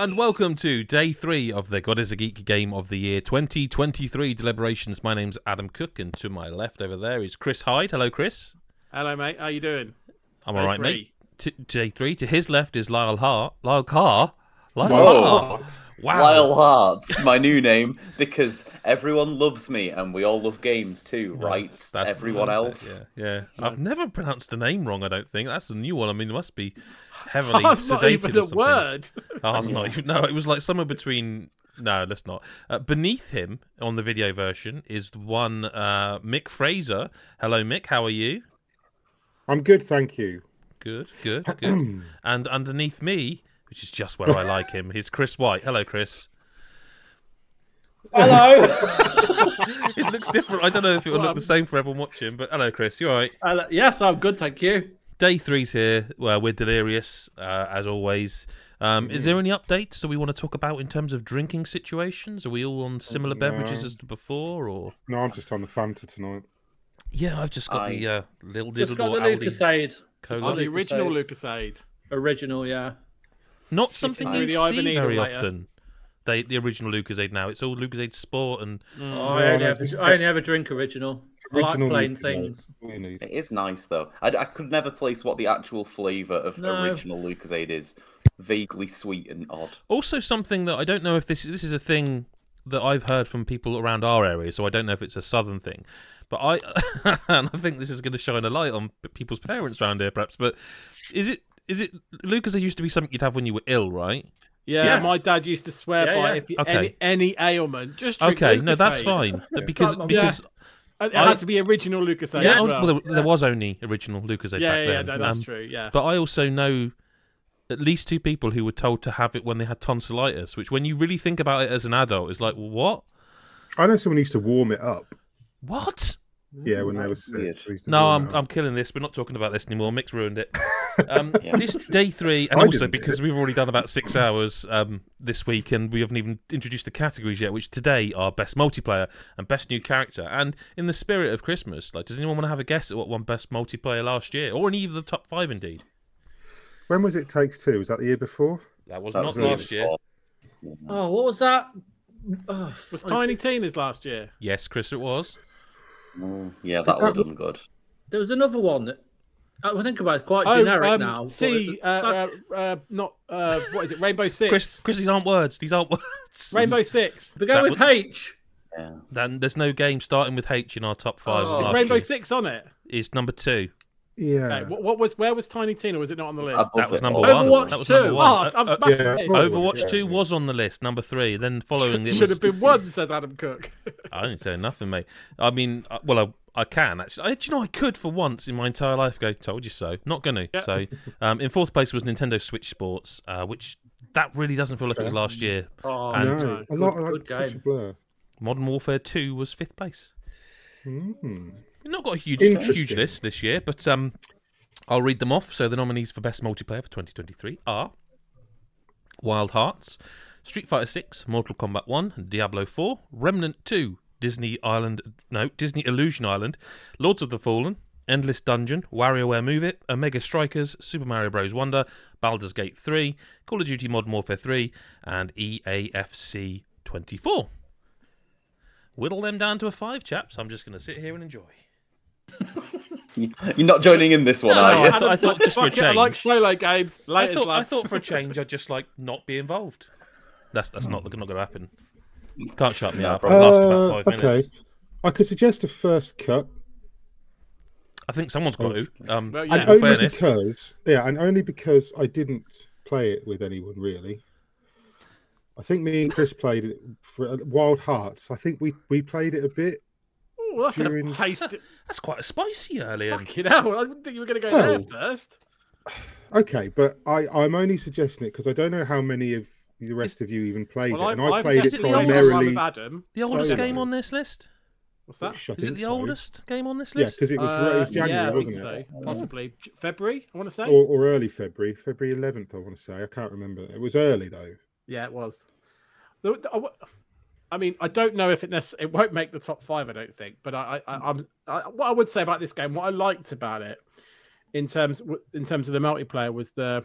and welcome to Day 3 of the God is a Geek Game of the Year 2023 deliberations. My name's Adam Cook, and to my left over there is Chris Hyde. Hello, Chris. Hello, mate. How you doing? I'm all right, mate. Day 3. To his left is Lyle Hart. Lyle Carr. Lyle Hart. Wow. Lyle Hart, my new name, because everyone loves me and we all love games too, right? That's everyone else. Yeah. I've never pronounced a name wrong, I don't think. That's a new one. I mean, it must be heavily sedated not even or something. No, it was like somewhere between. No, let's not. Beneath him on the video version is one Mick Fraser. Hello, Mick. How are you? I'm good, thank you. Good. And underneath me, which is just where I like him, is Chris White. Hello, Chris. Hello. It looks different. I don't know if it will look the same for everyone watching, but hello, Chris. You all right? Yes, I'm good, thank you. Day 3's here. Well, we're delirious, as always. Is there any updates that we want to talk about in terms of drinking situations? Are we all on similar beverages as before? No, I'm just on the Fanta tonight. Yeah, I've just got the Lucasade. Oh, the original Lucasade. Original, yeah. Not something you see very often. The original Lucasade now. It's all Lucasade Sport and... I only ever drink original. I like plain things. It is nice, though. I could never place what the actual flavour of original Lucasade is. Vaguely sweet and odd. Also something that I don't know if this is a thing that I've heard from people around our area, so I don't know if it's a southern thing. But I think this is going to shine a light on people's parents around here, perhaps. But is it Lucas? It used to be something you'd have when you were ill, right? Yeah. My dad used to swear by it. If you any ailment, just drink Lucasade. No, that's fine. because it had to be original Lucasade. Yeah, there was only original Lucasade back then. Yeah, no, that's true. Yeah, but I also know at least two people who were told to have it when they had tonsillitis, which, when you really think about it as an adult, is like, well, what? I know someone used to warm it up. What? Yeah, when they were sick. No, I'm killing this. We're not talking about this anymore. Mick's ruined it. This Day 3, and also because we've already done about 6 hours this week, and we haven't even introduced the categories yet, which today are Best Multiplayer and Best New Character. And in the spirit of Christmas, like, does anyone want to have a guess at what won Best Multiplayer last year, or in either the top five, indeed? When was It Takes Two? Was that the year before? That was not last year. Oh, what was that? Oh, was Tiny Tina's last year? Yes, Chris, it was. Yeah, that would have been good. There was another one that I think about. It's quite generic now. See, not what is it? Rainbow Six. Chris, these aren't words. Rainbow Six. They go with H. Yeah. Then there's no game starting with H in our top five. Is Rainbow Six on it? It's number 2. Yeah. Okay. Where was Tiny Tina? Was it not on the list? That was number 1. Overwatch 2. Oh, I'm smashing it. Overwatch 2 was on the list, number 3. Then following it should have been 1, says Adam Cook. I didn't say nothing, mate. I mean, I can actually. Do you know, I could for once in my entire life go, told you so. Not going to. Yeah. So, in 4th place was Nintendo Switch Sports, which that really doesn't feel like it was last year. Oh, and no. A lot of such a blur. Modern Warfare 2 was 5th place. Hmm. We've not got a huge list this year, but I'll read them off. So the nominees for Best Multiplayer for 2023 are Wild Hearts, Street Fighter 6, Mortal Kombat 1, Diablo 4, Remnant 2, Disney Illusion Island, Lords of the Fallen, Endless Dungeon, WarioWare Move It, Omega Strikers, Super Mario Bros. Wonder, Baldur's Gate 3, Call of Duty Modern Warfare 3, and EA FC 24. Whittle them down to a 5, chaps. I'm just going to sit here and enjoy. You're not joining in this one, are you? I thought just for a change. I like solo games. I thought for a change, I'd just like not be involved. That's not going to happen. Can't shut me up. I'll last about 5 minutes. Okay, I could suggest a first cut. I think someone's got to. And only because I didn't play it with anyone really. I think me and Chris played it for Wild Hearts. I think we played it a bit. Oh, that's a taste. That's quite a spicy early. Fucking hell, I didn't think you were going to go there first. Okay, but I'm only suggesting it because I don't know how many of the rest of you even played it. And I played it primarily. The oldest game on this list? What's that? Is it the oldest game on this list? Yeah, because it was January, wasn't it? So. Possibly. February, I want to say. Or early February 11th, I want to say. I can't remember. It was early, though. Yeah, it was. I mean, I don't know if it won't make the top 5, I don't think. But what I would say about this game, what I liked about it in terms of the multiplayer was the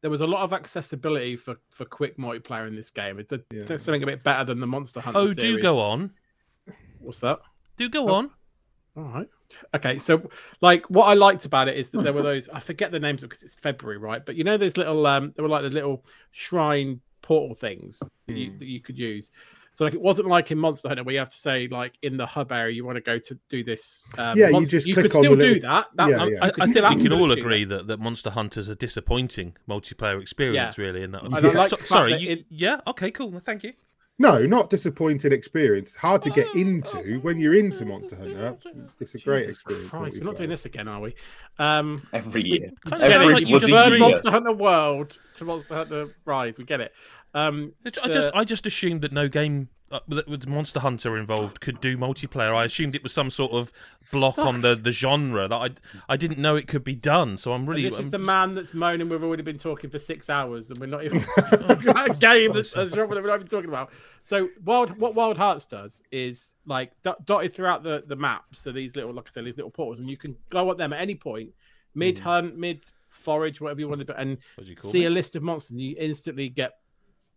there was a lot of accessibility for quick multiplayer in this game. It's something a bit better than the Monster Hunter series. Oh, do go on. What's that? Do go on. All right. Okay, so like what I liked about it is that there were those, I forget the names because it's February, right? But you know those little, there were like the little shrine portal things that you could use. So like it wasn't like in Monster Hunter where you have to say like in the hub area you want to go to do this. You could still do that. I think we can all agree that Monster Hunter's a disappointing multiplayer experience, really. In that, okay, cool. Thank you. No, not disappointing experience. Hard to get into when you're into Monster Hunter. It's a great experience. Christ, we're not doing this again, are we? Every year, you convert Monster Hunter World to Monster Hunter Rise. We get it. I just assumed that no game with Monster Hunter involved could do multiplayer. I assumed it was some sort of block on the genre that I didn't know it could be done. So I'm really is the man that's moaning we've already been talking for 6 hours and we're not even talking about a game that's wrong that we're not even talking about. So what Wild Hearts does is like dotted throughout the map. So these little, like I said, these little portals, and you can go at them at any point, mid hunt, mid forage, whatever you want to do, and see a list of monsters, and you instantly get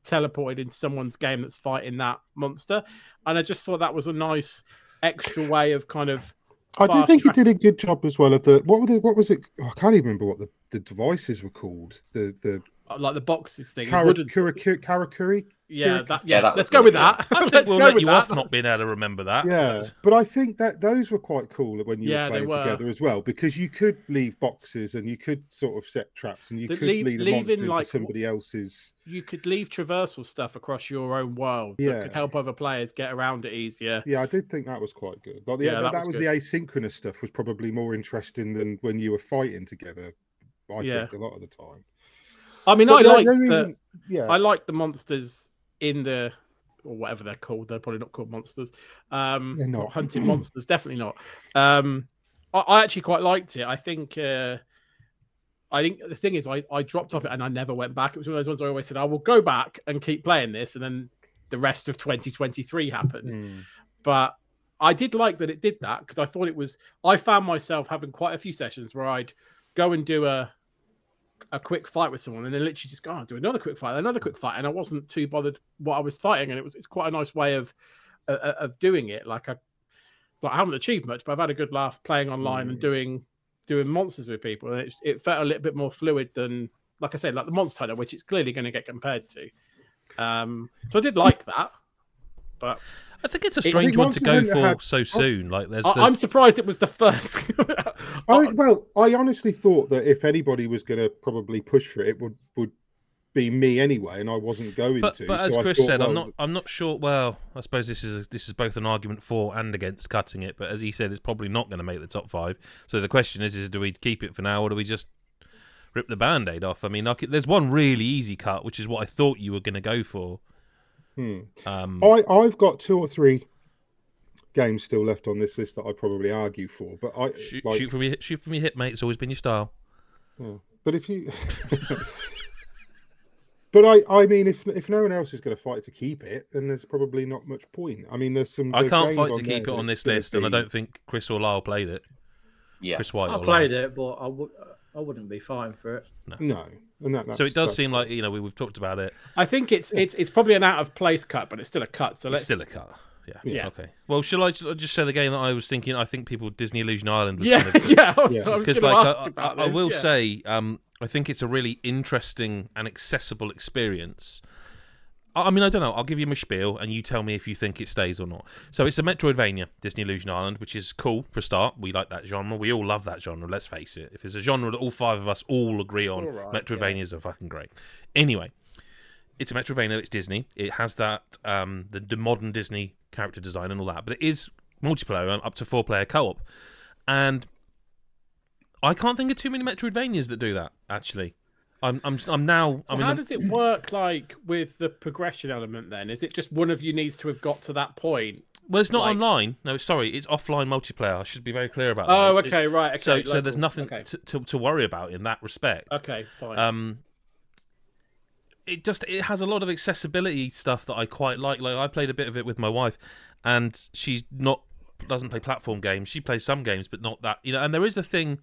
teleported in someone's game that's fighting that monster. And I just thought that was a nice extra way of kind of I do think it did a good job as well of I can't even remember what the devices were called. The like the boxes thing. Karakuri? Yeah, let's go with that. I think we'll let you off not being able to remember that. Yeah. But I think that those were quite cool when you were playing together as well, because you could leave boxes and you could sort of set traps and you could lead a monster into somebody else's. You could leave traversal stuff across your own world that could help other players get around it easier. Yeah, I did think that was quite good. Like that was the asynchronous stuff was probably more interesting than when you were fighting together, I think, a lot of the time. I mean, I like the monsters in the, or whatever they're called. They're probably not called monsters. They're not hunting monsters, definitely not. I actually quite liked it. I think the thing is, I dropped off it and I never went back. It was one of those ones I always said I will go back and keep playing this, and then the rest of 2023 happened. But I did like that it did that, because I thought it was. I found myself having quite a few sessions where I'd go and do a quick fight with someone and then literally just go do another quick fight, and I wasn't too bothered what I was fighting, and it's quite a nice way of doing it. Like I haven't achieved much, but I've had a good laugh playing online and doing monsters with people, and it felt a little bit more fluid than, like I said, like the Monster Hunter, which it's clearly going to get compared to. So I did like that, but I think it's a strange one to go for so soon. Like, I'm surprised it was the first. I honestly thought that if anybody was going to probably push for it, it would be me anyway, and I wasn't going to. But as Chris said, I'm not sure. Well, I suppose this is both an argument for and against cutting it. But as he said, it's probably not going to make the top 5. So the question is do we keep it for now, or do we just rip the Band-Aid off? I mean, there's one really easy cut, which is what I thought you were going to go for. I've got 2 or 3 games still left on this list that I probably argue for, but shoot from your hip, mate. It's always been your style. Yeah. But if you, but I mean, if no one else is going to fight to keep it, then there's probably not much point. I mean, I can't fight to keep it on this list, and I don't think Chris or Lyle played it. Yeah, Chris White. I played it, but I wouldn't be fine for it. No. And so it does seem like, you know, we've talked about it. I think it's probably an out of place cut, but it's still a cut. So it's still a cut. Yeah. Okay. Well, shall I just say the game that I was thinking? I think people Disney Illusion Island. Was I was going to ask about this. I will say, I think it's a really interesting and accessible experience. I mean, I don't know. I'll give you my spiel, and you tell me if you think it stays or not. So it's a Metroidvania, Disney Illusion Island, which is cool for a start. We like that genre. We all love that genre, let's face it. If it's a genre that all 5 of us all agree on, Metroidvanias are fucking great. Anyway, it's a Metroidvania. It's Disney. It has that the modern Disney character design and all that. But it is multiplayer, up to 4-player co-op. And I can't think of too many Metroidvanias that do that, actually. How does it work, like, with the progression element then? Is it just one of you needs to have got to that point? Well, it's not online. No, sorry, it's offline multiplayer. I should be very clear about that. Okay. So there's nothing to worry about in that respect. Okay, fine. It has a lot of accessibility stuff that I quite like. Like, I played a bit of it with my wife, and she doesn't play platform games. She plays some games, but not that. You know, and there is a thing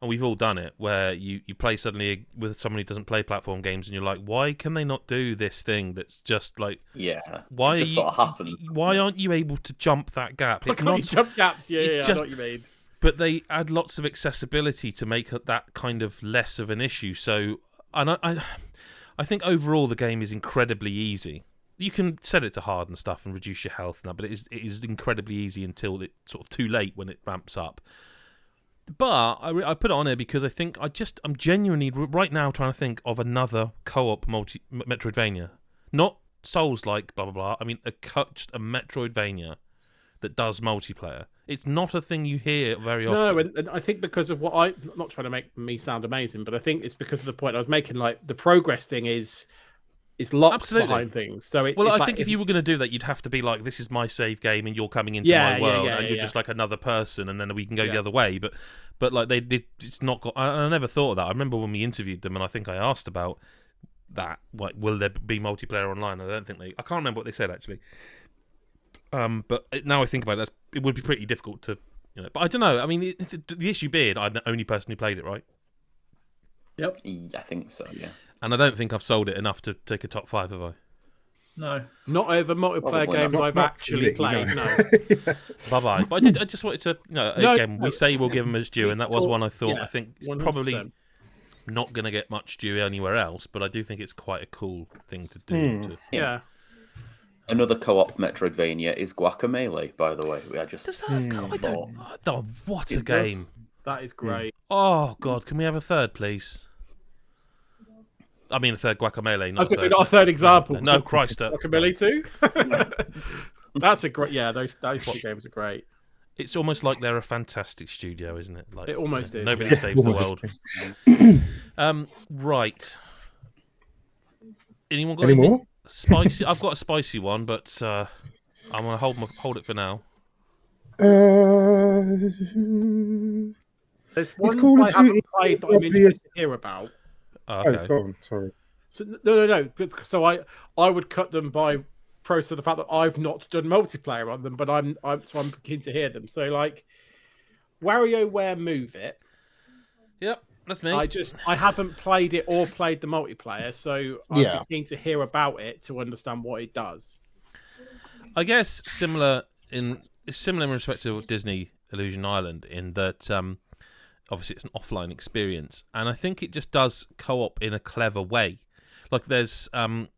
and we've all done it, where you play suddenly with someone who doesn't play platform games, and you're like, why can they not do this thing that's just like... Yeah, why just sort of happens. Why aren't you able to jump that gap? It's not jump gaps, yeah, I know what you mean. But they add lots of accessibility to make that kind of less of an issue. So, and I think overall the game is incredibly easy. You can set it to hard and stuff and reduce your health and that, but it is incredibly easy until it's sort of too late when it ramps up. But I put it on there because I think I'm genuinely right now trying to think of another co-op Metroidvania, not Souls-like blah blah blah. I mean a Metroidvania that does multiplayer. It's not a thing you hear very often. No, and I think because of what I'm not trying to make me sound amazing, but I think it's because of the point I was making. Like the progress thing is. It's locked Absolutely. Behind things. So it's, well, it's I like, think if you were going to do that, you'd have to be like, this is my save game and you're coming into my world and you're just like another person and then we can go the other way. But like they it's not got... I never thought of that. I remember when we interviewed them and I think I asked about that. Like, will there be multiplayer online? I don't think I can't remember what they said, actually. But now I think about it, it would be pretty difficult to... you know. But I don't know. I mean, the issue being, I'm the only person who played it, right? Yep. I think so, yeah. And I don't think I've sold it enough to take a top 5, have I? No. Not over multiplayer games I've actually played, no. Bye-bye. But I just wanted to... again, we say we'll give them as due, and that was one I thought, I think, 100%. Probably not going to get much due anywhere else, but I do think it's quite a cool thing to do. Yeah. Another co-op Metroidvania is Guacamelee, by the way. Does that have co-op? What a game. Does. That is great. Oh, God. Can we have a third, please? I mean, a third Guacamelee. Not I was going to say, not a third example. No, Christ. Guacamelee 2? That's a great... Yeah, those games are great. It's almost like they're a fantastic studio, isn't it? Like, it almost is. Nobody saves the world. Right. Anyone got any more? Spicy? I've got a spicy one, but I'm going to hold it for now. There's one Call of Duty I haven't played that I'm interested to hear about. Okay. Go on, sorry. So, no. So I would cut them by process of the fact that I've not done multiplayer on them, but I'm keen to hear them. So like, WarioWare Move It. Yep, that's me. I haven't played it or played the multiplayer, so I'm keen to hear about it to understand what it does. I guess similar in respect to Disney Illusion Island, in that. Obviously, it's an offline experience, and I think it just does co-op in a clever way. Like, there's so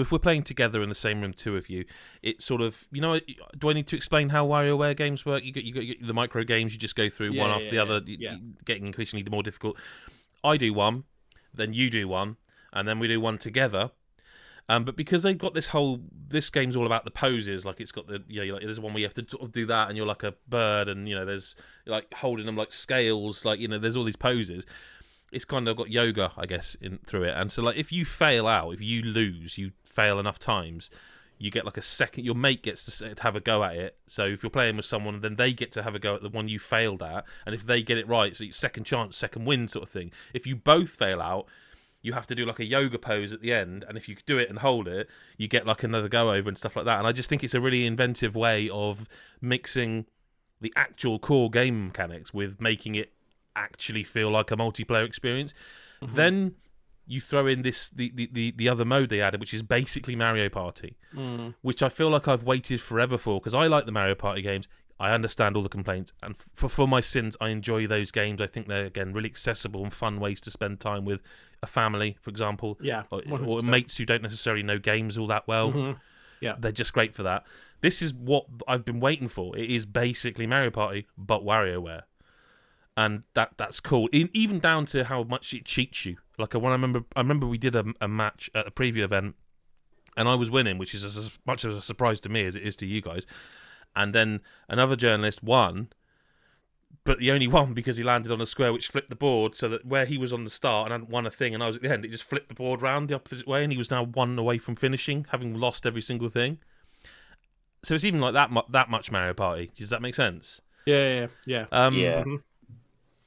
if we're playing together in the same room, two of you, it's sort of, you know. Do I need to explain how WarioWare games work? You get the micro games. You just go through one after the other, getting increasingly more difficult. I do one, then you do one, and then we do one together. But because they've got this game's all about the poses, like it's got there's one where you have to sort of do that, and you're like a bird, and there's like holding them like scales, like there's all these poses. It's kind of got yoga, I guess, in through it, and so like you fail enough times, you get like a second. Your mate gets to have a go at it. So if you're playing with someone, then they get to have a go at the one you failed at, and if they get it right, so second chance, second win sort of thing. If you both fail out. You have to do like a yoga pose at the end, and if you do it and hold it, you get like another go over and stuff like that. And I just think it's a really inventive way of mixing the actual core game mechanics with making it actually feel like a multiplayer experience. Mm-hmm. Then you throw in the other mode they added, which is basically Mario Party, which I feel like I've waited forever for, because I like the Mario Party games. I understand all the complaints, and for my sins, I enjoy those games. I think they're, again, really accessible and fun ways to spend time with a family, for example, or mates who don't necessarily know games all that well. Mm-hmm. Yeah, they're just great for that. This is what I've been waiting for. It is basically Mario Party, but WarioWare, and that's cool. Even down to how much it cheats you. Like I remember we did a match at a preview event, and I was winning, which is as much of a surprise to me as it is to you guys. And then another journalist won, but the only one because he landed on a square which flipped the board, so that where he was on the start and hadn't won a thing and I was at the end, it just flipped the board round the opposite way, and he was now one away from finishing, having lost every single thing. So it's even like that much Mario Party. Does that make sense? Yeah.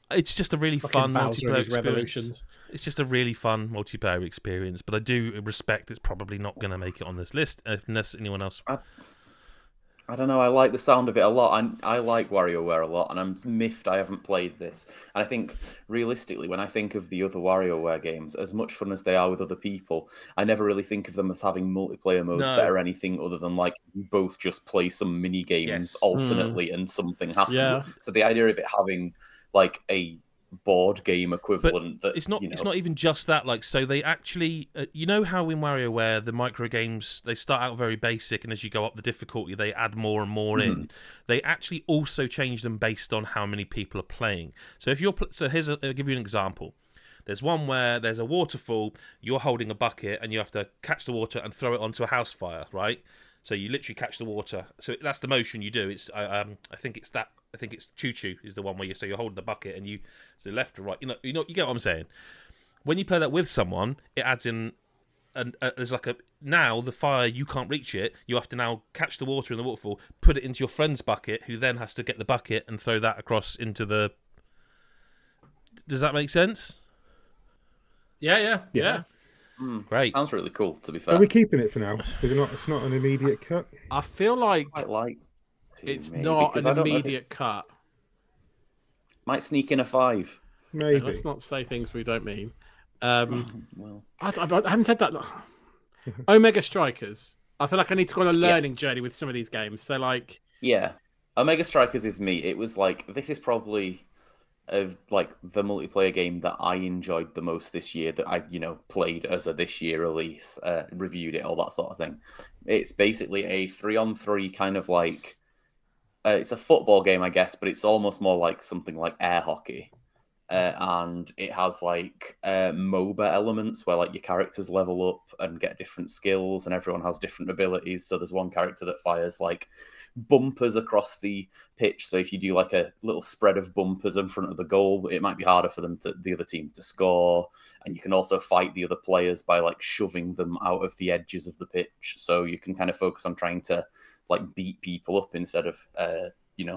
It's just a really fun multiplayer experience. It's just a really fun multiplayer experience, but I do respect it's probably not going to make it on this list unless anyone else... I don't know, I like the sound of it a lot. I like WarioWare a lot, and I'm miffed I haven't played this. And I think, realistically, when I think of the other WarioWare games, as much fun as they are with other people, I never really think of them as having multiplayer modes that are anything other than, like, you both just play some mini-games alternately and something happens. Yeah. So the idea of it having, like, a board game equivalent, but that it's not, you know, it's not even just that, like, so they actually you know how in WarioWare the micro games, they start out very basic, and as you go up the difficulty they add more and more in. They actually also change them based on how many people are playing. So if you're I'll give you an example. There's one where there's a waterfall, you're holding a bucket and you have to catch the water and throw it onto a house fire, right? So you literally catch the water. So that's the motion you do. It's I think it's Choo Choo is the one where you're holding the bucket and you so left to right. You get what I'm saying. When you play that with someone, it adds in. And there's like a now the fire, you can't reach it. You have to now catch the water in the waterfall, put it into your friend's bucket, who then has to get the bucket and throw that across into the. Does that make sense? Yeah. Great. Sounds really cool, to be fair. Are we keeping it for now? Is it not? It's not an immediate cut. I feel like it's not an immediate cut. Might sneak in a 5. Maybe. Let's not say things we don't mean. I haven't said that. Omega Strikers. I feel like I need to go on a learning journey with some of these games. So like, yeah, Omega Strikers is me. It was like, this is probably of like the multiplayer game that I enjoyed the most this year, that I, you know, played as a this year release, reviewed it, all that sort of thing. It's basically a 3-on-3 kind of like, it's a football game, I guess, but it's almost more like something like air hockey. And it has like MOBA elements where like your characters level up and get different skills, and everyone has different abilities. So there's one character that fires like bumpers across the pitch. So if you do like a little spread of bumpers in front of the goal, it might be harder for the other team to score. And you can also fight the other players by like shoving them out of the edges of the pitch. So you can kind of focus on trying to like beat people up instead of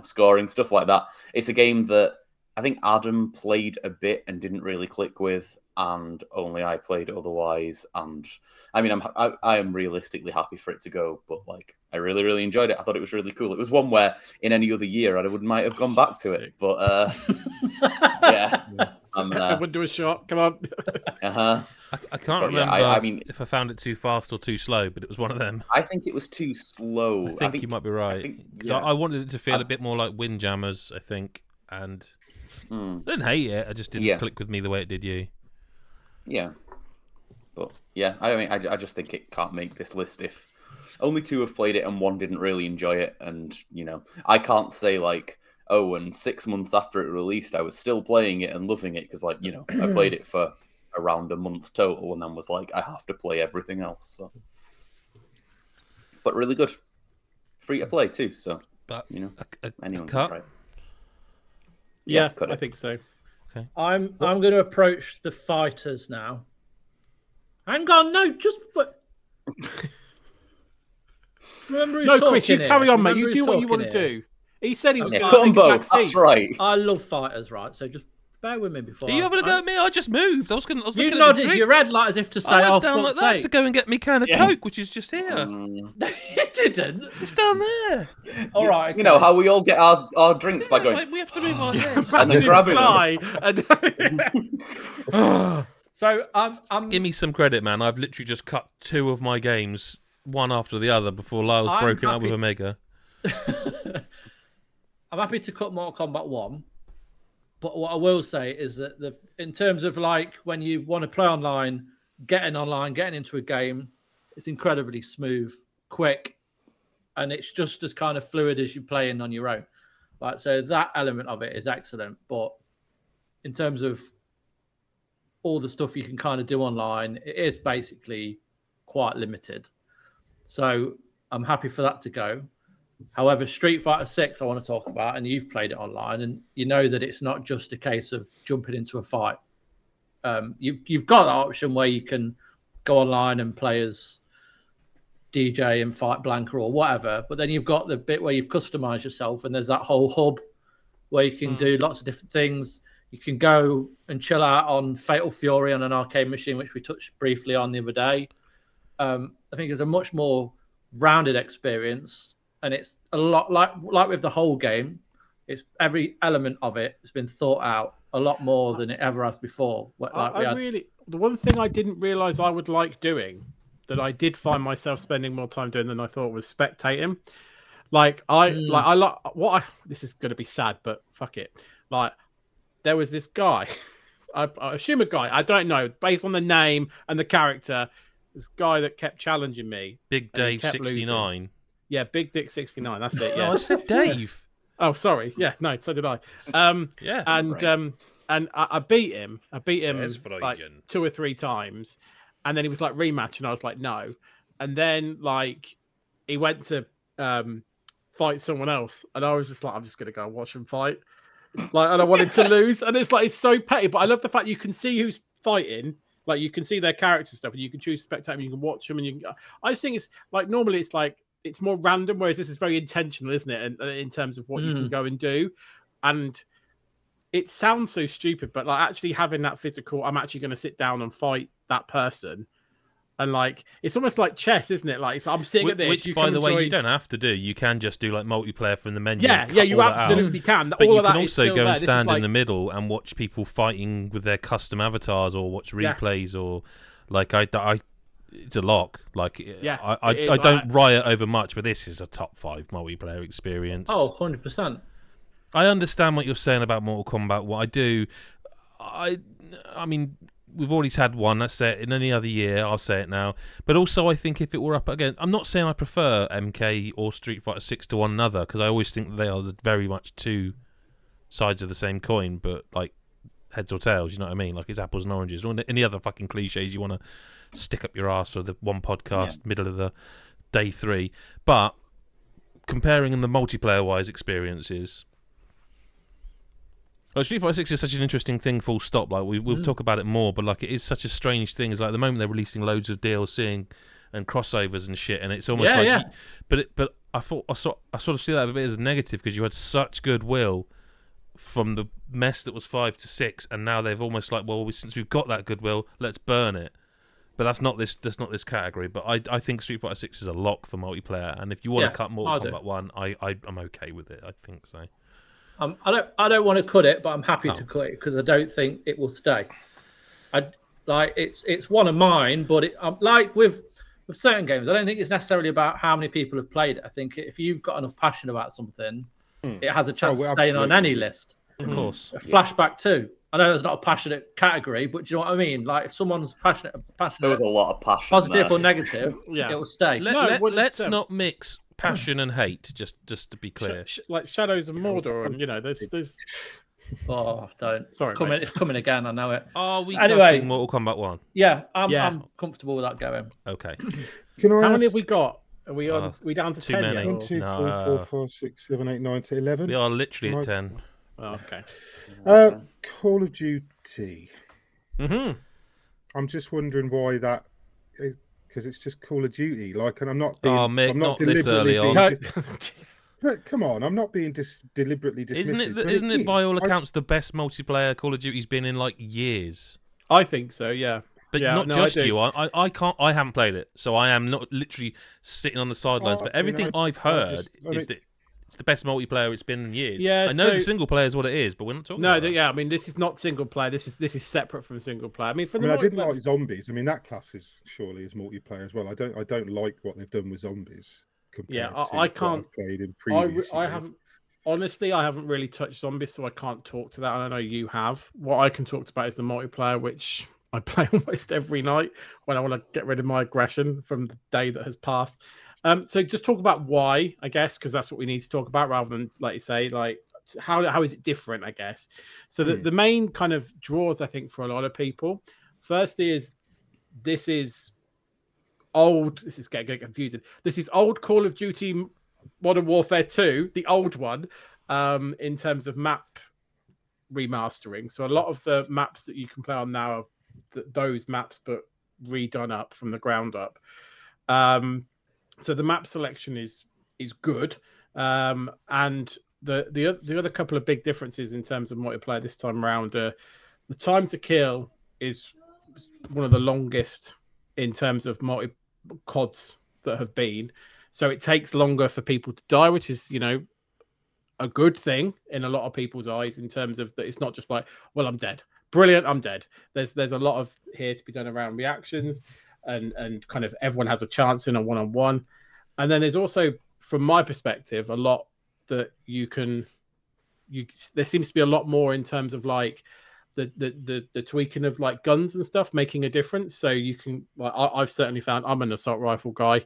scoring, stuff like that. It's a game that I think Adam played a bit and didn't really click with, and only I played otherwise. And I mean, I am realistically happy for it to go, but like, I really, really enjoyed it. I thought it was really cool. It was one where in any other year I might have gone back to it, but I wouldn't do a shot. Come on. I can't remember. I mean, if I found it too fast or too slow, but it was one of them. I think it was too slow. I think you might be right. I wanted it to feel a bit more like Windjammers, I think, and. I didn't hate it. I just didn't click with me the way it did you. Yeah, but yeah, I mean, I just think it can't make this list if only 2 have played it and 1 didn't really enjoy it. And you know, I can't say like, oh, and 6 months after it released, I was still playing it and loving it, because like, you know, I played it for around a month total, and then was like, I have to play everything else. So, but really good, free to play too. So, but you know, anyone can try it. Yeah, I think so. Okay. I'm going to approach the fighters now. Hang on, no, just remember who's talking. No, Chris, you carry on, mate. You do what you want to do. He said he was going to take. That's right. I love fighters, right? So just bear with me before. Are you having a go at me? I just moved. I was going. You nodded your red light as if to say, "I went down like that to go and get me can of Coke, which is just here." No, you didn't. It's down there. All right. Okay. You know how we all get our drinks by going. Like, we have to move our heads and then grabbing them. So give me some credit, man. I've literally just cut 2 of my games, one after the other, before Lyle's broken up with Omega. I'm happy to cut Mortal Kombat 1. But what I will say is that in terms of like when you want to play online, getting into a game, it's incredibly smooth, quick, and it's just as kind of fluid as you playing on your own. Like, so that element of it is excellent. But in terms of all the stuff you can kind of do online, it is basically quite limited. So I'm happy for that to go. However, Street Fighter 6 I want to talk about, and you've played it online, and you know that it's not just a case of jumping into a fight. You've got that option where you can go online and play as DJ and fight Blanca or whatever, but then you've got the bit where you've customized yourself, and there's that whole hub where you can do lots of different things. You can go and chill out on Fatal Fury on an arcade machine, which we touched briefly on the other day. I think it's a much more rounded experience and it's a lot like with the whole game. It's every element of it has been thought out a lot more than it ever has before. The one thing I didn't realise I would like doing, that I did find myself spending more time doing than I thought, was spectating. This is going to be sad, but fuck it. Like, there was this guy, I assume a guy, I don't know, based on the name and the character, this guy that kept challenging me. Big Dave 69. Losing. Yeah, Big Dick 69. That's it. Yeah. Oh, I said Dave. Oh, sorry. Yeah, no, so did I. Yeah. And right. I beat him. I beat him like two or three times, and then he was like rematch, and I was like no. And then like he went to fight someone else, and I was just like, I'm just gonna go and watch him fight. Like, and I wanted to lose, and it's like it's so petty, but I love the fact you can see who's fighting. Like, you can see their character stuff, and you can choose to spectate, and you can watch them, and you can... I just think it's like normally it's like. It's more random, whereas this is very intentional, isn't it? And in terms of what you can go and do, and it sounds so stupid, but like actually having that physical, I'm actually going to sit down and fight that person, and like it's almost like chess, isn't it? Like, so I'm sitting at this. Which, by the way, you don't have to do. You can just do like multiplayer from the menu. Yeah, you absolutely can. But you can also go and stand in the middle and watch people fighting with their custom avatars, or watch replays, or like I. It's a lock. Like, yeah, I don't riot over much, but this is a top 5 multiplayer experience. Oh, 100%. I understand what you're saying about Mortal Kombat. What I do, I mean, we've already had one. I say it in any other year. I'll say it now. But also, I think if it were up again, I'm not saying I prefer MK or Street Fighter 6 to one another, because I always think they are very much two sides of the same coin. But like, heads or tails, you know what I mean? Like, it's apples and oranges. Or any other fucking cliches you want to stick up your ass for the one podcast, middle of the day 3. But comparing the multiplayer-wise experiences, like, Street Fighter 6 is such an interesting thing, full stop. Like, we'll talk about it more, but like, it is such a strange thing. It's like, at the moment they're releasing loads of DLC and crossovers and shit, and it's almost But I thought I sort of see that a bit as a negative, because you had such goodwill from the mess that was 5 to 6, and now they've almost like, well, since we've got that goodwill, let's burn it. But that's not this category. But I think Street Fighter 6 is a lock for multiplayer, and if you want to cut Mortal Kombat 1, I'm okay with it. I think so. I don't want to cut it, but I'm happy to cut it, because I don't think it will stay. It's one of mine, but with certain games, I don't think it's necessarily about how many people have played it. I think if you've got enough passion about something, it has a chance of staying on any list. Of course. Flashback 2. I know it's not a passionate category, but do you know what I mean? Like, if someone's passionate, there was a lot of passion, positive or negative, it will stay. Let's not mix passion and hate. Just to be clear, like Shadows of Mordor, and you know, there's. Oh, don't. Sorry, it's coming again. I know it. Are we cutting Mortal Kombat 1? Yeah, I'm comfortable with that going. Okay. How many have we got? Are we on? We down to 10? 1, 2, 3, 4, 5, 6, 7, 8, 9 to 11. We are literally at 10. Oh, okay. Call of Duty. Mm-hmm. I'm just wondering why that is, because it's just Call of Duty. Like, and I'm not being... Oh, mate, not this early on. But come on, I'm not being deliberately dismissive. Isn't it by all accounts, the best multiplayer Call of Duty's been in, like, years? I think so, yeah. But you. I can't. I haven't played it, so I am not literally sitting on the sidelines. But everything I've heard is that it's the best multiplayer it's been in years. Yeah, I know the single player is what it is, but we're not talking about that. Yeah, I mean, this is not single player. This is separate from single player. I mean, I didn't like zombies. I mean, that class is surely is multiplayer as well. I don't like what they've done with zombies. I can't. I've played in previous. I haven't. Honestly, I haven't really touched zombies, so I can't talk to that. And I know you have. What I can talk about is the multiplayer, which I play almost every night when I want to get rid of my aggression from the day that has passed. So just talk about why, I guess, because that's what we need to talk about, rather than, like you say, like how is it different, I guess. So the main kind of draws, I think, for a lot of people, firstly, is this is old. This is getting confusing. This is old Call of Duty Modern Warfare 2, the old one, in terms of map remastering. So a lot of the maps that you can play on now are those maps, but redone up from the ground up. So the map selection is good, and the other couple of big differences in terms of multiplayer this time around are the time to kill is one of the longest in terms of multi CODs that have been. So it takes longer for people to die, which is, you know, a good thing in a lot of people's eyes, in terms of that it's not just like, well, I'm dead. Brilliant, I'm dead. There's a lot of here to be done around reactions and kind of everyone has a chance in a one-on-one. And then there's also, from my perspective, a lot that you can... there seems to be a lot more in terms of like the tweaking of like guns and stuff making a difference. So you can, like, I've certainly found I'm an assault rifle guy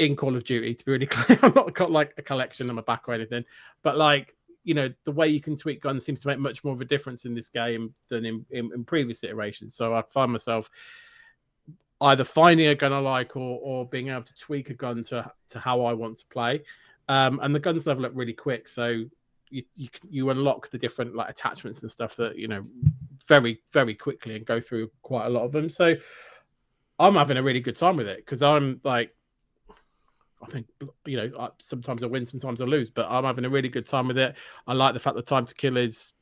in Call of Duty, to be really clear. I've not got like a collection on my back or anything, but like, you know, the way you can tweak guns seems to make much more of a difference in this game than in previous iterations. So I find myself either finding a gun I like or being able to tweak a gun to how I want to play. And the guns level up really quick. So you unlock the different like attachments and stuff that, you know, very, very quickly and go through quite a lot of them. So I'm having a really good time with it because I'm like, I think, you know, sometimes I win, sometimes I lose, but I'm having a really good time with it. I like the fact that time to kill is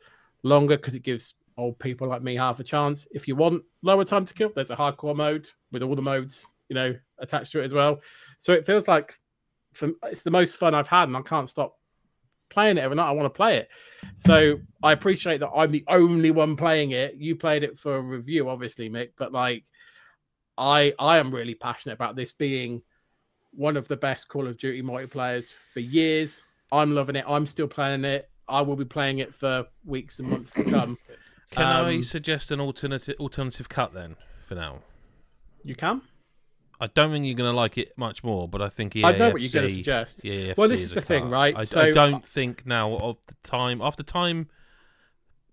longer because it gives old people like me half a chance. If you want lower time to kill, there's a hardcore mode with all the modes, you know, attached to it as well. So it feels like it's the most fun I've had and I can't stop playing it every night. I want to play it. So I appreciate that I'm the only one playing it. You played it for a review, obviously, Mick, but like I am really passionate about this being one of the best Call of Duty multiplayers for years. I'm loving it. I'm still playing it. I will be playing it for weeks and months to come. Can I suggest an alternative cut then for now? You can. I don't think you're going to like it much more, but I think EAFC... I know what you're going to suggest. EAFC, well, this is the thing, right? I don't think now of the time... After time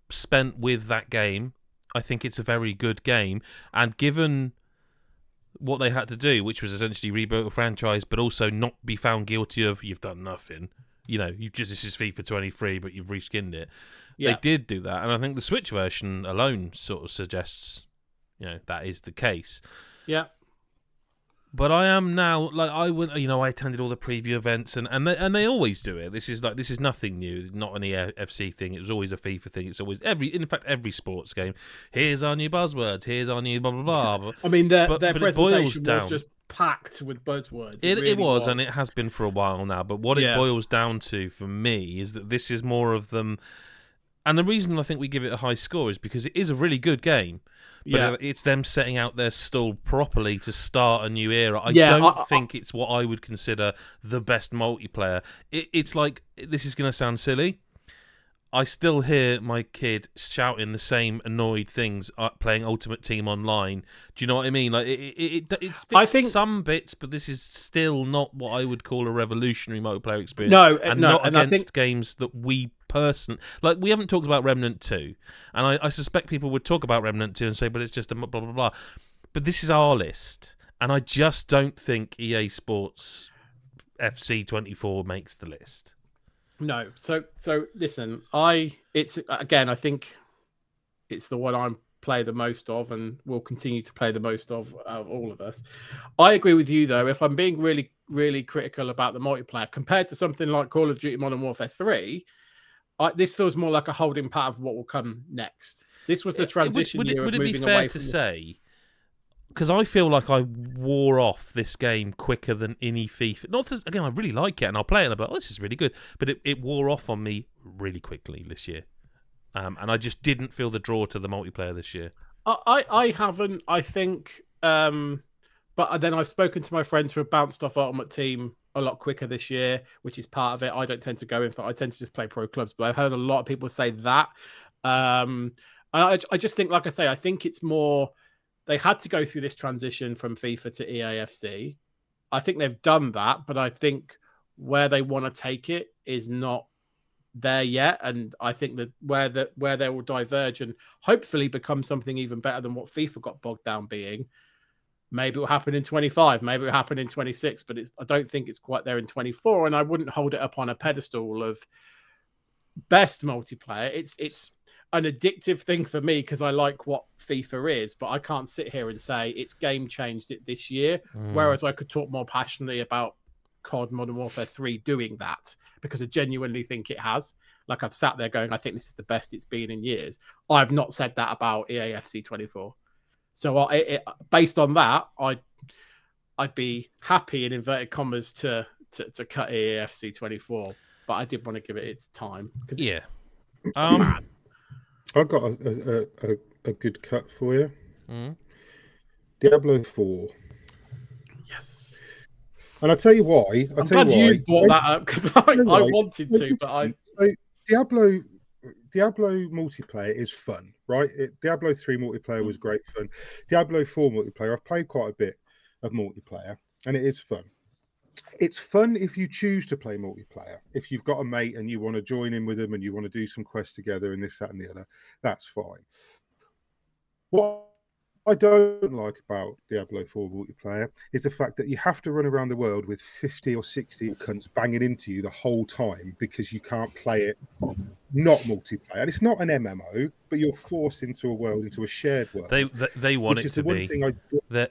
spent with that game, I think it's a very good game. And given what they had to do, which was essentially reboot a franchise, but also not be found guilty of, you've done nothing. You know, you've just... This is FIFA 23, but you've reskinned it. Yeah. They did do that. And I think the Switch version alone sort of suggests, you know, that is the case. Yeah. But I am now, like, I went, you know, I attended all the preview events and they always do it. This is nothing new, not an EFC thing. It was always a FIFA thing. It's always every sports game. Here's our new buzzwords. Here's our new blah blah blah. I mean, their presentation was just packed with buzzwords. It really was, and it has been for a while now. But what it boils down to for me is that this is more of them. And the reason I think we give it a high score is because it is a really good game, but it's them setting out their stall properly to start a new era. I don't think it's what I would consider the best multiplayer. It's like, this is going to sound silly. I still hear my kid shouting the same annoyed things playing Ultimate Team Online. Do you know what I mean? Like it's some bits, but this is still not what I would call a revolutionary multiplayer experience. No, not against games that we... Like, we haven't talked about Remnant 2, and I suspect people would talk about Remnant 2 and say, but it's just a blah, blah, blah, blah. But this is our list, and I just don't think EA Sports FC 24 makes the list. No. So listen, I think it's the one I play the most of and will continue to play the most of out of all of us. I agree with you, though, if I'm being really, really critical about the multiplayer, compared to something like Call of Duty Modern Warfare 3, this feels more like a holding pattern of what will come next. This was the transition year of moving away from... Would it be fair to say, because I feel like I wore off this game quicker than any FIFA... Again, I really like it, and I'll play it, and I'm like, oh, this is really good. But it wore off on me really quickly this year. And I just didn't feel the draw to the multiplayer this year. I haven't, I think... but then I've spoken to my friends who have bounced off Ultimate Team a lot quicker this year, which is part of it. I don't tend to go in for... I tend to just play pro clubs, but I've heard a lot of people say that. And I just think, like I say, I think it's more... They had to go through this transition from FIFA to EAFC. I think they've done that, but I think where they want to take it is not there yet. And I think that where they will diverge and hopefully become something even better than what FIFA got bogged down being... Maybe it will happen in 25, maybe it will happen in 26, but I don't think it's quite there in 24, and I wouldn't hold it up on a pedestal of best multiplayer. It's an addictive thing for me because I like what FIFA is, but I can't sit here and say it's game changed it this year, whereas I could talk more passionately about COD Modern Warfare 3 doing that, because I genuinely think it has. Like, I've sat there going, I think this is the best it's been in years. I've not said that about EAFC 24. So based on that, I I'd be happy in inverted commas to cut EA FC 24, but I did want to give it its time because I've got a good cut for you. Mm. Diablo 4. Yes. And I'll tell you why. I'm glad you brought that up because I wanted to, but I... So Diablo multiplayer is fun, right? Diablo 3 multiplayer was great fun. Diablo 4 multiplayer, I've played quite a bit of multiplayer, and it is fun. It's fun if you choose to play multiplayer. If you've got a mate and you want to join in with them and you want to do some quests together and this, that, and the other, that's fine. What I don't like about Diablo 4 multiplayer is the fact that you have to run around the world with 50 or 60 cunts banging into you the whole time because you can't play it not multiplayer. And it's not an MMO, but you're forced into a world, into a shared world. They want it to be.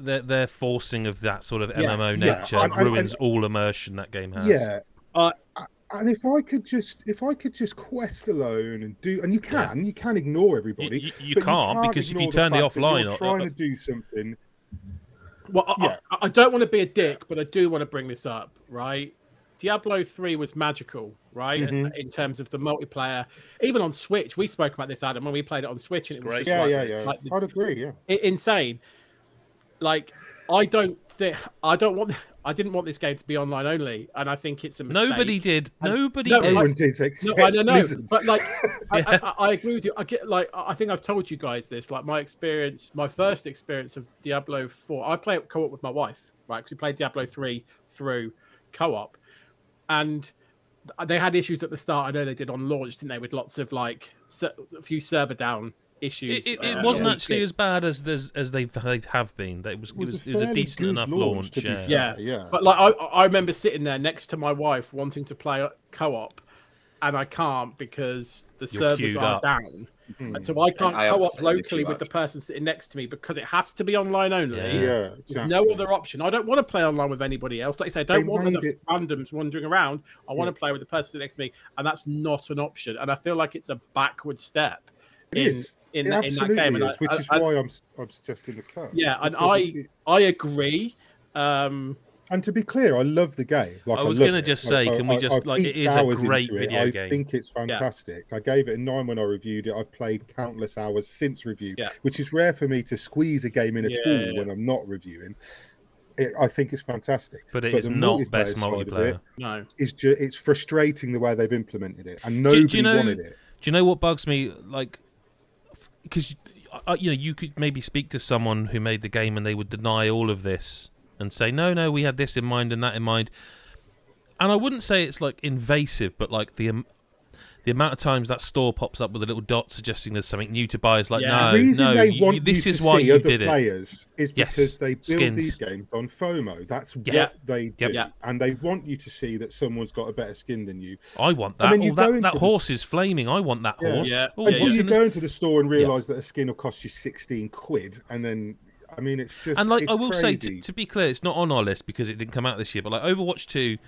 Their forcing of that sort of MMO nature ruins all immersion that game has. Yeah. And if I could just quest alone and do, and you can ignore everybody. You can't because if you turn the offline on, trying to do something. Well, yeah. I don't want to be a dick, but I do want to bring this up, right? Diablo 3 was magical, right? Mm-hmm. In terms of the multiplayer, even on Switch, we spoke about this, Adam, when we played it on Switch, and it was great. Like I'd agree, insane. Like I didn't want this game to be online only, and I think it's a mistake. Nobody did. No, I know. But like, I agree with you. I think I've told you guys this. Like my first experience of Diablo 4. I play it co-op with my wife, right? Because we played Diablo 3 through co-op, and they had issues at the start. I know they did on launch, didn't they? With lots of a few server down issues. It wasn't actually as bad as they have been. It was a decent enough launch. But like I remember sitting there next to my wife wanting to play co-op, and I can't because the servers are down, and so I can't co-op locally with the person sitting next to me because it has to be online only. Exactly. There's no other option. I don't want to play online with anybody else. Like I say, I don't want the randoms wandering around. I want to play with the person sitting next to me, and that's not an option. And I feel like it's a backward step. In that game, and which is why I'm suggesting the cut. Yeah, and I agree. And to be clear, I love the game. Like, I was going to just say, it is a great video game. I think it's fantastic. Yeah. I gave it a 9 when I reviewed it. I've played countless hours since review, which is rare for me to squeeze a game in at all when I'm not reviewing. I think it's fantastic, but is not best multiplayer. No, it's frustrating the way they've implemented it, and nobody wanted it. Do you know what bugs me? Like, because you could maybe speak to someone who made the game and they would deny all of this and say, no, we had this in mind and that in mind. And I wouldn't say it's like invasive, but like the amount of times that store pops up with a little dot suggesting there's something new to buy is like, this is why you did it. Players is because they build these games on FOMO. That's what they do, and they want you to see that someone's got a better skin than you. I want that. That horse is flaming. I want that horse. You go into the store and realise that a skin will cost you 16 £16, and then. I mean, it's just and like I will crazy. Say to be clear, it's not on our list because it didn't come out this year. But like Overwatch 2,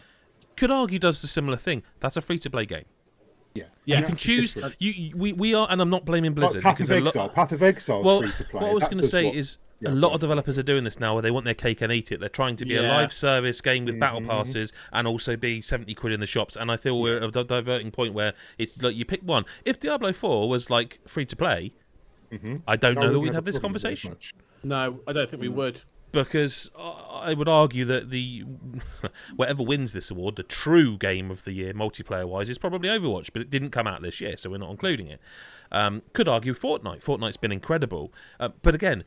could argue does the similar thing. That's a free-to-play game. Yeah. You can choose. We are, and I'm not blaming Blizzard. Path of Exile. Well, free to play. What I was going to say is a lot of developers are doing this now, where they want their cake and eat it. They're trying to be a live service game with battle passes, and also be £70 in the shops. And I feel we're at a diverting point where it's like you pick one. If Diablo 4 was like free to play, I don't know that we'd have this conversation. No, I don't think we would. Because I would argue that whatever wins this award, the true game of the year, multiplayer-wise, is probably Overwatch, but it didn't come out this year, so we're not including it. Could argue Fortnite. Fortnite's been incredible. But again,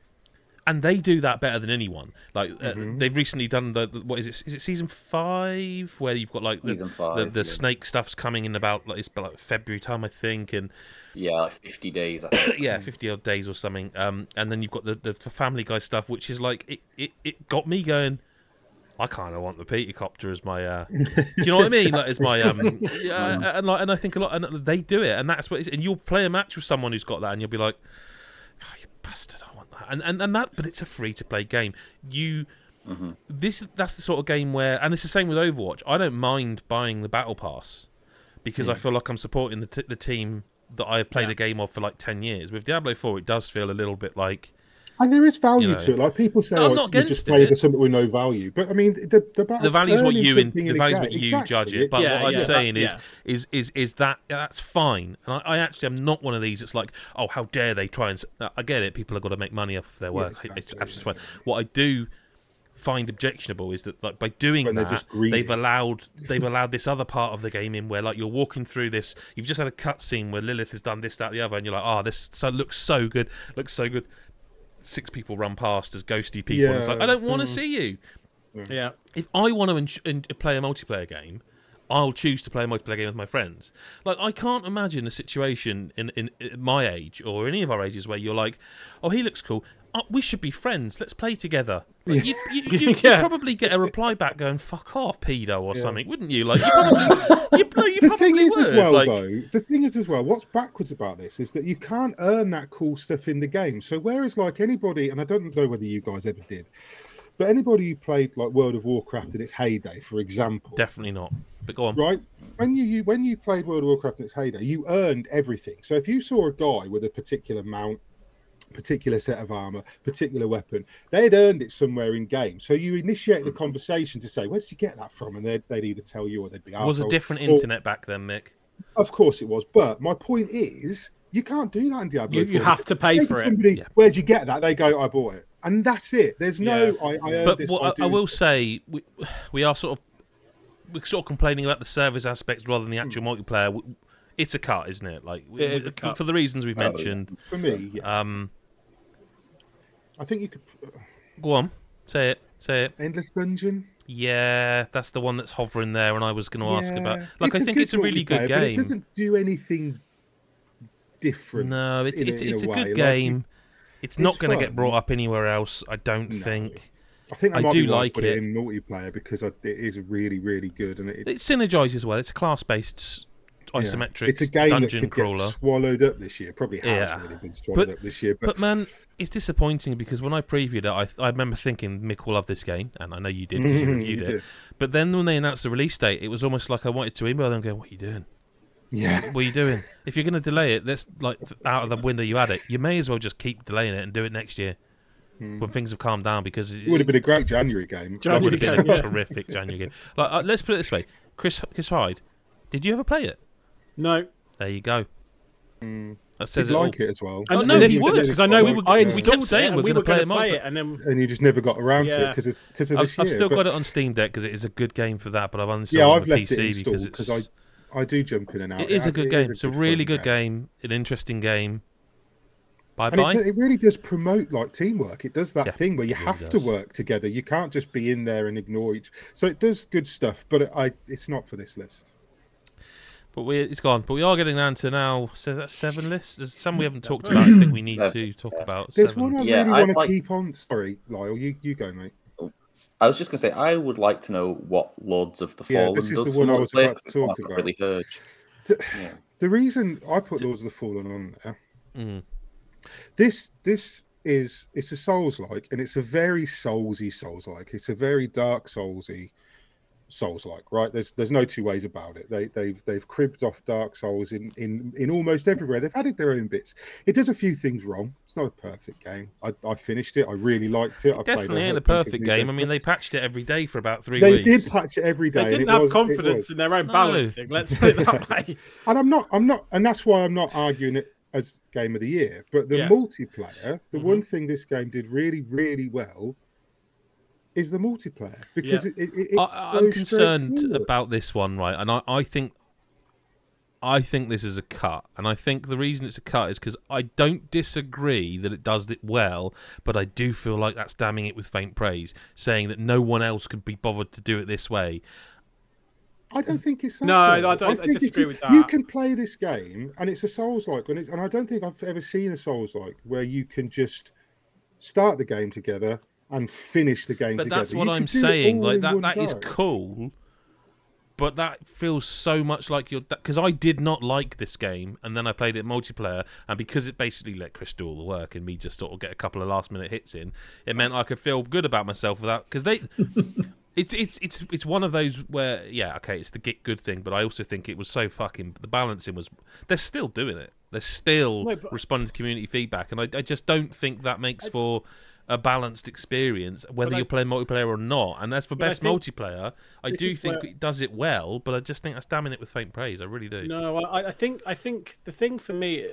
and they do that better than anyone. Like they've recently done the what is it? Is it season 5 where you've got like the snake stuff's coming in about like it's about February time, I think, and like 50 days. I think. 50 odd days or something. And then you've got the Family Guy stuff, which is like it got me going. I kind of want the Peter Copter as my, do you know what I mean? Like as my, and I think a lot, and they do it, and that's what. And you'll play a match with someone who's got that, and you'll be like, oh, you bastard. And that, but it's a free-to-play game. That's the sort of game where, and it's the same with Overwatch. I don't mind buying the Battle Pass because I feel like I'm supporting the team that I have played a game of for like 10 years. With Diablo 4, it does feel a little bit like And there is value to it. Like people say, you just play it as something with no value. But I mean, the value is what you judge it. But what I'm saying is that that's fine. And I actually am not one of these. It's like, oh, how dare they try and? I get it. People have got to make money off their work. Yeah, exactly, it's absolutely fine. What I do find objectionable is that, like, by doing that, they've allowed this other part of the game in where, like, you're walking through this, you've just had a cutscene where Lilith has done this, that, the other, and you're like, oh, this looks so good. Six people run past as ghosty people. Yeah. It's like, I don't want to see you. Yeah. If I want to play a multiplayer game, I'll choose to play a multiplayer game with my friends. Like, I can't imagine a situation in my age or any of our ages where you're like, oh, he looks cool. Oh, we should be friends. Let's play together. Like, you'd probably get a reply back going, fuck off, pedo, or something, wouldn't you? Like, the thing is as well, what's backwards about this is that you can't earn that cool stuff in the game. So whereas, like, anybody, and I don't know whether you guys ever did, but anybody who played, like, World of Warcraft in its heyday, for example... Definitely not. But go on. Right? When you played World of Warcraft in its heyday, you earned everything. So if you saw a guy with a particular mount, particular set of armor, particular weapon, they'd earned it somewhere in game. So you initiate the conversation to say, where did you get that from? And they'd either tell you or they'd be... It was a different internet back then, Mick. Of course it was. But my point is, you can't do that in Diablo 4. You have to pay for somebody, it. Yeah. Where'd you get that? They go, I bought it. And that's it. There's no... Yeah. I will say, we are sort of... We're sort of complaining about the service aspects rather than the actual multiplayer. It's a cut, isn't it? Like, it is a cut. For the reasons we've mentioned. For me, yeah. I think you could... Go on. Say it. Endless Dungeon? Yeah, that's the one that's hovering there and I was going to ask about. Like, I think it's a really good game. It doesn't do anything different. No, it's a good game. Like, it's not going to get brought up anywhere else, I don't think. I think I do like it in multiplayer because it is really, really good. And it synergises well. It's a class-based... isometric it's a game dungeon that crawler get swallowed up this year, probably has really been swallowed up this year, but man, it's disappointing because when I previewed it, I remember thinking Mick will love this game, and I know you did because you reviewed it. But then when they announced the release date, it was almost like I wanted to email them going, what are you doing? What are you doing? If you're going to delay it, let's, like, out of the window you had it, you may as well just keep delaying it and do it next year when things have calmed down, because it would have been a great January game. It would have been a terrific January game. Like, let's put it this way, Chris Hyde, did you ever play it? No. There you go. That says it as well. Oh, no, you would, because I know we kept saying we're going to play it, and you just never got around to it because of this year. I've still got it on Steam Deck because it is a good game for that, but I've uninstalled it on the PC because I do jump in and out. It is a good game. It's a really good game, an interesting game. Bye-bye. And it really does promote, like, teamwork. It does that thing where you have to work together. You can't just be in there and ignore each. So it does good stuff, but it's not for this list. But it's gone. But we are getting down to now. So that's 7 lists. There's some we haven't talked about. I think we need to talk about. There's 7. One I really want to keep on. Sorry, Lyle, you go, mate. I was just going to say, I would like to know what Lords of the Fallen does. This is the one I was about to talk about. Really heard. The reason I put Lords of the Fallen on there. This is, it's a Souls-like, and it's a very Soulsy Souls-like. It's a very dark Soulsy. Souls-like, right? There's no two ways about it. They've cribbed off Dark Souls in almost everywhere. They've added their own bits. It does a few things wrong. It's not a perfect game. I finished it. I really liked it. Definitely ain't a perfect game. I mean, they patched it every day for about 3 weeks. They did patch it every day. They didn't have confidence in their own balancing. Let's put it that way. And I'm not, and that's why I'm not arguing it as game of the year. But the multiplayer, the one thing this game did really, really well. Is the multiplayer, because I'm concerned about this one, right? And I think this is a cut, and I think the reason it's a cut is because I don't disagree that it does it well, but I do feel like that's damning it with faint praise, saying that no one else could be bothered to do it this way. I don't think it's that. No, I don't. I disagree with that. You can play this game, and it's a Souls-like, and I don't think I've ever seen a Souls-like where you can just start the game together. And finish the game together. But that's what I'm saying. Like that is cool, but that feels so much like you're... Because I did not like this game, and then I played it multiplayer, and because it basically let Chris do all the work and me just sort of get a couple of last-minute hits in, it meant I could feel good about myself without... Because they... It's one of those where, it's the get good thing, but I also think it was so fucking... The balancing was... They're still doing it. They're still responding to community feedback, and I just don't think that makes for a balanced experience, whether you're playing multiplayer or not. And as for best multiplayer, I do think it does it well, but I just think that's damning it with faint praise. I really do. No, I think the thing for me,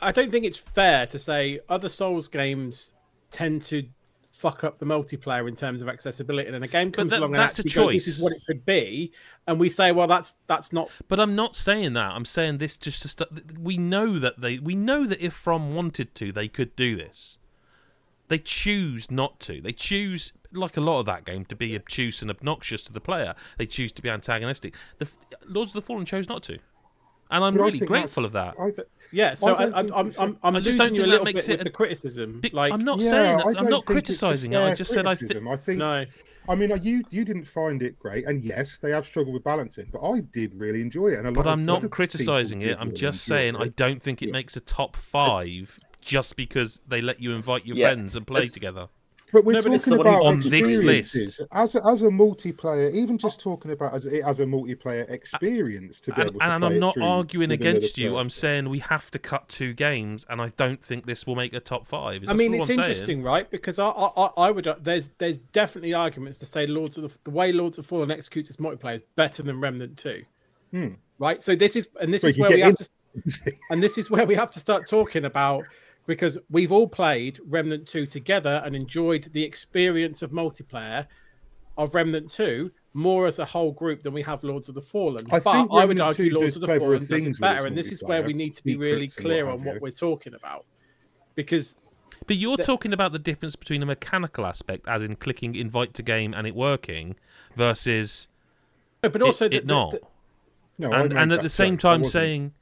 I don't think it's fair to say other Souls games tend to fuck up the multiplayer in terms of accessibility, and then a game comes along and actually goes, this is what it could be, and we say, well, that's not. But I'm not saying that. I'm saying this just to we know that if From wanted to, they could do this. They choose not to. They choose, like a lot of that game, to be obtuse and obnoxious to the player. They choose to be antagonistic. The Lords of the Fallen chose not to, and I'm really grateful of that. Yeah, so I'm just losing you a little bit with the criticism. I'm not saying that. I'm not criticising it. I just said I think. No. I mean, you didn't find it great, and yes, they have struggled with balancing, but I did really enjoy it. But I'm not criticising it. I'm just saying I don't think it makes a top five just because they let you invite your friends and play together. But we're talking about on this list as a multiplayer, even just talking about as a multiplayer experience to be able to. And I'm not arguing against you. I'm saying we have to cut two games, and I don't think this will make a top five. I mean, it's interesting, right? Because I would there's definitely arguments to say the way Lords of the Fallen executes its multiplayer is better than Remnant 2, right? So this is where we have to start talking about. Because we've all played Remnant 2 together and enjoyed the experience of multiplayer of Remnant 2 more as a whole group than we have Lords of the Fallen. But I would argue Lords of the Fallen does it better, and this is where we need to be really clear on what we're talking about. But you're talking about the difference between a mechanical aspect, as in clicking invite to game and it working, versus and at the same time saying...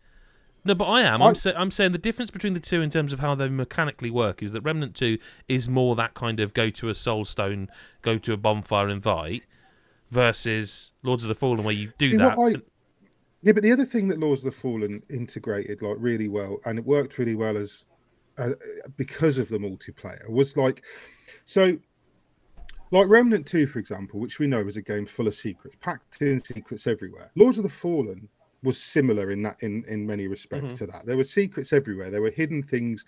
No, but I am. I'm saying the difference between the two in terms of how they mechanically work is that Remnant 2 is more that kind of go to a soulstone, go to a bonfire invite, versus Lords of the Fallen where you do that. Yeah, but the other thing that Lords of the Fallen integrated like really well, and it worked really well as because of the multiplayer, was like Remnant 2, for example, which we know is a game full of secrets, packed in secrets everywhere. Lords of the Fallen was similar in that in many respects to that. There were secrets everywhere. There were hidden things.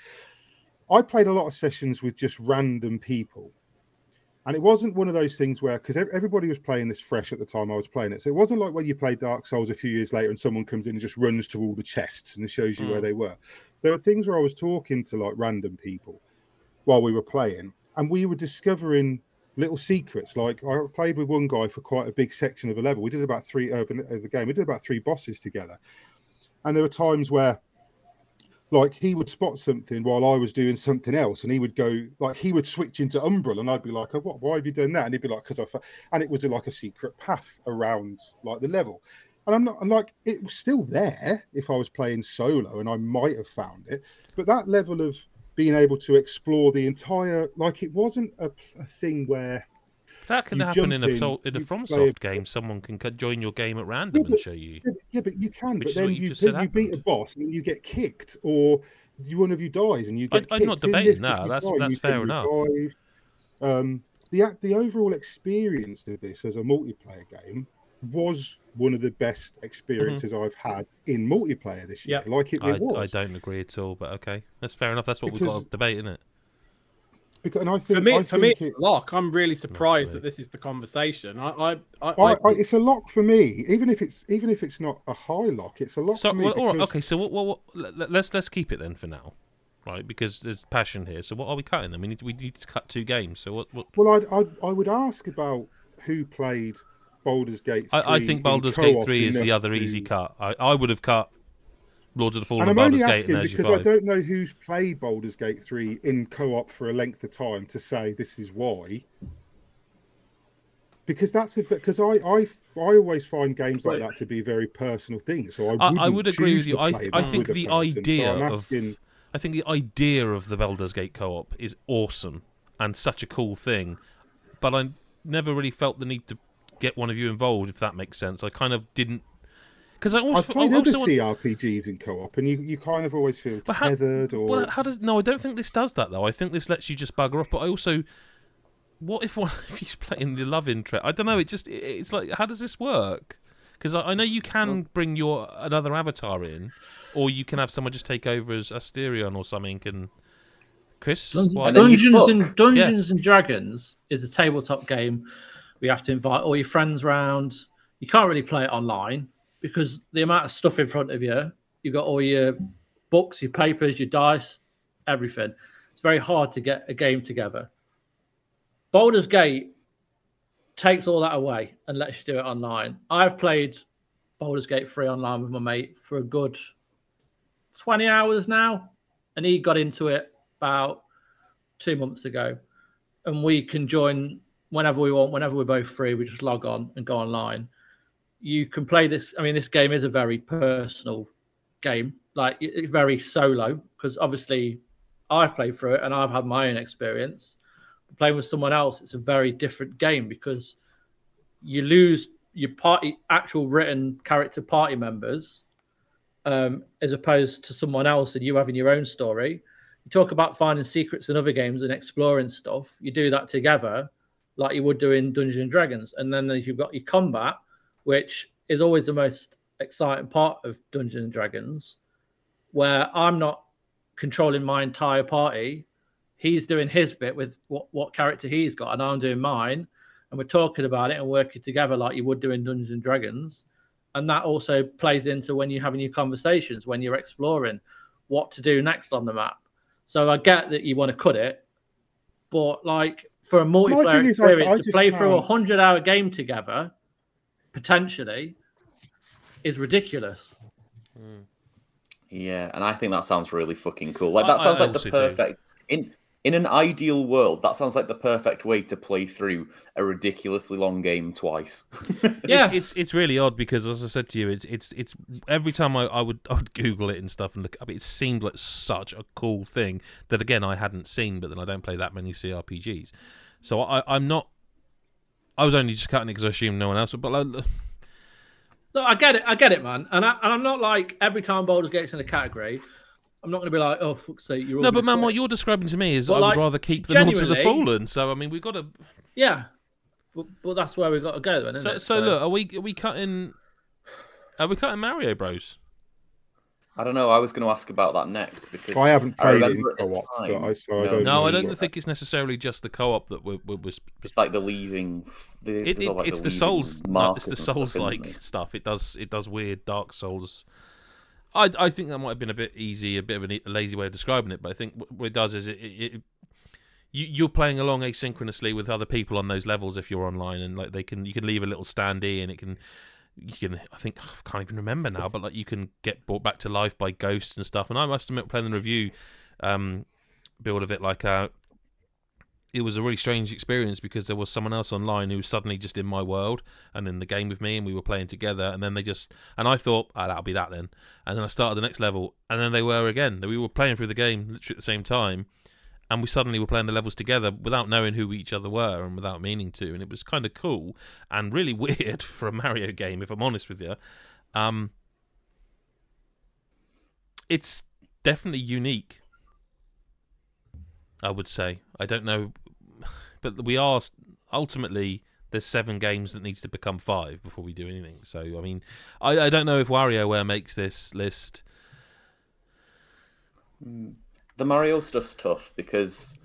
I played a lot of sessions with just random people. And it wasn't one of those things where, because everybody was playing this fresh at the time I was playing it. So it wasn't like when you play Dark Souls a few years later and someone comes in and just runs to all the chests and shows you where they were. There were things where I was talking to like random people while we were playing. And we were discovering little secrets. Like I played with one guy for quite a big section of a level. We did about three of the game. We did about three bosses together, and there were times where, like, he would spot something while I was doing something else, and he would go, like, he would switch into Umbral, and I'd be like, oh, "What? Why have you done that?" And he'd be like, "Because I," and it was like a secret path around like the level. And I'm like, it was still there if I was playing solo, and I might have found it, but that level of being able to explore the entire, like, it wasn't a thing where that can happen in a FromSoft game. Someone can join your game at random and show you. Yeah, but you can. But then you beat a boss and you get kicked, or one of you dies and you get kicked. I'm not debating that. That's fair enough. The overall experience of this as a multiplayer game was one of the best experiences I've had in multiplayer this year. Like it was. I don't agree at all, but okay, that's fair enough. That's what we've got to debate, isn't it? Because and I think it's a lock. I'm really surprised that this is the conversation. It's a lock for me, even if it's not a high lock. It's a lock. So, for me all right, okay. So let's keep it then for now, right? Because there's passion here. So what are we cutting them? We need to cut two games. So what? Well, I would ask about who played Baldur's Gate 3. I think Baldur's Gate 3 is the other easy cut. I would have cut Lords of the Fallen and Baldur's Gate. And I'm only asking because I don't know who's played Baldur's Gate 3 in co-op for a length of time to say this is why. Because I always find games like that to be very personal things. So I would agree with you. I think the idea of the Baldur's Gate co-op is awesome and such a cool thing. But I never really felt the need to get one of you involved, if that makes sense. I kind of didn't, because I've played CRPGs in co-op, and you kind of always feel tethered. I don't think this does that though. I think this lets you just bugger off. But I also, what if one of you's playing the love interest? I don't know. It's like, how does this work? Because I know you can bring another avatar in, or you can have someone just take over as Asterion or something. And Chris, Dungeons and Dragons is a tabletop game. We have to invite all your friends round. You can't really play it online because the amount of stuff in front of you. You've got all your books, your papers, your dice, everything. It's very hard to get a game together. Baldur's Gate takes all that away and lets you do it online. I've played Baldur's Gate 3 online with my mate for a good 20 hours now, and he got into it about 2 months ago. And we can join whenever we want, whenever we're both free, we just log on and go online. You can play this. I mean, this game is a very personal game, like it's very solo, because obviously I've played through it and I've had my own experience. Playing with someone else, it's a very different game because you lose your party, actual written character party members, as opposed to someone else and you having your own story. You talk about finding secrets in other games and exploring stuff. You do that together, like you would do in Dungeons and Dragons. And then you've got your combat, which is always the most exciting part of Dungeons and Dragons, where I'm not controlling my entire party. He's doing his bit with what character he's got, and I'm doing mine, and we're talking about it and working together like you would do in Dungeons and Dragons. And that also plays into when you're having your conversations, when you're exploring what to do next on the map. So I get that you want to cut it, but like for a multiplayer experience, to play through a 100-hour game together, potentially, is ridiculous. Mm. Yeah, and I think that sounds really fucking cool. Like that sounds like the perfect... In an ideal world, that sounds like the perfect way to play through a ridiculously long game twice. Yeah, it's really odd because, as I said to you, it's every time I would Google it and stuff and look up, it seemed like such a cool thing that, again, I hadn't seen, but then I don't play that many CRPGs. So I was only just cutting it because I assumed no one else would, but like... No, I get it, man. And I'm not like, every time Baldur's Gate's in a category... I'm not going to be like, oh, fuck's sake, you're all... No, but man, what you're describing to me is I would rather keep the Lords of the Fallen. So, I mean, we've got to... Yeah. But that's where we've got to go, then, isn't it? So, look, are we cutting Mario Bros? I don't know. I was going to ask about that next, because... I haven't played it in co-op, but I don't think it's necessarily just the co-op that we're... It's like the leaving... It's the Souls... It's the Souls-like stuff. It does weird Dark Souls... I think that might have been a bit easy, a bit of a lazy way of describing it, but I think what it does is you're playing along asynchronously with other people on those levels if you're online, and like you can leave a little standee, and I can't even remember now, but like you can get brought back to life by ghosts and stuff. And I must admit, playing the review build of it, like it was a really strange experience because there was someone else online who was suddenly just in my world and in the game with me, and we were playing together. And then I thought, that'll be that then. And then I started the next level, and then they were again. We were playing through the game literally at the same time, and we suddenly were playing the levels together without knowing who each other were and without meaning to. And it was kind of cool and really weird for a Mario game, if I'm honest with you. It's definitely unique, I would say. I don't know, but we are ultimately, there's 7 games that needs to become 5 before we do anything. So I mean, I don't know if WarioWare makes this list. The Mario stuff's tough because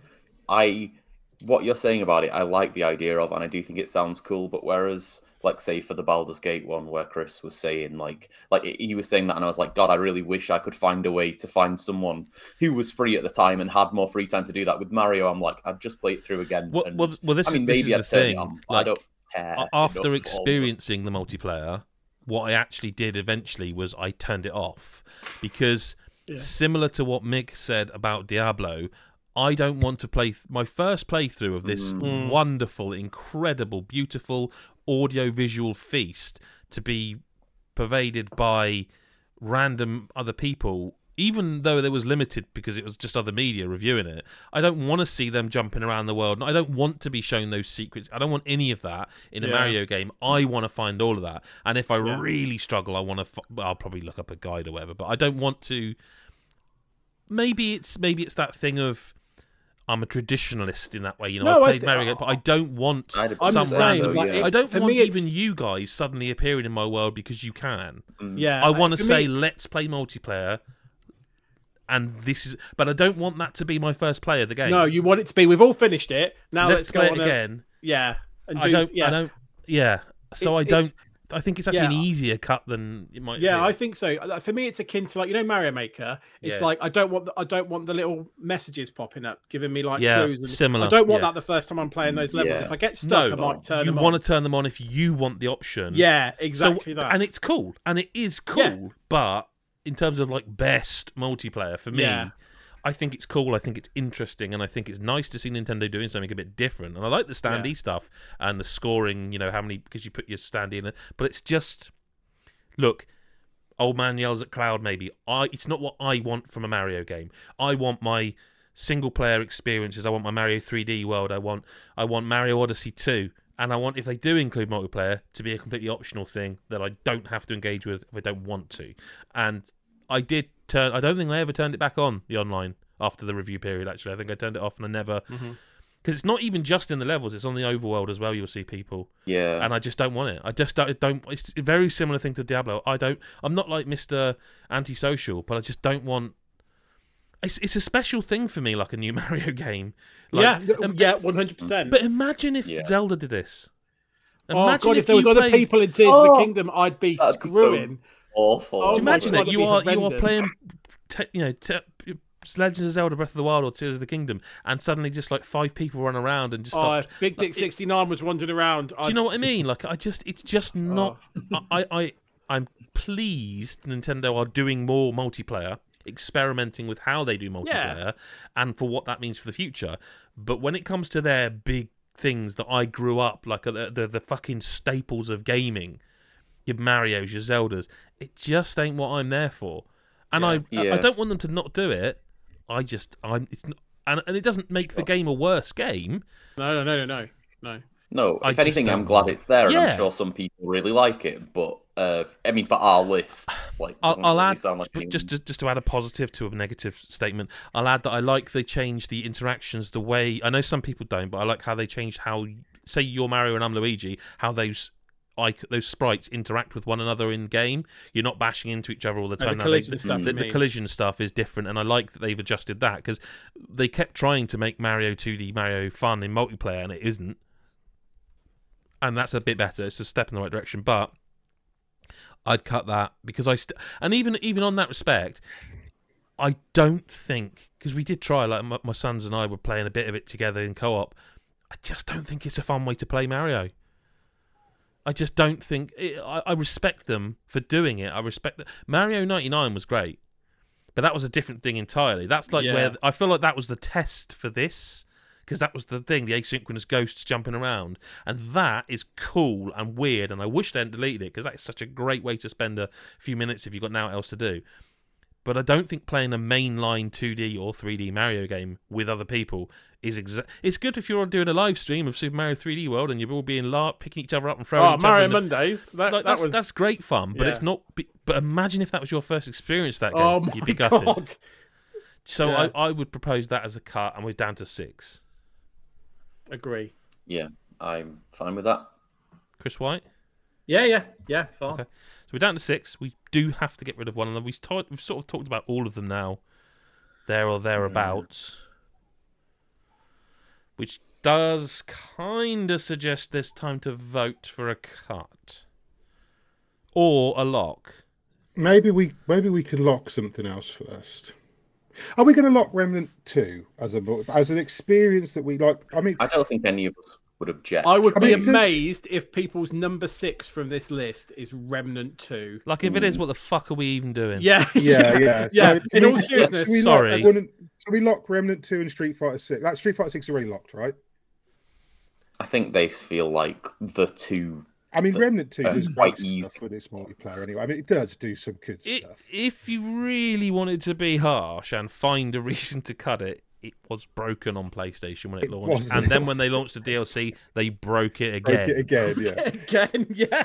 what you're saying about it, I like the idea of, and I do think it sounds cool. But whereas, like, say for the Baldur's Gate one, where Chris was saying like he was saying that, and I was like, God, I really wish I could find a way to find someone who was free at the time and had more free time to do that. With Mario, I'm like, I'd just play it through again. This is the thing. I don't care. After experiencing the multiplayer, what I actually did eventually was I turned it off because, similar to what Mick said about Diablo, I don't want to play my first playthrough of this wonderful, incredible, beautiful audio-visual feast to be pervaded by random other people, even though there was limited because it was just other media reviewing it. I don't want to see them jumping around the world. I don't want to be shown those secrets. I don't want any of that in a Mario game. I want to find all of that. And if I really struggle, I'll probably look up a guide or whatever, but I don't want to... Maybe it's that thing of... I'm a traditionalist in that way. You know, no, I played Mario, but I don't want some random. Like, I don't want even you guys suddenly appearing in my world because you can. Yeah, I want to say let's play multiplayer, and this is. But I don't want that to be my first play of the game. No, you want it to be. We've all finished it now. Let's play it again. Yeah, and I don't. Yeah, so I think it's actually an easier cut than it might. Yeah, be. I think so. For me, it's akin to, like, you know, Mario Maker. It's like I don't want the little messages popping up, giving me like clues. And similar. I don't want that the first time I'm playing those levels. Yeah. If I get stuck, I might turn them on. You want to turn them on if you want the option. Yeah, exactly that. And it's cool, and it is cool. Yeah. But in terms of like best multiplayer, for me, I think it's cool. I think it's interesting, and I think it's nice to see Nintendo doing something a bit different. And I like the standee stuff and the scoring. You know how many, because you put your standee in it. But it's just, look, old man yells at cloud. Maybe it's not what I want from a Mario game. I want my single player experiences. I want my Mario 3D World. I want Mario Odyssey 2. And I want, if they do include multiplayer, to be a completely optional thing that I don't have to engage with if I don't want to. And I did. I don't think I ever turned it back on, the online, after the review period, actually. I think I turned it off and I never... Because it's not even just in the levels, it's on the overworld as well, you'll see people. Yeah. And I just don't want it. I don't... It's a very similar thing to Diablo. I'm not like Mr. Antisocial, but I just don't want... It's a special thing for me, like a new Mario game. Like, 100%. But imagine if Zelda did this. Imagine if there was other people in Tears of the Kingdom, I'd be screwing... Awful. Oh, imagine that you are playing, Legends of Zelda: Breath of the Wild or Tears of the Kingdom, and suddenly just like five people run around and just Big Dick 69 was wandering around. Do you know what I mean? Like it's just not. I'm pleased Nintendo are doing more multiplayer, experimenting with how they do multiplayer, and for what that means for the future. But when it comes to their big things that I grew up like the fucking staples of gaming. Your Mario's, your Zeldas. It just ain't what I'm there for, and I don't want them to not do it. It doesn't make the game a worse game. No. If anything, I'm glad it's there, and I'm sure some people really like it. But I mean, for our list, like just to add a positive to a negative statement, I'll add that I like they changed the interactions the way. I know some people don't, but I like how they changed how, say, you're Mario and I'm Luigi, how those sprites interact with one another in game. You're not bashing into each other all the time. The collision stuff is different, and I like that they've adjusted that, because they kept trying to make Mario 2D Mario fun in multiplayer, and it isn't. And that's a bit better. It's a step in the right direction, but I'd cut that because and even on that respect, I don't think, because we did try, like my sons and I were playing a bit of it together in co-op. I just don't think it's a fun way to play Mario. I just don't think... I respect them for doing it. I respect that. Mario 99 was great, but that was a different thing entirely. That's like where... I feel like that was the test for this, because that was the thing, the asynchronous ghosts jumping around. And that is cool and weird, and I wish they hadn't deleted it, because that is such a great way to spend a few minutes if you've got nothing else to do. But I don't think playing a mainline 2D or 3D Mario game with other people is it's good if you're doing a live stream of Super Mario 3D World and you're all being picking each other up and throwing each other. Mario Mondays. That's great fun, but it's not. But imagine if that was your first experience that game, you'd be gutted. God. So I would propose that as a cut, and we're down to 6. Agree. Yeah, I'm fine with that. Chris White. Yeah, fine. Okay. So we're down to 6. We do have to get rid of one of them. We've sort of talked about all of them now, there or thereabouts, which does kind of suggest there's time to vote for a cut or a lock. Maybe we could lock something else first. Are we going to lock Remnant 2 as an experience that we like? I mean, I don't think any of us would object. I would be amazed if people's number 6 from this list is Remnant 2. Like, if it is, what the fuck are we even doing? Yeah. So in all seriousness, sorry. So we lock Remnant 2 and Street Fighter 6. That Street Fighter 6 is already locked, right? I think they feel like the two. I mean, Remnant 2 is quite easy for this multiplayer anyway. I mean, it does do some good stuff. If you really wanted to be harsh and find a reason to cut it, it was broken on PlayStation when it launched, and then when they launched the DLC, they broke it again. Yeah.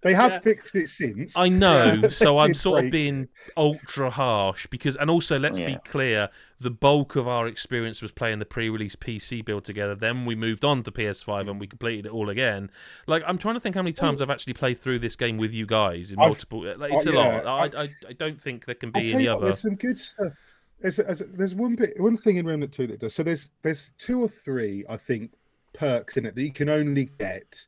They have fixed it since. I know, so I'm sort of being ultra harsh because, and also let's be clear, the bulk of our experience was playing the pre-release PC build together. Then we moved on to PS5 and we completed it all again. Like, I'm trying to think how many times I've actually played through this game with you guys in multiple. Like, it's a lot. I don't think there can be any other. There's some good stuff. There's one thing in Remnant 2 that does. So there's two or three, I think, perks in it that you can only get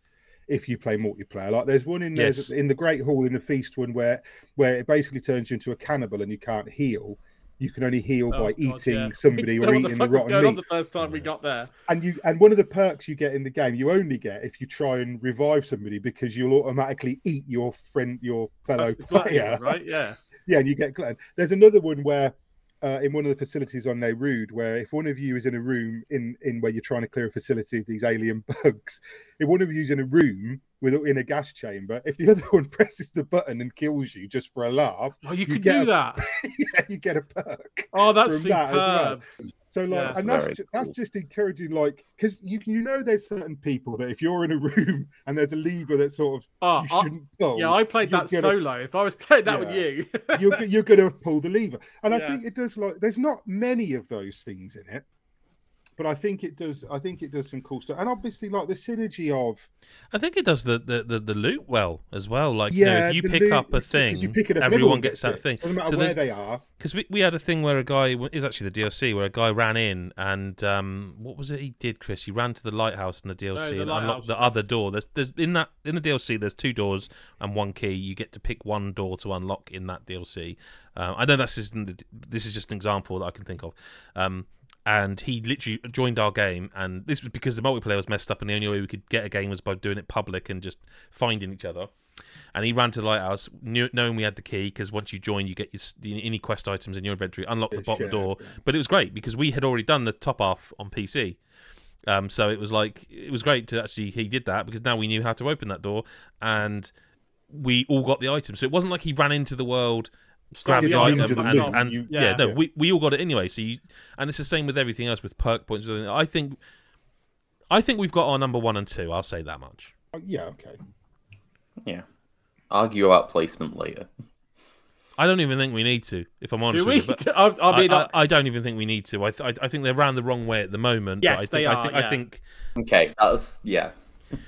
if you play multiplayer. Like there's one in there in the Great Hall in the Feast one where it basically turns you into a cannibal and you can't heal. You can only heal by eating somebody or eating the rotten meat. On the first time we got there, and one of the perks you get in the game, you only get if you try and revive somebody because you'll automatically eat your friend, your fellow player, right? Yeah, yeah, and you get glutton. There's another one where in one of the facilities on Nerude, where if one of you is in a room in where you're trying to clear a facility of these alien bugs, if one of you is in a room in a gas chamber, if the other one presses the button and kills you just for a laugh, you could do that. Yeah, you get a perk. Oh, that's superb. That as well. So like, that's just encouraging, like, because you know there's certain people that if you're in a room and there's a lever that sort of you shouldn't pull. Yeah, I played that solo. If I was playing that with you, you're going to pull the lever. And I think it does. Like, there's not many of those things in it. But I think it does. I think it does some cool stuff, and obviously, like the synergy of. I think it does the loot well as well. Like, you know, if you pick up a thing, everyone gets that thing. Doesn't matter where they are. Because we had a thing where a guy, it was actually the DLC, where a guy ran in and what was it he did, Chris? He ran to the lighthouse in the DLC and unlocked the other door. There's in the DLC there's two doors and one key. You get to pick one door to unlock in that DLC. I know this is just an example that I can think of. And he literally joined our game, and this was because the multiplayer was messed up, and the only way we could get a game was by doing it public and just finding each other. And he ran to the lighthouse, knowing we had the key, because once you join, you get any quest items in your inventory, unlock the bottom door. But it was great, because we had already done the top half on PC. So it was like, it was great to actually, he did that, because now we knew how to open that door, and we all got the item. So it wasn't like he ran into the world, grab the item we all got it anyway. So and it's the same with everything else with perk points. I think we've got our number 1 and 2. I'll say that much. Argue about placement later. I don't even think we need to, if I'm honest with you. I don't even think we need to. I think they're ran the wrong way at the moment. Yes, but I think that was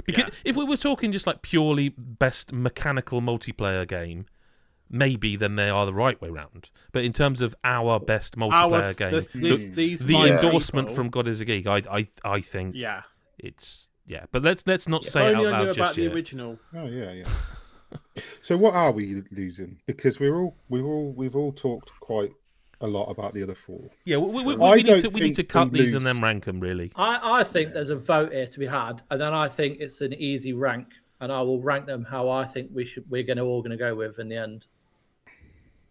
because if we were talking just like purely best mechanical multiplayer game, maybe then they are the right way round. But in terms of our best multiplayer game, the endorsement from God is a Geek, I think it's... Yeah, but let's not say it out loud just yet. The original. Oh, yeah. So what are we losing? Because we've all talked quite a lot about the other four. Yeah, we need to cut these and then rank them, really. I think there's a vote here to be had, and then I think it's an easy rank, and I will rank them how I think we're all going to go with in the end.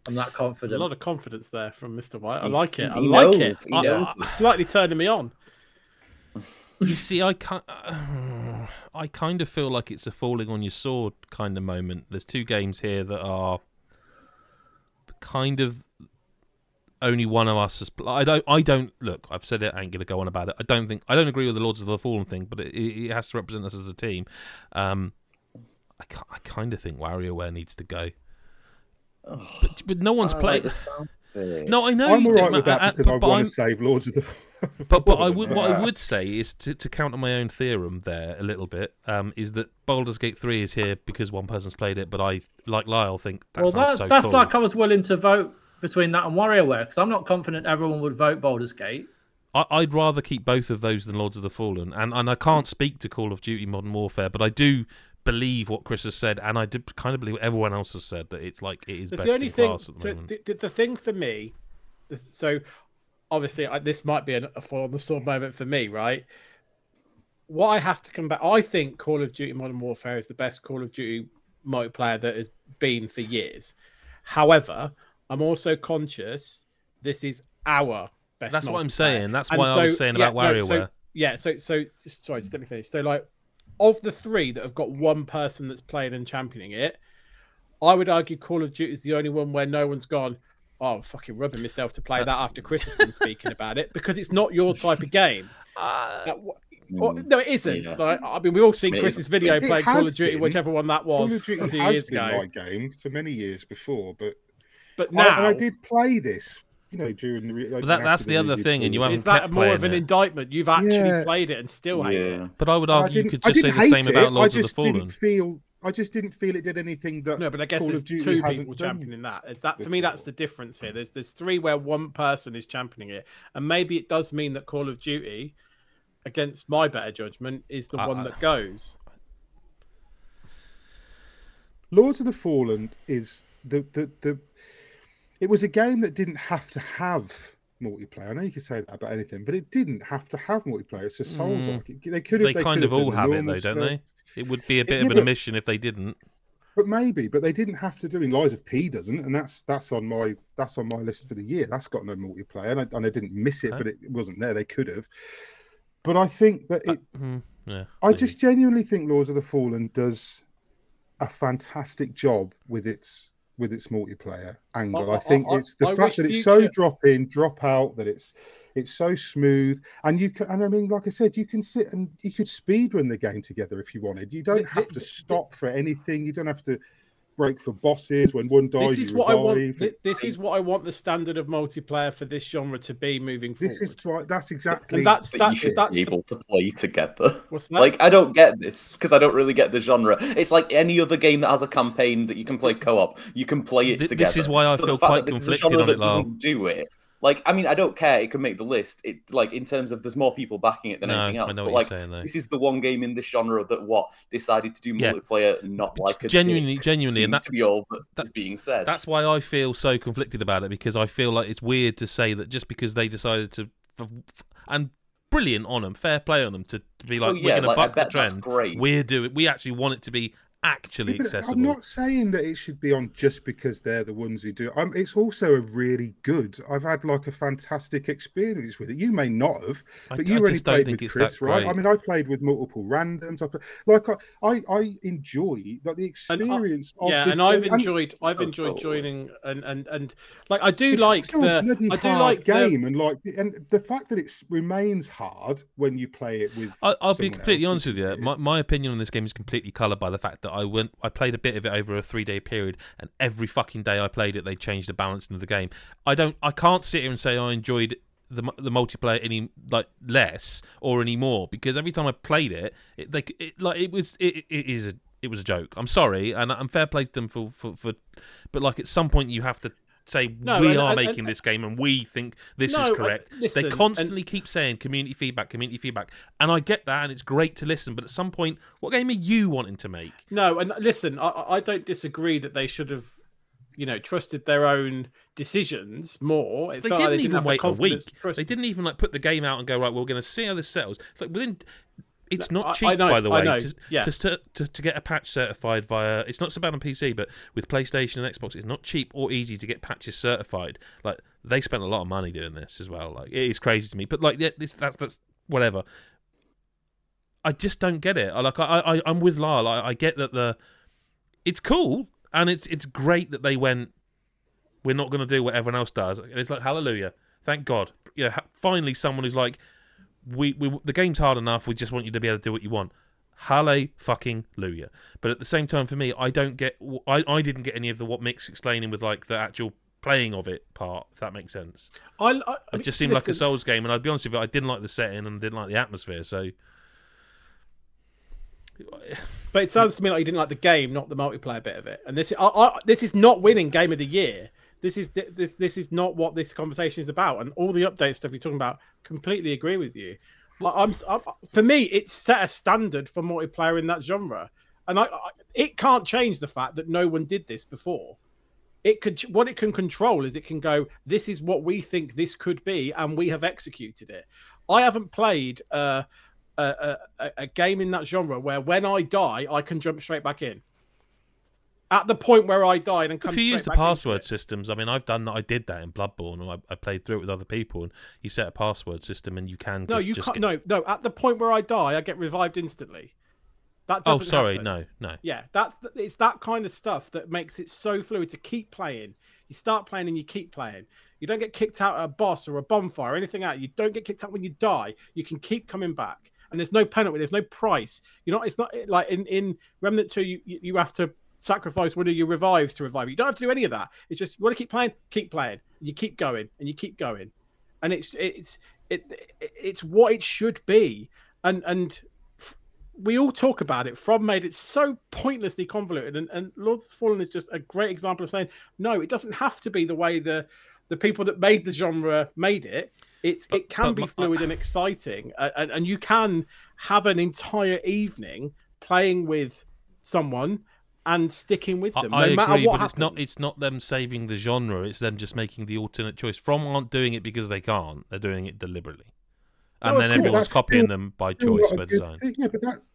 I'm that confident. A lot of confidence there from Mr. White. I like it. It's slightly turning me on. You see, I kind of feel like it's a falling on your sword kind of moment. There's two games here that are kind of only one of us. Look, I've said it. I ain't going to go on about it. I don't agree with the Lords of the Fallen thing, but it has to represent us as a team. I kind of think WarioWare needs to go. But no one's played. No, I know. I'm all right with that because I want to save Lords of the Fallen. What I would say is to counter my own theorem there a little bit is that Baldur's Gate 3 is here because one person's played it, but I, like Lyle, think that's cool. Like I was willing to vote between that and WarioWare because I'm not confident everyone would vote Baldur's Gate. I'd rather keep both of those than Lords of the Fallen. And I can't speak to Call of Duty Modern Warfare, but I do believe what Chris has said, and I did kind of believe what everyone else has said, that it's like it is best in class at the moment. The thing for me, so obviously this might be a fall on the sword moment for me, right? What I have to come back, I think Call of Duty Modern Warfare is the best Call of Duty multiplayer that has been for years. However, I'm also conscious this is our best. That's what I'm saying. That's why I was saying about WarioWare. Just let me finish. So like, of the three that have got one person that's playing and championing it, I would argue Call of Duty is the only one where no one's gone, oh, I'm fucking rubbing myself to play that after Chris has been speaking about it, because it's not your type of game. Well, no, it isn't. Yeah. Like, I mean, we've all seen Chris's video playing Call of Duty, whichever one that was, a few years ago. It has been my game for many years before, but now I did play this. You know, during the that's the other thing, and you haven't. Is that more of an indictment? You've actually played it and still hate it. But I would argue you could just say the same about Lords of the Fallen. I just didn't feel it did anything that. No, but I guess there's two people championing that. For me, that's the difference here. There's three where one person is championing it, and maybe it does mean that Call of Duty, against my better judgment, is the one that goes. Lords of the Fallen is the It was a game that didn't have to have multiplayer. I know you could say that about anything, but it didn't have to have multiplayer. It's just Souls-like. They could have. They kind of all have it, though, don't they? It would be a bit of an omission if they didn't. But maybe, but they didn't have to do. And Lies of P doesn't, and that's on my list for the year. That's got no multiplayer, and I didn't miss it, but it wasn't there. They could have. But I think that it. I just genuinely think Lords of the Fallen does a fantastic job with its multiplayer angle. I think it's the fact that it's so drop in, drop out, that it's so smooth, and you can. And I mean, like I said, you can sit and you could speed run the game together if you wanted. You don't have to stop for anything. You don't have to break for bosses when one dies. This is what I want. This is what I want the standard of multiplayer for this genre to be moving forward. This is right. That's exactly. And that's able to play together. What's that? Like, I don't get this because I don't really get the genre. It's like any other game that has a campaign that you can play co-op. You can play it together. This is why I feel quite conflicted on it. Doesn't do it. Like, I mean, I don't care. It can make the list. It, like, in terms of there's more people backing it than anything else. I know but what you're saying, though. This is the one game in this genre that decided to do multiplayer, not like a genuinely, and that's to be all that's being said. That's why I feel so conflicted about it, because I feel like it's weird to say that just because they decided to, and brilliant on them, fair play on them to be like, we're going to buck the trend. That's great. We actually want it to be actually accessible. I'm not saying that it should be on just because they're the ones who do. It's also a really good. I've had like a fantastic experience with it. You may not have, but you already played with Chris, right? I mean, I played with multiple randoms. I enjoy like the experience of this. And I've enjoyed joining and like I do like the bloody hard game and the fact that it remains hard when you play it with. I'll be completely honest with you. My opinion on this game is completely coloured by the fact that I played a bit of it over a 3-day period, and every fucking day I played it, they changed the balance of the game. I can't sit here and say I enjoyed the multiplayer any less or any more, because every time I played it, it was a joke. I'm sorry, and I'm fair play to them for but like at some point you have to say we are making this game and we think this is correct. Listen, they constantly keep saying community feedback, and I get that, and it's great to listen, but at some point, what game are you wanting to make? No, and listen, I don't disagree that they should have, you know, trusted their own decisions more. It felt like they didn't even wait a week. They didn't even put the game out and go, right, we're going to see how this settles. It's like within... It's not cheap, by the way, to get a patch certified via... It's not so bad on PC, but with PlayStation and Xbox, it's not cheap or easy to get patches certified. Like, they spent a lot of money doing this as well. Like, it is crazy to me. But, like, yeah, that's whatever. I just don't get it. Like, I'm with Lyle. I get that it's cool, and it's great that they went, we're not going to do what everyone else does. And it's like, hallelujah. Thank God. You know, finally someone who's like... We the game's hard enough. We just want you to be able to do what you want. Hallelujah. But at the same time, for me, I don't get. I didn't get any of what Mick's explaining with like the actual playing of it part. If that makes sense. It just seemed like a Souls game, and I'd be honest with you, I didn't like the setting and didn't like the atmosphere. So, but it sounds to me like you didn't like the game, not the multiplayer bit of it. And this is not winning Game of the Year. This is not what this conversation is about, and all the update stuff you're talking about. Completely agree with you. For me, it's set a standard for multiplayer in that genre, and it can't change the fact that no one did this before. What it can control is it can go, this is what we think this could be, and we have executed it. I haven't played a game in that genre where when I die, I can jump straight back in. At the point where I died and come if you use the password systems, I mean, I've done that. I did that in Bloodborne, and I played through it with other people. And you set a password system, and you can No. At the point where I die, I get revived instantly. That doesn't happen. No. Yeah, it's that kind of stuff that makes it so fluid to keep playing. You start playing and you keep playing. You don't get kicked out at a boss or a bonfire or anything. You don't get kicked out when you die. You can keep coming back. and there's no penalty, there's no price. You know, it's not like in Remnant 2, you have to sacrifice one of your revives to revive. You don't have to do any of that. It's just, you want to keep playing, you keep going and you keep going, and it's what it should be. And we all talk about it. From made it so pointlessly convoluted, and Lords of the Fallen is just a great example of saying, no, it doesn't have to be the way the people that made the genre made it. It can be fluid and exciting, and you can have an entire evening playing with someone and sticking with them. I agree, no matter what happens. It's not them saving the genre. It's them just making the alternate choice. From aren't doing it because they can't. They're doing it deliberately. And then everyone's copying them by choice, by design. Yeah,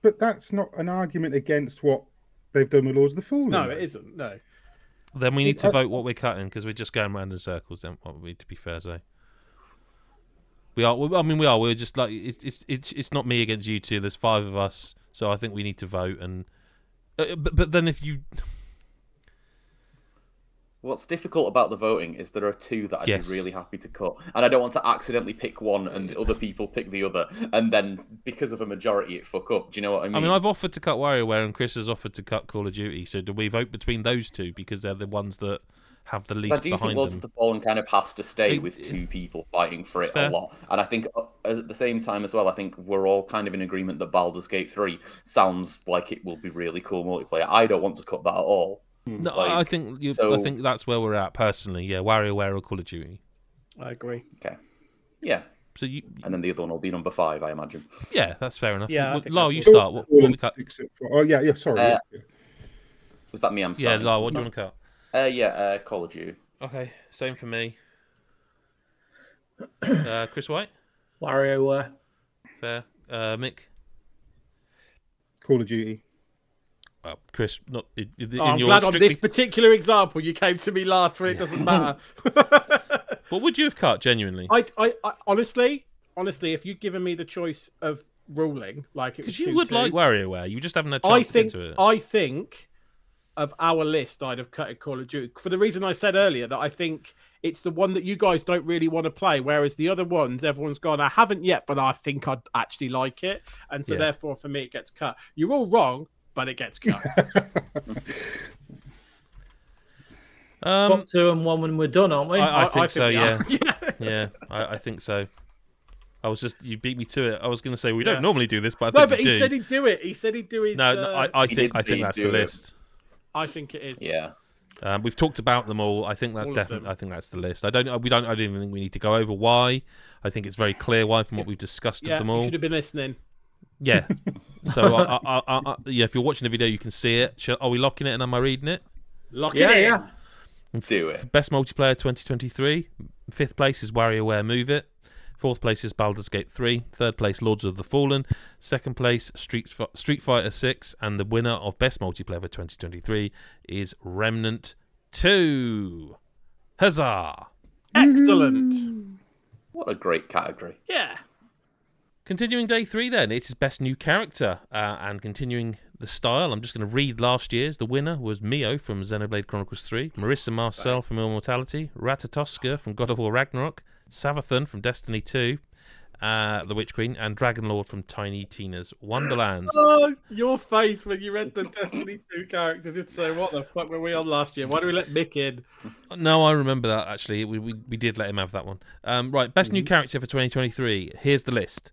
but that's not an argument against what they've done with Lords of the Fallen. No, it isn't, no. Then we need to vote what we're cutting, because we're just going round in circles, don't we, to be fair, so. We are. We're just like, it's not me against you two. There's five of us, so I think we need to vote. And but then if you... What's difficult about the voting is there are two that I'd be really happy to cut, and I don't want to accidentally pick one and the other people pick the other, and then because of a majority it fuck up. Do you know what I mean? I mean, I've offered to cut WarioWare and Chris has offered to cut Call of Duty, so do we vote between those two because they're the ones that have the least behind them? I do think Lords of the Fallen kind of has to stay with two people fighting for it a lot, and I think at the same time as well, I think we're all kind of in agreement that Baldur's Gate 3 sounds like it will be really cool multiplayer. I don't want to cut that at all. No, like, I think that's where we're at personally. Yeah, WarioWare or Call of Duty. I agree. Okay. Yeah. So and then the other one will be number 5, I imagine. Yeah, that's fair enough. Yeah, Lyle, you start. What yeah. Sorry. Was that me? I'm starting. Yeah, Lyle, what do you want to cut? Call of Duty. Okay, same for me. Chris White. WarioWare. Fair. Mick. Call of Duty. Well, Chris, not in I'm your glad strictly... on this particular example you came to me last week. Yeah. Doesn't matter. What would you have cut genuinely? I honestly, if you'd given me the choice of ruling, like because you would like WarioWare, you just haven't had a chance to get to it. I think of our list, I'd have cut Call of Duty for the reason I said earlier, that I think it's the one that you guys don't really want to play, whereas the other ones, everyone's gone, I haven't yet, but I think I'd actually like it, and so therefore for me it gets cut. You're all wrong. But it gets cut. Top 2 and 1 when we're done, aren't we? I think so. Yeah, I think so. I was just, you beat me to it. I was going to say, we don't normally do this, but I think we do. No, but he said he'd do it. He said he'd do his... No, I think that's the list. I think it is. Yeah. We've talked about them all. I think that's definitely. I think that's the list. I don't even think we need to go over why. I think it's very clear why from what we've discussed of them all. You should have been listening. Yeah. So, if you're watching the video, you can see it. Are we locking it and am I reading it? Lock it in. Do it. Best multiplayer 2023. 5th place is WarioWare Move It. 4th place is Baldur's Gate 3. 3rd place, Lords of the Fallen. 2nd place, Street Fighter 6. And the winner of Best Multiplayer for 2023 is Remnant 2. Huzzah! Excellent. Mm-hmm. What a great category. Yeah. Continuing day 3 then, it is best new character, and continuing the style, I'm just going to read last year's. The winner was Mio from Xenoblade Chronicles 3, Marissa Marcel from Immortality, Ratatoska from God of War Ragnarok, Savathun from Destiny 2, The Witch Queen, and Dragonlord from Tiny Tina's Wonderlands. Oh, your face when you read the Destiny 2 characters, it's so, what the fuck were we on last year? Why did we let Mick in? No, I remember that actually, we did let him have that one. Right, best new character for 2023, here's the list.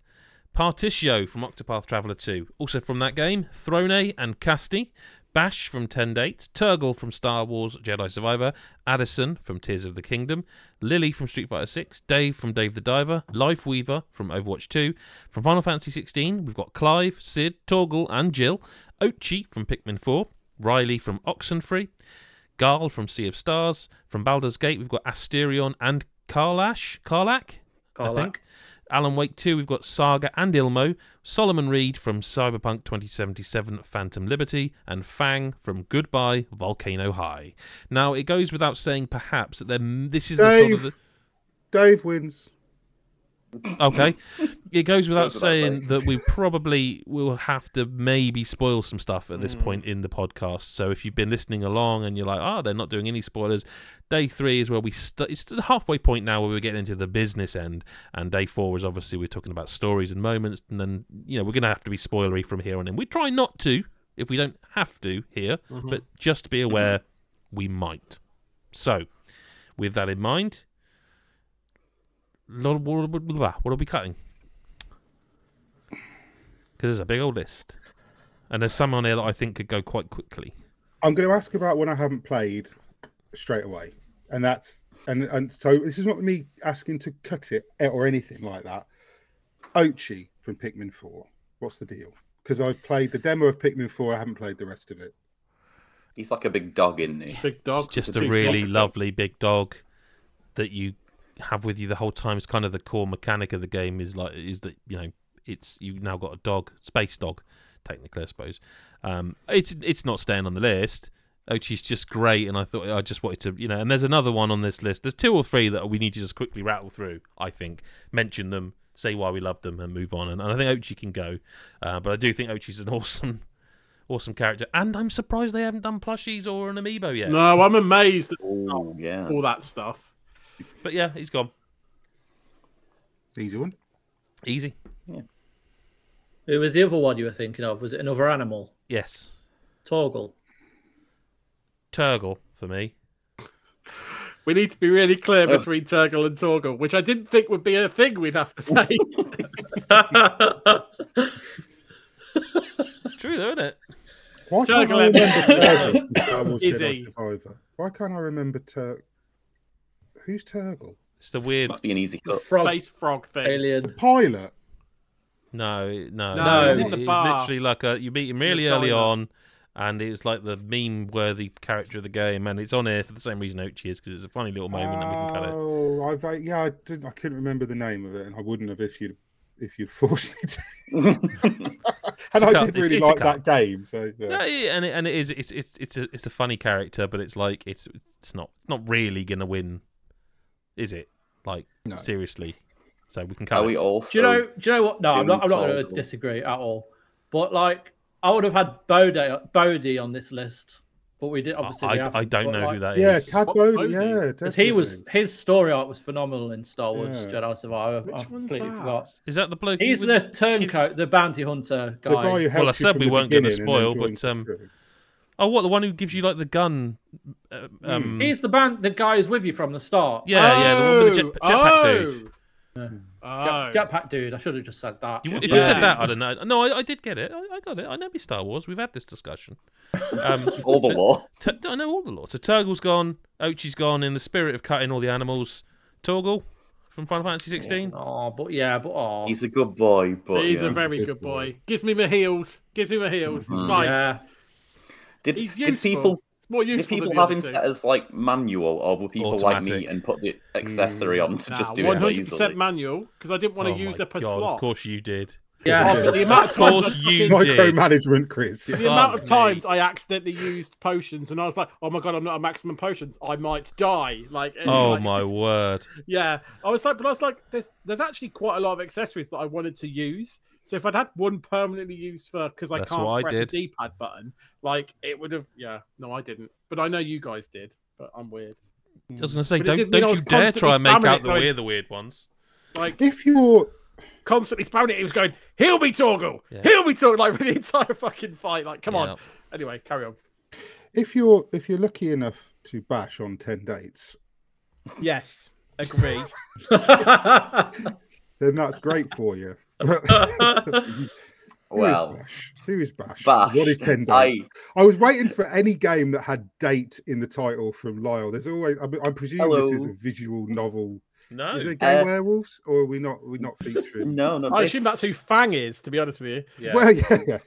Particio from Octopath Traveler 2, also from that game, Throne and Casti, Bash from 10 Dates, Turgle from Star Wars Jedi Survivor, Addison from Tears of the Kingdom, Lily from Street Fighter 6, Dave from Dave the Diver, Lifeweaver from Overwatch 2, from Final Fantasy 16, we've got Clive, Sid, Torgal and Jill, Ochi from Pikmin 4, Riley from Oxenfree, Garl from Sea of Stars, from Baldur's Gate we've got Asterion and Karlak, I think. Alan Wake 2, we've got Saga and Ilmo, Solomon Reed from Cyberpunk 2077 Phantom Liberty, and Fang from Goodbye Volcano High. Now, it goes without saying, perhaps, that this is Dave wins. Okay. it goes without saying that we probably will have to maybe spoil some stuff at this point in the podcast. So if you've been listening along and you're like, oh, they're not doing any spoilers, day 3 is where we it's the halfway point now where we're getting into the business end, and day 4 is obviously we're talking about stories and moments, and then, you know, we're going to have to be spoilery from here on in. We try not to if we don't have to here, but just be aware we might. So with that in mind, what are we cutting? Because there's a big old list. And there's some on here that I think could go quite quickly. I'm going to ask about one I haven't played straight away. And that's and so this is not me asking to cut it or anything like that. Ochi from Pikmin 4. What's the deal? Because I've played the demo of Pikmin 4. I haven't played the rest of it. He's like a big dog, isn't he? Big dog. It's just a really lovely big dog that you have with you the whole time. It's kind of the core mechanic of the game is that, you know, it's you've now got a dog, space dog, technically, I suppose. It's not staying on the list. Ochi's just great, and I thought I just wanted to, you know. And there's another one on this list. There's 2 or 3 that we need to just quickly rattle through. I think mention them, say why we love them, and move on. And I think Ochi can go, but I do think Ochi's an awesome character. And I'm surprised they haven't done plushies or an amiibo yet. No, I'm amazed at all that stuff. But yeah, he's gone. Easy one. Easy. Yeah. It was the other one you were thinking of. Was it another animal? Yes. Torgle. Turgle, for me. We need to be really clear between Turgle and Torgle, which I didn't think would be a thing we'd have to say. It's true, though, isn't it? Why can't I remember Turgle? Izzy. Why can't I remember Turgle? Who's Turgle? It's the weird... Must be an easy cut. Space frog thing. Alien. The pilot? No, it's literally like you meet him really early on, and it's like the meme-worthy character of the game, and it's on here for the same reason Ochi is, because it's a funny little moment and we can cut it. I couldn't remember the name of it, and I wouldn't have if you'd forced me to. And I did really like that game. So yeah. It's a funny character, but it's like it's not really gonna win, is it? Like seriously. So we can cut. Do you know what? No, I'm not going to disagree at all. But like, I would have had Bodhi on this list, but we did obviously. I don't know who that is. Yeah, Cad Bodhi. Yeah, definitely. His story art was phenomenal in Star Wars Jedi Survivor. Which I completely forgot. Is that the bloke? He's the turncoat, the bounty hunter guy. The guy who helped I said we weren't going to spoil, but the one who gives you like the gun? He's the guy who's with you from the start. Yeah, the one with the jetpack dude. Jetpack dude, I should have just said that. If you said that, I don't know. No, I did get it. I got it. I know me Star Wars. We've had this discussion. All the lore. I know all the lore. So Turgle's gone. Ochi's gone. In the spirit of cutting all the animals, Torgle from Final Fantasy 16. But he's a good boy. But he's a very good boy. Gives me my heels. It's fine. Yeah. Did people? Did people have him set as like manual, or were people automatic, like me, and put the accessory on to just do it easily? 100% manual, because I didn't want to use up a slot. Of course you did. Yeah. The amount of course you did. Micromanagement, Chris. Yeah. The amount of times I accidentally used potions, and I was like, oh my god, I'm not at maximum potions. I might die. Like, my word. Yeah. I was like, there's actually quite a lot of accessories that I wanted to use. So if I'd had one permanently used for, because I can't press a D-pad button, like it would have. Yeah, no, I didn't. But I know you guys did. But I'm weird. I was going to say, don't you dare try and make out we're the weird ones. Like if you're constantly spamming it, he was going, "Heal me, Torgle! Heal me, Torgle!" Like for the entire fucking fight. Like, come on. Anyway, carry on. If you're lucky enough to bash on 10 dates, yes, agree. Then that's great for you. Who is Bash? What is 10 Dates? I was waiting for any game that had date in the title from Lyle. There's always, I presume this is a visual novel. No. Is it Gay Werewolves, or are we not featuring? No. I assume that's who Fang is, to be honest with you. Yeah. Well, yeah.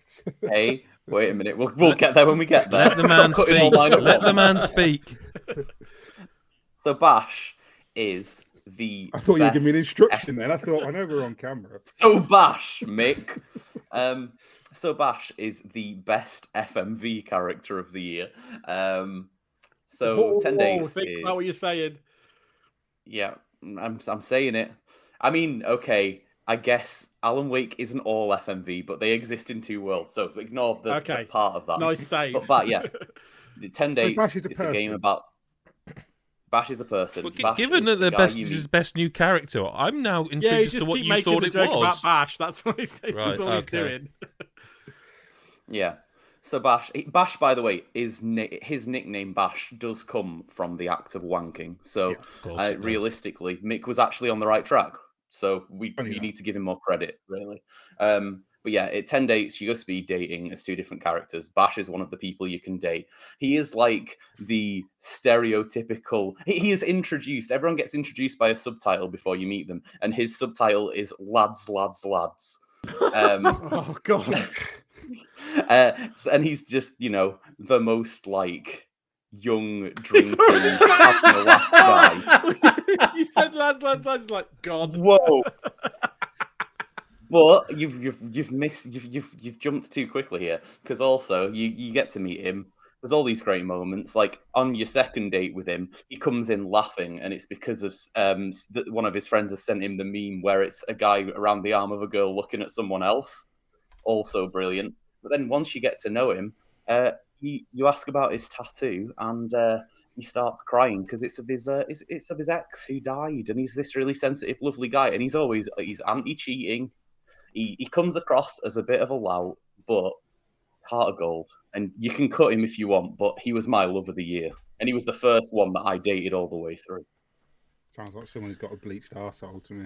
Hey, wait a minute. We'll get there when we get there. Let the man speak. So Bash is... I thought you were giving me an instruction then. I thought, I know we're on camera. So Bash, Mick. So Bash is the best FMV character of the year. 10 days. Think about what you're saying. Yeah, I'm saying it. I mean, okay, I guess Alan Wake isn't all FMV, but they exist in two worlds, so ignore the, the part of that. Nice save. But yeah, 10 Dates is a game about... Bash is a person. Well, given that the best new character, I'm now introduced to what you thought it was. Yeah, just keep making the joke about Bash. That's what he's, he's doing. Yeah. So Bash, by the way, is his nickname Bash does come from the act of wanking. So realistically, Mick was actually on the right track. So we need to give him more credit, really. But yeah, at 10 Dates, you go speed dating as two different characters. Bash is one of the people you can date. He is like the stereotypical... He is introduced. Everyone gets introduced by a subtitle before you meet them. And his subtitle is Lads, Lads, Lads. Oh, God. And he's just, you know, the most like young, drinking, having a laugh guy. You said lads, like God. Whoa! Well, you've jumped too quickly here, because also you get to meet him. There's all these great moments. Like on your second date with him, he comes in laughing, and it's because of one of his friends has sent him the meme where it's a guy around the arm of a girl looking at someone else. Also brilliant. But then once you get to know him, you ask about his tattoo, and he starts crying because it's of his ex who died, and he's this really sensitive, lovely guy, and he's anti-cheating. He comes across as a bit of a lout, but heart of gold. And you can cut him if you want, but he was my love of the year, and he was the first one that I dated all the way through. Sounds like someone who's got a bleached arsehole to me.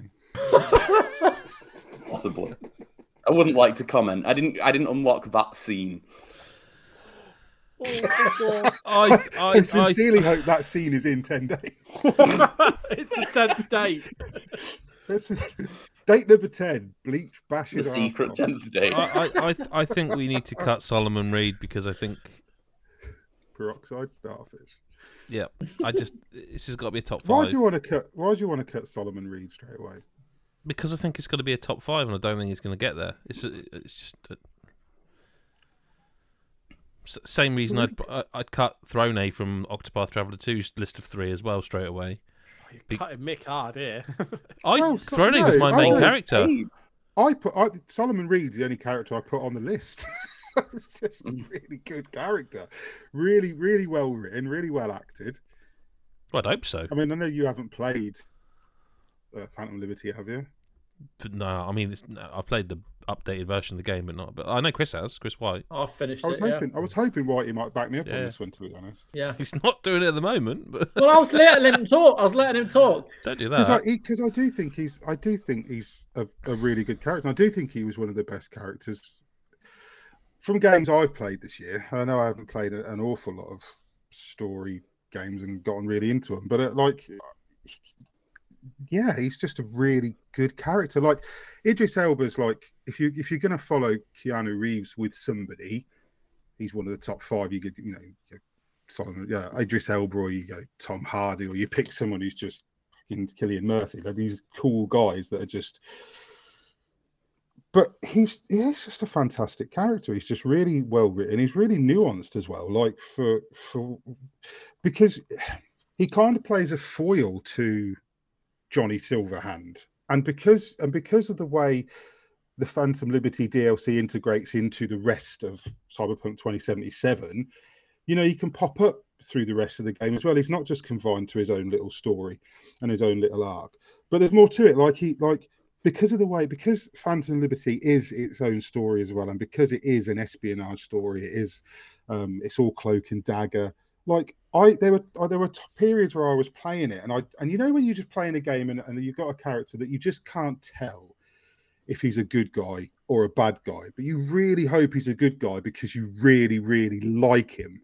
Possibly. I wouldn't like to comment. I didn't unlock that scene. Oh, I sincerely hope that scene is in 10 days. It's the 10th date. Date number 10. Bleach bashes. The secret 10th date. I think we need to cut Solomon Reed, because I think peroxide starfish. Yeah, this has got to be a top 5. Why do you want to cut Solomon Reed straight away? Because I think it's going to be a top 5, and I don't think he's going to get there. It's just same reason I'd cut Throne from Octopath Traveler 2's list of 3 as well straight away. Oh, you're cutting Mick hard here. Throne was my main character. Solomon Reed's the only character I put on the list. It's just a really good character, really, really well written, really well acted. Well, I'd hope so. I mean, I know you haven't played Phantom Liberty, have you? No, I mean, I've played the updated version of the game, but I know Chris has. Chris White. I've finished it. I was hoping Whitey might back me up on this one, to be honest. Yeah, he's not doing it at the moment. But... Well, I was letting him talk. Don't do that. Because I do think he's a really good character. And I do think he was one of the best characters from games I've played this year. I know I haven't played an awful lot of story games and gotten really into them, but yeah, he's just a really good character. Like Idris Elba's, like if you're going to follow Keanu Reeves with somebody, he's one of the top 5. You could, Idris Elba, or you go Tom Hardy, or you pick someone who's just fucking Cillian Murphy. Like these cool guys that are just. But he's just a fantastic character. He's just really well written. He's really nuanced as well. Like because he kind of plays a foil to Johnny Silverhand, and because of the way the Phantom Liberty DLC integrates into the rest of Cyberpunk 2077, he can pop up through the rest of the game as well. He's not just confined to his own little story and his own little arc, but there's more to it. Because Phantom Liberty is its own story as well, and because it is an espionage story, it is it's all cloak and dagger. There were periods where I was playing it, and when you're just playing a game and you've got a character that you just can't tell if he's a good guy or a bad guy, but you really hope he's a good guy because you really, really like him.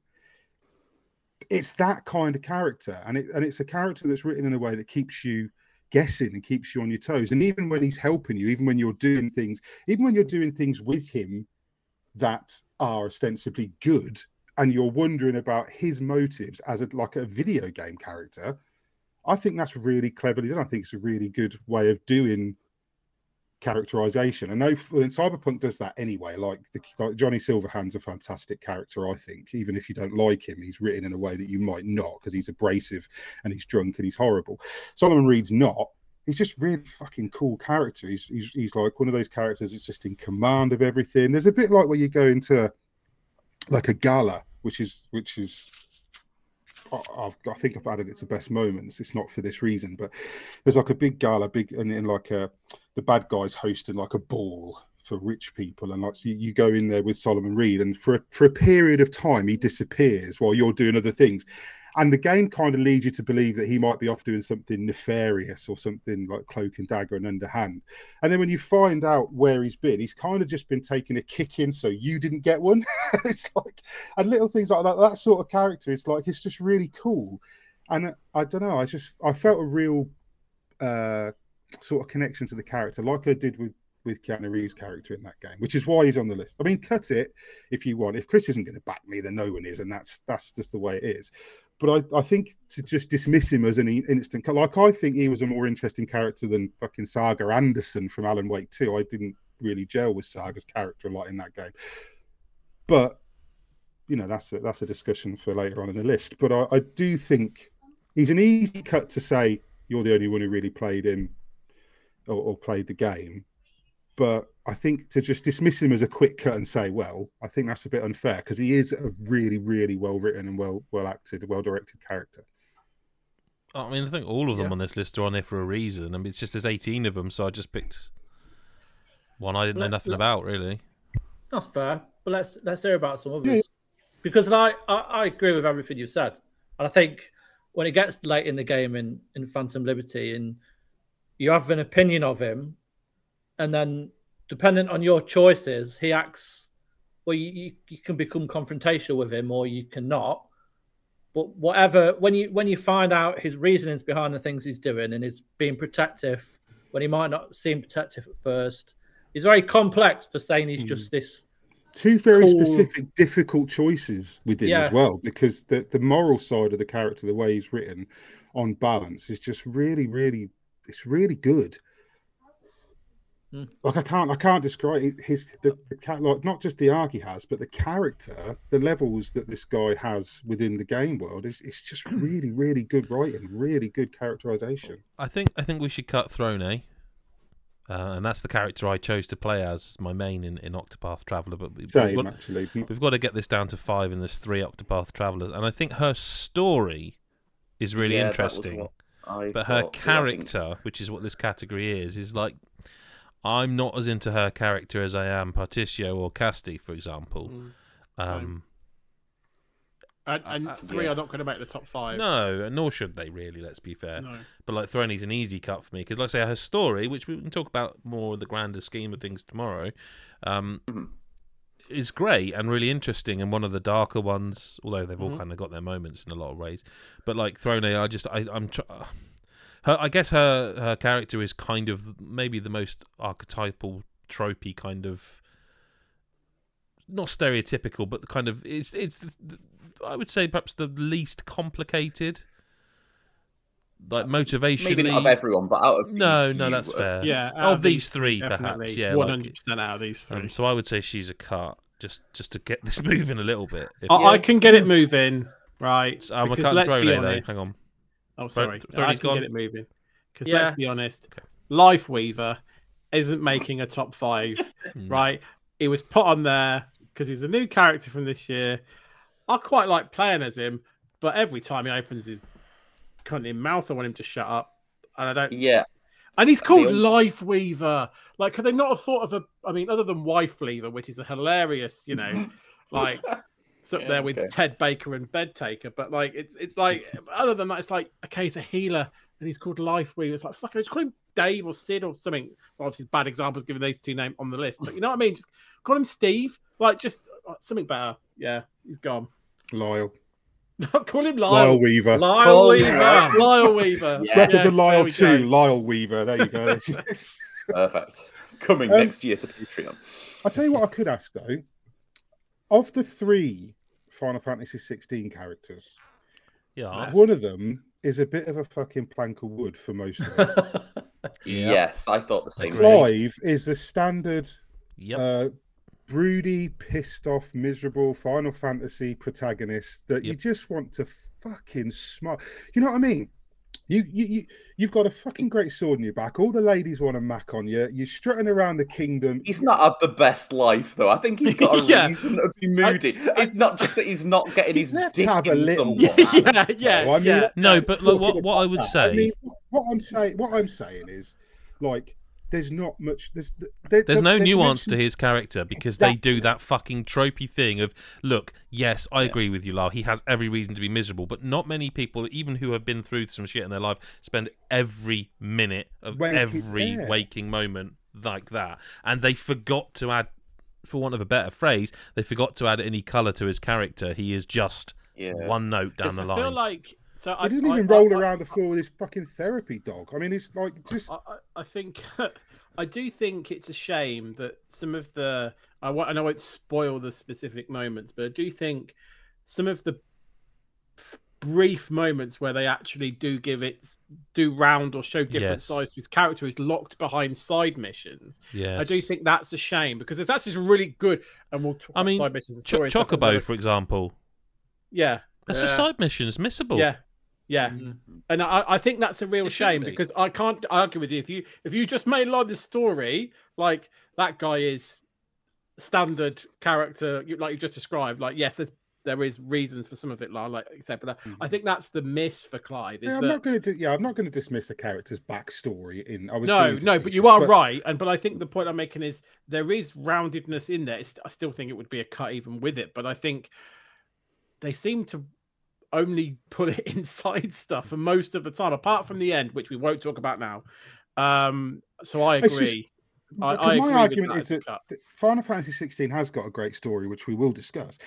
It's that kind of character, and it's a character that's written in a way that keeps you guessing and keeps you on your toes. And even when he's helping you, even when you're doing things with him that are ostensibly good, and you're wondering about his motives as a video game character, I think that's really cleverly done. I think it's a really good way of doing characterization. I know Cyberpunk does that anyway. Like Johnny Silverhand's a fantastic character, I think. Even if you don't like him, he's written in a way that you might not, because he's abrasive and he's drunk and he's horrible. Solomon Reed's not, he's just really fucking cool character. He's like one of those characters that's just in command of everything. There's a bit like where you go into like a gala, which is I think I've added it to best moments. It's not for this reason, but there's like a big gala, the bad guys hosting like a ball for rich people, and like so you go in there with Solomon Reed, and for a period of time he disappears while you're doing other things, and the game kind of leads you to believe that he might be off doing something nefarious or something like cloak and dagger and underhand. And then when you find out where he's been, he's kind of just been taking a kicking, so you didn't get one. It's like, and little things like that sort of character. It's like, it's just really cool. And I don't know, I felt a real sort of connection to the character, like I did with Keanu Reeves' character in that game, which is why he's on the list. I mean, cut it if you want. If Chris isn't going to back me, then no one is, and that's just the way it is. But I think to just dismiss him as an instant, like, I think he was a more interesting character than fucking Saga Anderson from Alan Wake 2. I didn't really gel with Saga's character a lot in that game. But, you know, that's a discussion for later on in the list. But I do think he's an easy cut to say you're the only one who really played him or played the game. But I think to just dismiss him as a quick cut and say, well, I think that's a bit unfair, because he is a really, really well-written and well-acted, well-directed character. I mean, I think all of them on this list are on there for a reason. I mean, it's just there's 18 of them, so I just picked one I didn't know nothing about, really. That's fair. But let's hear about some others. Yeah. Because I agree with everything you've said. And I think when it gets late in the game in Phantom Liberty and you have an opinion of him, and then, dependent on your choices, he acts. Well, you can become confrontational with him, or you cannot. But whatever, when you find out his reasonings behind the things he's doing, and he's being protective when he might not seem protective at first, he's very complex for saying he's just this. Two very specific, difficult choices with him as well, because the moral side of the character, the way he's written, on balance, is just really, really, it's really good. Like I can't describe his the cat, like not just the arc he has, but the character, the levels that this guy has within the game world. It's just really, really good writing, really good characterization. I think we should cut Throne, and that's the character I chose to play as my main in Octopath Traveler. But we've got to get this down to 5, and there's 3 Octopath Travelers, and I think her story is really interesting. But her character, which is what this category is like. I'm not as into her character as I am Particio or Casti, for example. And 3 are not going to make the top 5. No, nor should they, really, let's be fair. No. But like Throni's an easy cut for me, because like I say, her story, which we can talk about more in the grander scheme of things tomorrow, is great and really interesting, and one of the darker ones, although they've all kind of got their moments in a lot of ways. But like Throne, I guess her character is kind of maybe the most archetypal, tropey kind of, not stereotypical, but the kind of it's I would say perhaps the least complicated, like motivationally. Maybe not of everyone, but out of these that's fair. Yeah, of these 3, perhaps. Yeah, 100% out of these 3. So I would say she's a cut, just to get this moving a little bit. I can get it moving, right? So I'm a cut throw there. Hang on. Oh, sorry. I can get it moving. Because let's be honest, Life Weaver isn't making a top 5, right? He was put on there because he's a new character from this year. I quite like playing as him, but every time he opens his cunning mouth, I want him to shut up. And I don't. Yeah. And he's called Life Weaver. Like, could they not have thought of other than Wife Leaver, which is a hilarious, you know, like. It's up there with Ted Baker and Bed Taker, but like it's like other than that, it's like okay, he's a healer and he's called Life Weaver. It's like fuck, just call him Dave or Sid or something. Well, obviously, bad examples given these 2 names on the list, but you know what I mean. Just call him Steve, like just something better. Yeah, he's gone. Lyle. Call him Lyle. Lyle Weaver. Lyle Weaver. Lyle Weaver. Better than Lyle 2. Lyle Weaver. There you go. Perfect. Coming next year to Patreon. I tell you what, I could ask though. Of the 3 Final Fantasy 16 characters, one of them is a bit of a fucking plank of wood for most of them. Yes, I thought the same. Clive is the standard broody, pissed off, miserable Final Fantasy protagonist that you just want to fucking smile. You know what I mean? You've got a fucking great sword in your back. All the ladies want to mack on you. You're strutting around the kingdom. He's not had the best life, though. I think he's got a reason to be moody. It's not just that he's not getting his dick in someone. No, but look, what I would say... I mean, what I'm saying is, like... There's not much... There's no nuance to his character because they do that fucking tropey thing of, look, yes, I agree with you, Lyle. He has every reason to be miserable, but not many people, even who have been through some shit in their life, spend every minute of every waking moment like that. And they forgot to add, for want of a better phrase, they forgot to add any colour to his character. He is just one note down the line. I feel like... So he doesn't even roll around the floor with his fucking therapy dog. I mean, it's like just... I do think it's a shame that some of the... And I won't spoil the specific moments, but I do think some of the brief moments where they actually do round or show different sides to his character is locked behind side missions. Yes. I do think that's a shame because it's actually really good. And we'll talk about side missions and stories. Chocobo, for example. Yeah. That's a side mission. It's missable. Yeah. Yeah, and I think that's a real shame because I can't argue with you. If you just mainline the story, like that guy is standard character, like you just described. Like yes, there is reasons for some of it, like except that. I think that's the miss for Clive. I'm not going to dismiss the character's backstory. But you are right. But I think the point I'm making is there is roundedness in there. I still think it would be a cut even with it, but I think they seem to only put it inside stuff for most of the time, apart from the end, which we won't talk about now. So I agree. My argument is that Final Fantasy 16 has got a great story, which we will discuss.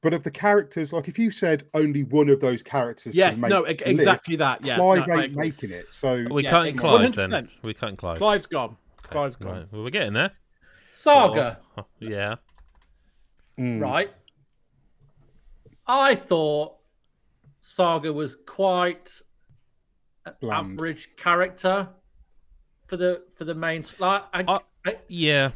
But of the characters, like if you said only one of those characters, that. Yeah, Clive ain't making it. So we're cutting Clive. 100%. Then we're cutting Clive. Clive's gone. Clive's gone. Right. Well, we're getting there. Saga. Well, yeah. Mm. Right. I thought Saga was quite an average character for the main.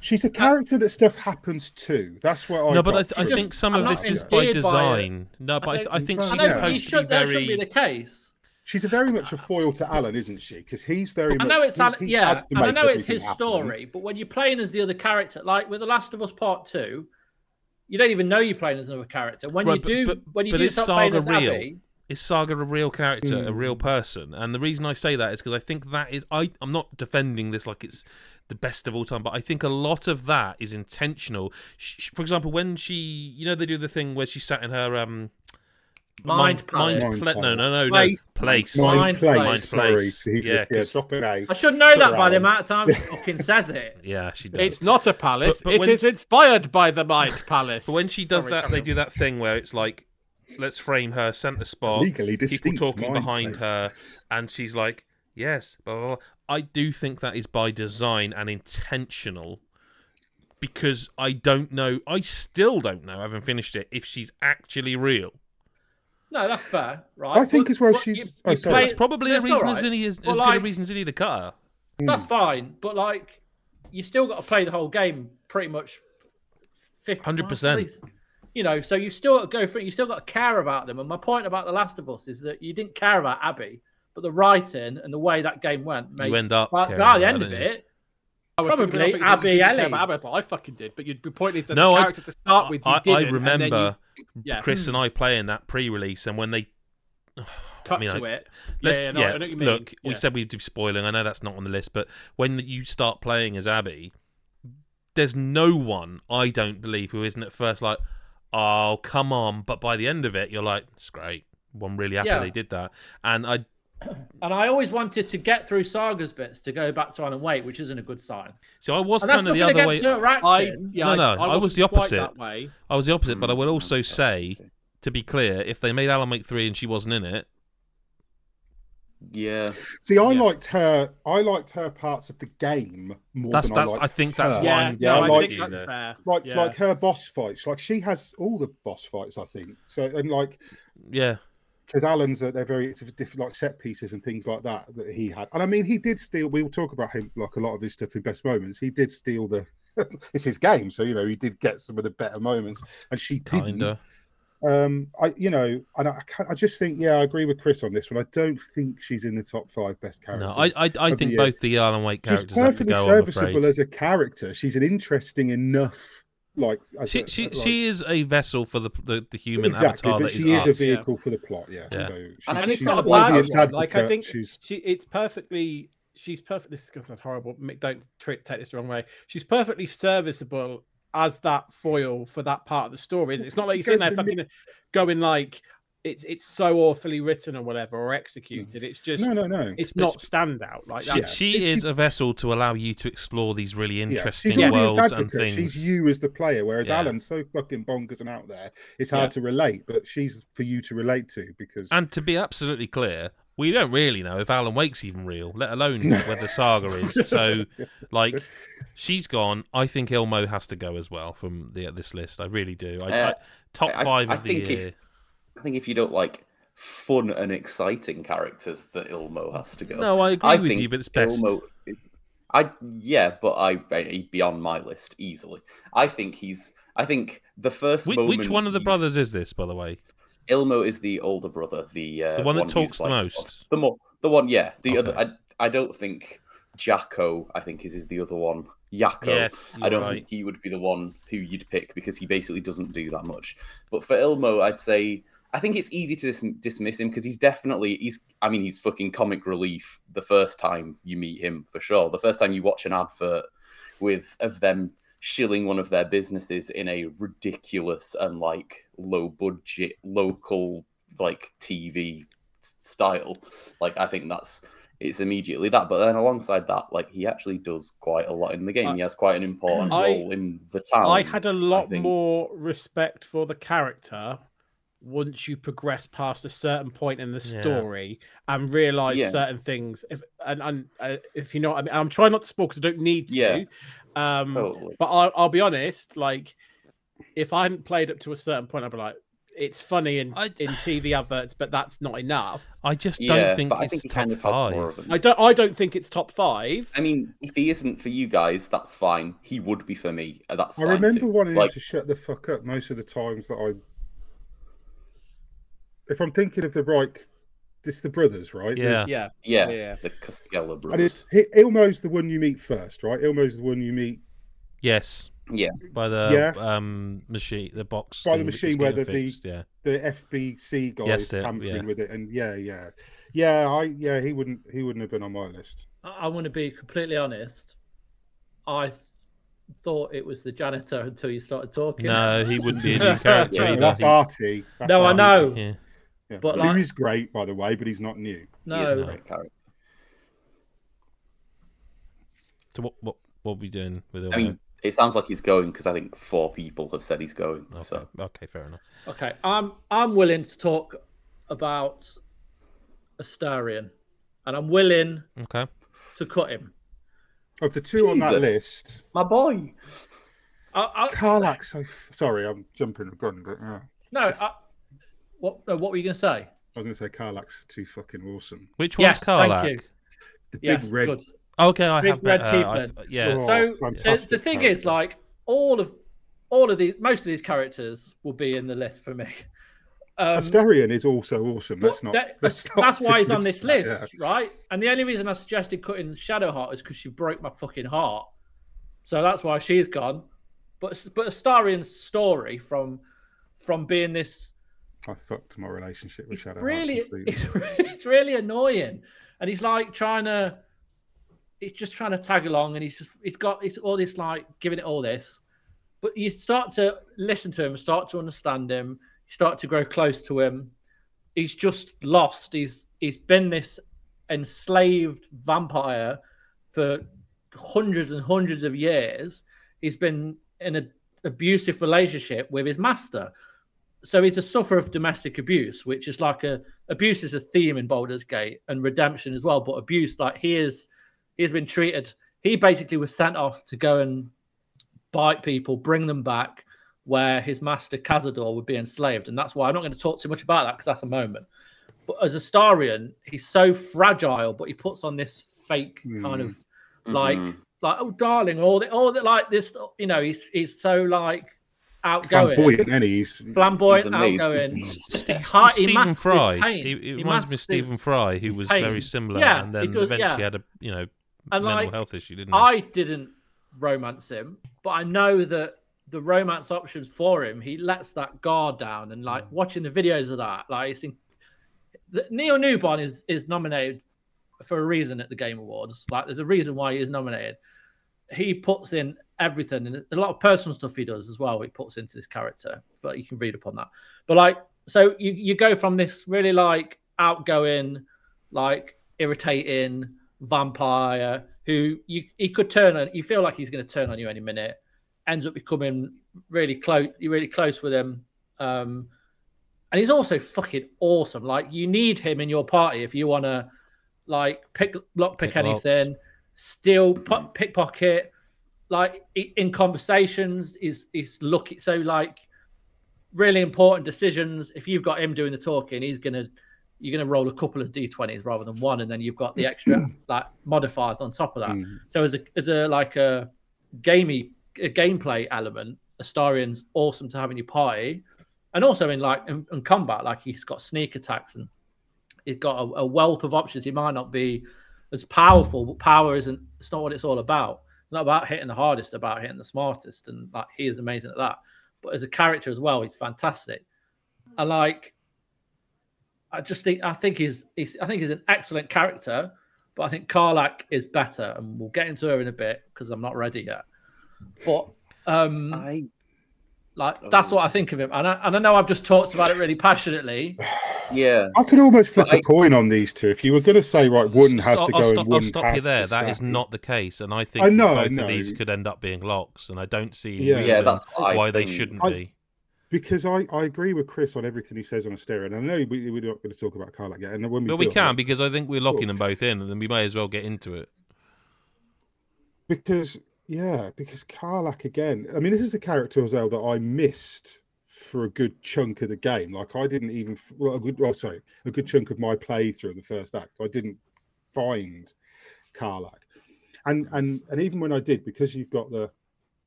She's a character that stuff happens to. That's what I. No, but I think some of this is by design. No, but I think she's supposed to be very. That should be the case. She's very much a foil to Alan, isn't she? Because he's very. I know much, it's Alan, yeah, and I know it's his story. But when you're playing as the other character, like with The Last of Us Part 2. You don't even know you're playing as another character. Is Saga a real character, a real person? And the reason I say that is because I think that is... I'm not defending this like it's the best of all time, but I think a lot of that is intentional. She, for example, when she... You know, they do the thing where she sat in her... Mind place. I should know that by the amount of time it fucking says it. Yeah, she does. It's not a palace. It is inspired by the Mind Palace. But when she does they do that thing where it's like, let's frame her center spot. Legally distinct. People talking behind her, and she's like, yes, blah, blah, blah. I do think that is by design and intentional. Because I still don't know, I haven't finished it, if she's actually real. No, that's fair, right? I think as well she's... That's probably a reason as good a reason as any to cut her. That's fine, but, like, you still got to play the whole game pretty much 50%. You know, so you've still got to go through it. You've still got to care about them. And my point about The Last of Us is that you didn't care about Abby, but the writing and the way that game went... You end up caring about the end of it... Probably Abby Ellie. I fucking did, but you'd be pointless at the character to start with. I remember Chris and I playing that pre-release, and when they cut to it. I know what you mean. Look, we said we'd be spoiling. I know that's not on the list, but when you start playing as Abby, there's no one, I don't believe, who isn't at first like, oh, come on. But by the end of it, you're like, it's great. I'm really happy they did that. And I always wanted to get through Saga's bits to go back to Alan Wake, which isn't a good sign. So I was kind of the other way. I was the opposite. That way. I was the opposite, but I would also say, to be clear, if they made Alan Wake 3 and she wasn't in it, I liked her parts of the game more than I liked. I think that's her. I think that's fair. Like her boss fights, like she has all the boss fights, I think. So and like because Alan's they're very different, like set pieces and things like that he had, and I mean he did steal. We'll talk about him like a lot of his stuff in best moments. He did steal the. It's his game, so you know he did get some of the better moments, and she didn't. I just think, yeah, I agree with Chris on this one. I don't think she's in the top five best characters. No, I think both the Alan Wake characters have to go. She's perfectly serviceable as a character. She's an interesting enough. She is a vessel for the human avatar. But that she is a vehicle for the plot. Yeah. So she's not a bad one. Like, I think she's perfectly. This is going to sound horrible. Don't take this the wrong way. She's perfectly serviceable as that foil for that part of the story. It's not like you're sitting there fucking going like it's so awfully written or whatever or executed. It's just no. It's not standout like that. She is a vessel to allow you to explore these really interesting worlds and things. She's you as the player, whereas Alan's so fucking bonkers and out there. It's hard to relate, but she's for you to relate to because. And to be absolutely clear, we don't really know if Alan Wake's even real, let alone where the saga is. So, like, she's gone. I think Ilmo has to go as well from this list. I really do. Top five of the year. I think if you don't like fun and exciting characters, that Ilmo has to go. No, I agree with you, but it's best. Ilmo is, he'd be on my list easily. I think the first moment. Which one of the brothers is this, by the way? Ilmo is the older brother, the one that talks the most. The other. I don't think Jacko. I think is the other one. Yakko. Yes, I don't think he would be the one who you'd pick because he basically doesn't do that much. But for Ilmo, I'd say I think it's easy to dismiss him because he's fucking comic relief the first time you meet him for sure. The first time you watch an advert of them shilling one of their businesses in a ridiculous and like low budget local like TV style, like I think it's immediately that. But then alongside that, like he actually does quite a lot in the game. He has quite an important role in the town. I had a lot more respect for the character once you progress past a certain point in the story and realise certain things. If you know what I mean, I'm trying not to spoil because I don't need to. Yeah. Totally. But I'll be honest, like if I hadn't played up to a certain point, I'd be like, it's funny in TV adverts, but that's not enough. I just don't think it's top five. I don't think it's top five. I mean, if he isn't for you guys, that's fine. He would be for me. That's fine. I remember wanting him to shut the fuck up most of the times that if I'm thinking of the right. It's the brothers, right? Yeah. The Costello brothers. And Ilmo's the one you meet first, right? Ilmo's the one you meet. Yes. Yeah. By the machine, the box. By the machine where the FBC guy is tampering with it, and he wouldn't have been on my list. I want to be completely honest. I thought it was the janitor until you started talking. No, he wouldn't be a new character. That's Artie. I know. Yeah. Yeah. But like, he is great, by the way, but he's not new. No, he is a great character. So what are we doing with him? I mean, it sounds like he's going because I think 4 people have said he's going. Okay. So okay, fair enough. Okay, I'm willing to talk about Astarion, and I'm willing to cut him. Of the two on that list, my boy, Karlax. Sorry, I'm jumping the gun, but yeah. No. What were you going to say? I was going to say Karlax's too fucking awesome. Which one's Karlax? Thank you. The big red. Good. Okay, I have red teeth. Yeah. The thing is, like all of these, most of these characters will be in the list for me. Astarion is also awesome. That's why he's on this list, right? And the only reason I suggested cutting Shadowheart is because she broke my fucking heart. So that's why she's gone. But Astarion's story from being this. I fucked my relationship with Shadowheart. It's really annoying, and he's like just trying to tag along, and it's all this like giving it all this, but you start to listen to him, start to understand him, you start to grow close to him. He's just lost. He's been this enslaved vampire for hundreds and hundreds of years. He's been in an abusive relationship with his master. So he's a sufferer of domestic abuse, which is like abuse is a theme in Baldur's Gate and redemption as well. But abuse, like he's been treated. He basically was sent off to go and bite people, bring them back where his master Cazador would be enslaved. And that's why I'm not going to talk too much about that because that's a moment. But as Astarion, he's so fragile, but he puts on this fake kind of like, oh darling, all that, like this, he's so like, outgoing. Flamboyant, and he's outgoing. Stephen Fry. He reminds me of Stephen Fry, who was pain. Very similar, yeah, and then eventually had a and mental health issue, didn't he? I didn't romance him, but I know that the romance options for him, he lets that guard down, and watching the videos of that, Neil Newborn is nominated for a reason at the Game Awards. There's a reason why he is nominated. He puts in everything, and a lot of personal stuff he does as well. He puts into this character, but you can read upon that. But so you go from this really outgoing, irritating vampire who he could turn on. You feel like he's going to turn on you any minute. Ends up becoming really close with him. And he's also fucking awesome. You need him in your party if you want to, pick anything. Locks. Steal, pickpocket, in conversations is lucky. So really important decisions. If you've got him doing the talking, you're gonna roll a couple of d20s rather than one, and then you've got the extra modifiers on top of that. Mm. So as a gameplay element, Astarian's awesome to have in your party, and also in combat, he's got sneak attacks and he's got a wealth of options. He might not be as powerful, but power it's not what it's all about. It's not about hitting the hardest, about hitting the smartest. And he is amazing at that. But as a character as well, he's fantastic. And I think he's an excellent character, but I think Karlak is better, and we'll get into her in a bit because I'm not ready yet. But that's what I think of him. And I know I've just talked about it really passionately. Yeah, I could almost flip a coin on these two. If you were going to say, one has to go and one has to stop you there. That is not the case, and I think both of these could end up being locks, and I don't see why they shouldn't be. Because I agree with Chris on everything he says on Asteria, and I know we're not going to talk about Karlak yet. Because I think we're locking them both in, and then we may as well get into it. Because Karlak again. I mean, this is a character as well that I missed for a good chunk of the game. I didn't even a good chunk of my playthrough of the first act, I didn't find Karlak, and even when I did, because you've got the,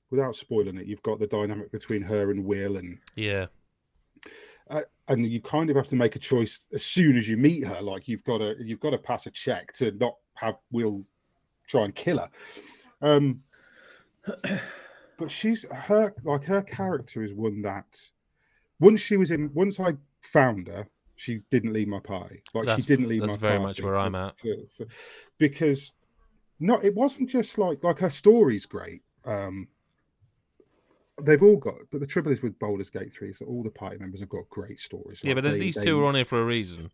without spoiling it, you've got the dynamic between her and Will, and and you kind of have to make a choice as soon as you meet her. You've got to pass a check to not have Will try and kill her. But her character is one that, once I found her, she didn't leave my party. She didn't leave my party. That's very much where I'm at. Because it wasn't just like her story's great. They've all got, but the trouble is with Baldur's Gate 3 is that all the party members have got great stories. Yeah, but these two are on here for a reason.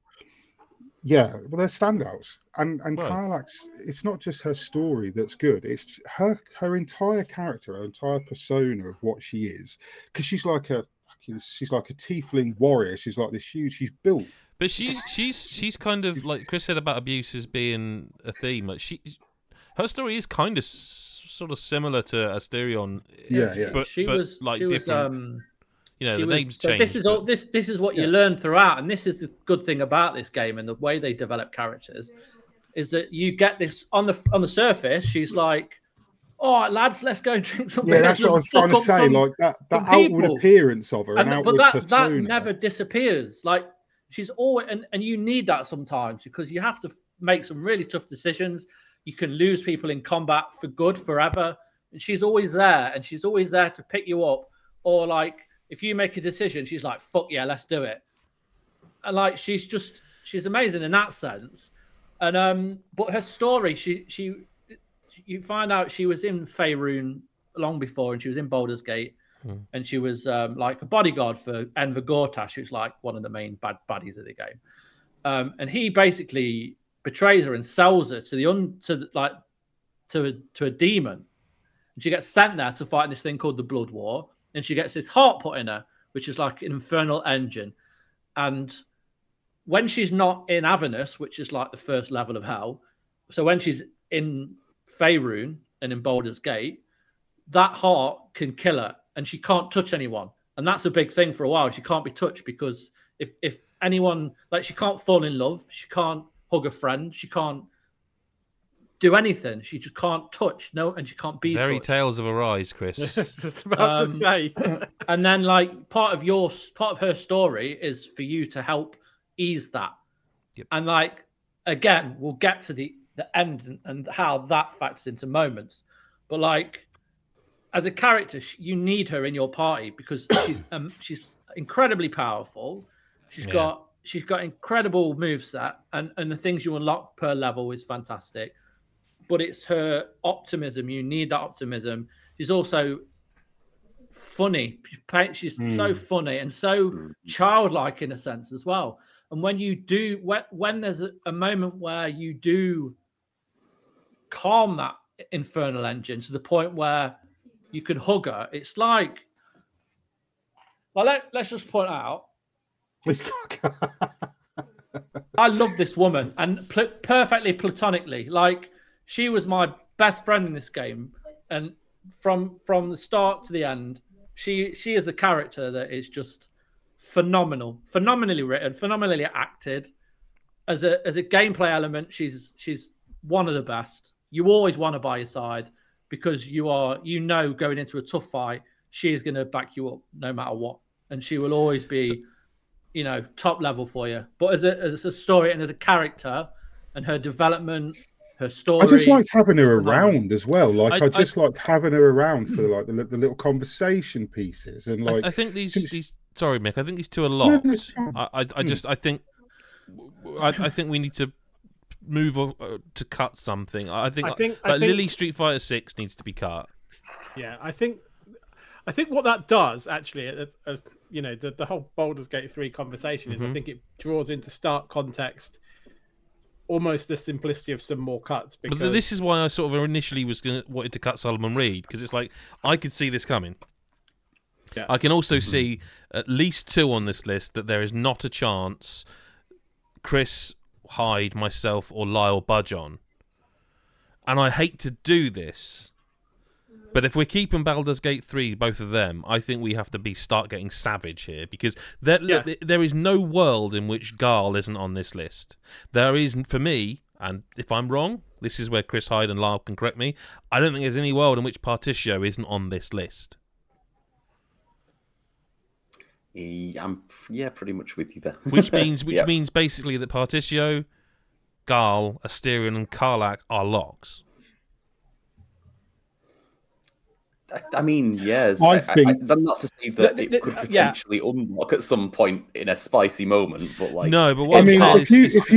Yeah, well, they're standouts, and Karlak's. It's not just her story that's good; it's her entire character, her entire persona of what she is. Because she's like a tiefling warrior. She's like this huge. She's built, but she's kind of like Chris said about abuse as being a theme. Her story is kind of sort of similar to Asterion. Yeah. But she was different. Names change. So this is all. This is what you learn throughout, and this is the good thing about this game and the way they develop characters, is that you get this on the surface. She's like, "Oh, lads, let's go and drink something." Yeah, that's what I was trying to say. That outward appearance of her, that never disappears. She's always, and you need that sometimes because you have to make some really tough decisions. You can lose people in combat for good, forever, and she's always there, to pick you up, or if you make a decision, she's like, fuck yeah, let's do it. And she's amazing in that sense. And but her story, you find out she was in Faerun long before, and she was in Baldur's Gate, and she was a bodyguard for Enver Gortash, who's one of the main baddies of the game. And he basically betrays her and sells her to a demon. And she gets sent there to fight in this thing called the Blood War. And she gets this heart put in her, which is an infernal engine. And when she's not in Avernus, which is the first level of hell, so when she's in Faerun and in Baldur's Gate, that heart can kill her, and she can't touch anyone. And that's a big thing for a while. She can't be touched because if anyone, she can't fall in love, she can't hug a friend, she can't do anything. She just can't touch, and she can't be touched. Very Tales of Arise, Chris. Just about to say. And then, like, part of her story is for you to help ease that. Yep. And, like, again, we'll get to the end and how that factors into moments. But, like, as a character, you need her in your party because she's incredibly powerful. She's got incredible moveset, and the things you unlock per level is fantastic. But it's her optimism. You need that optimism. She's also funny. She's so funny and so childlike in a sense as well. And when there's a moment where you do calm that infernal engine to the point where you can hug her, it's like, well, let's just point out, I love this woman, and perfectly platonically. Like, she was my best friend in this game, and from the start to the end, she is a character that is just phenomenal, phenomenally written, phenomenally acted. As a gameplay element, she's one of the best. You always want her by your side because you know going into a tough fight, she is going to back you up no matter what, and she will always be. You know, top level for you. But as a story and as a character and her development, her story... I just liked having her around as well. Like, I just liked having her around for, like, the little conversation pieces. And like, I think these... Sorry, Mick. I think these two are locked. I think we need to move on, to cut something. I think Lily Street Fighter 6 needs to be cut. Yeah, I think what that does, actually... you know, the whole Baldur's Gate 3 conversation is, I think it draws into stark context almost the simplicity of some more cuts. Because... But this is why I sort of initially wanted to cut Solomon Reed, because it's like, I could see this coming. Yeah. I can also see at least two on this list that there is not a chance Chris, Hyde, myself, or Lyle budge on. And I hate to do this, but if we're keeping Baldur's Gate 3, both of them, I think we have to start getting savage here, because there is no world in which Garl isn't on this list. There isn't, for me, and if I'm wrong, this is where Chris, Hyde and Lyle can correct me, I don't think there's any world in which Partitio isn't on this list. I'm pretty much with you there. Which means basically that Partitio, Garl, Asterion and Karlak are locks. I mean, yes. I think that's to say that it could potentially unlock at some point in a spicy moment, but like no. But what I mean, if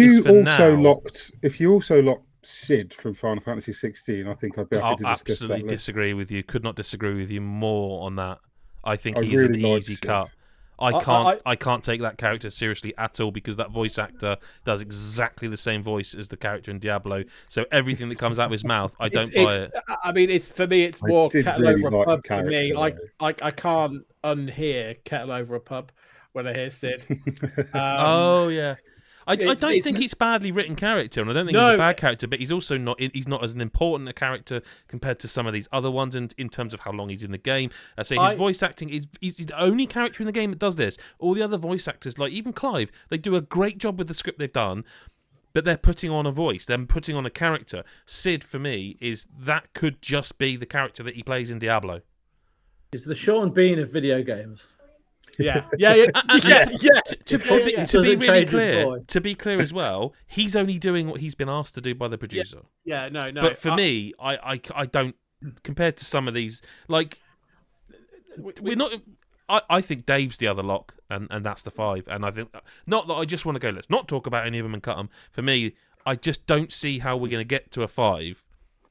you also locked Cid from Final Fantasy 16, I think I'd be happy to discuss absolutely that. Disagree with you. Could not disagree with you more on that. I think he's really an easy cut. I can't take that character seriously at all because that voice actor does exactly the same voice as the character in Diablo. So everything that comes out of his mouth, I don't buy it. I mean, for me, it's more kettle over a pub for me. I can't unhear kettle over a pub when I hear Cid. I don't think it's badly written character, and I don't think he's a bad character, but he's also not as an important a character compared to some of these other ones in terms of how long he's in the game. I say his voice acting is the only character in the game that does this. All the other voice actors, like even Clive, they do a great job with the script they've done, but they're putting on a voice, they're putting on a character. Cid, for me, could just be the character that he plays in Diablo. It's the Sean Bean of video games. Yeah. To be clear as well, he's only doing what he's been asked to do by the producer. Yeah, no. But for me, I don't, compared to some of these, like, we're not, I think Dave's the other lock, and that's the five. And I think, not that I just want to go, let's not talk about any of them and cut them. For me, I just don't see how we're going to get to a five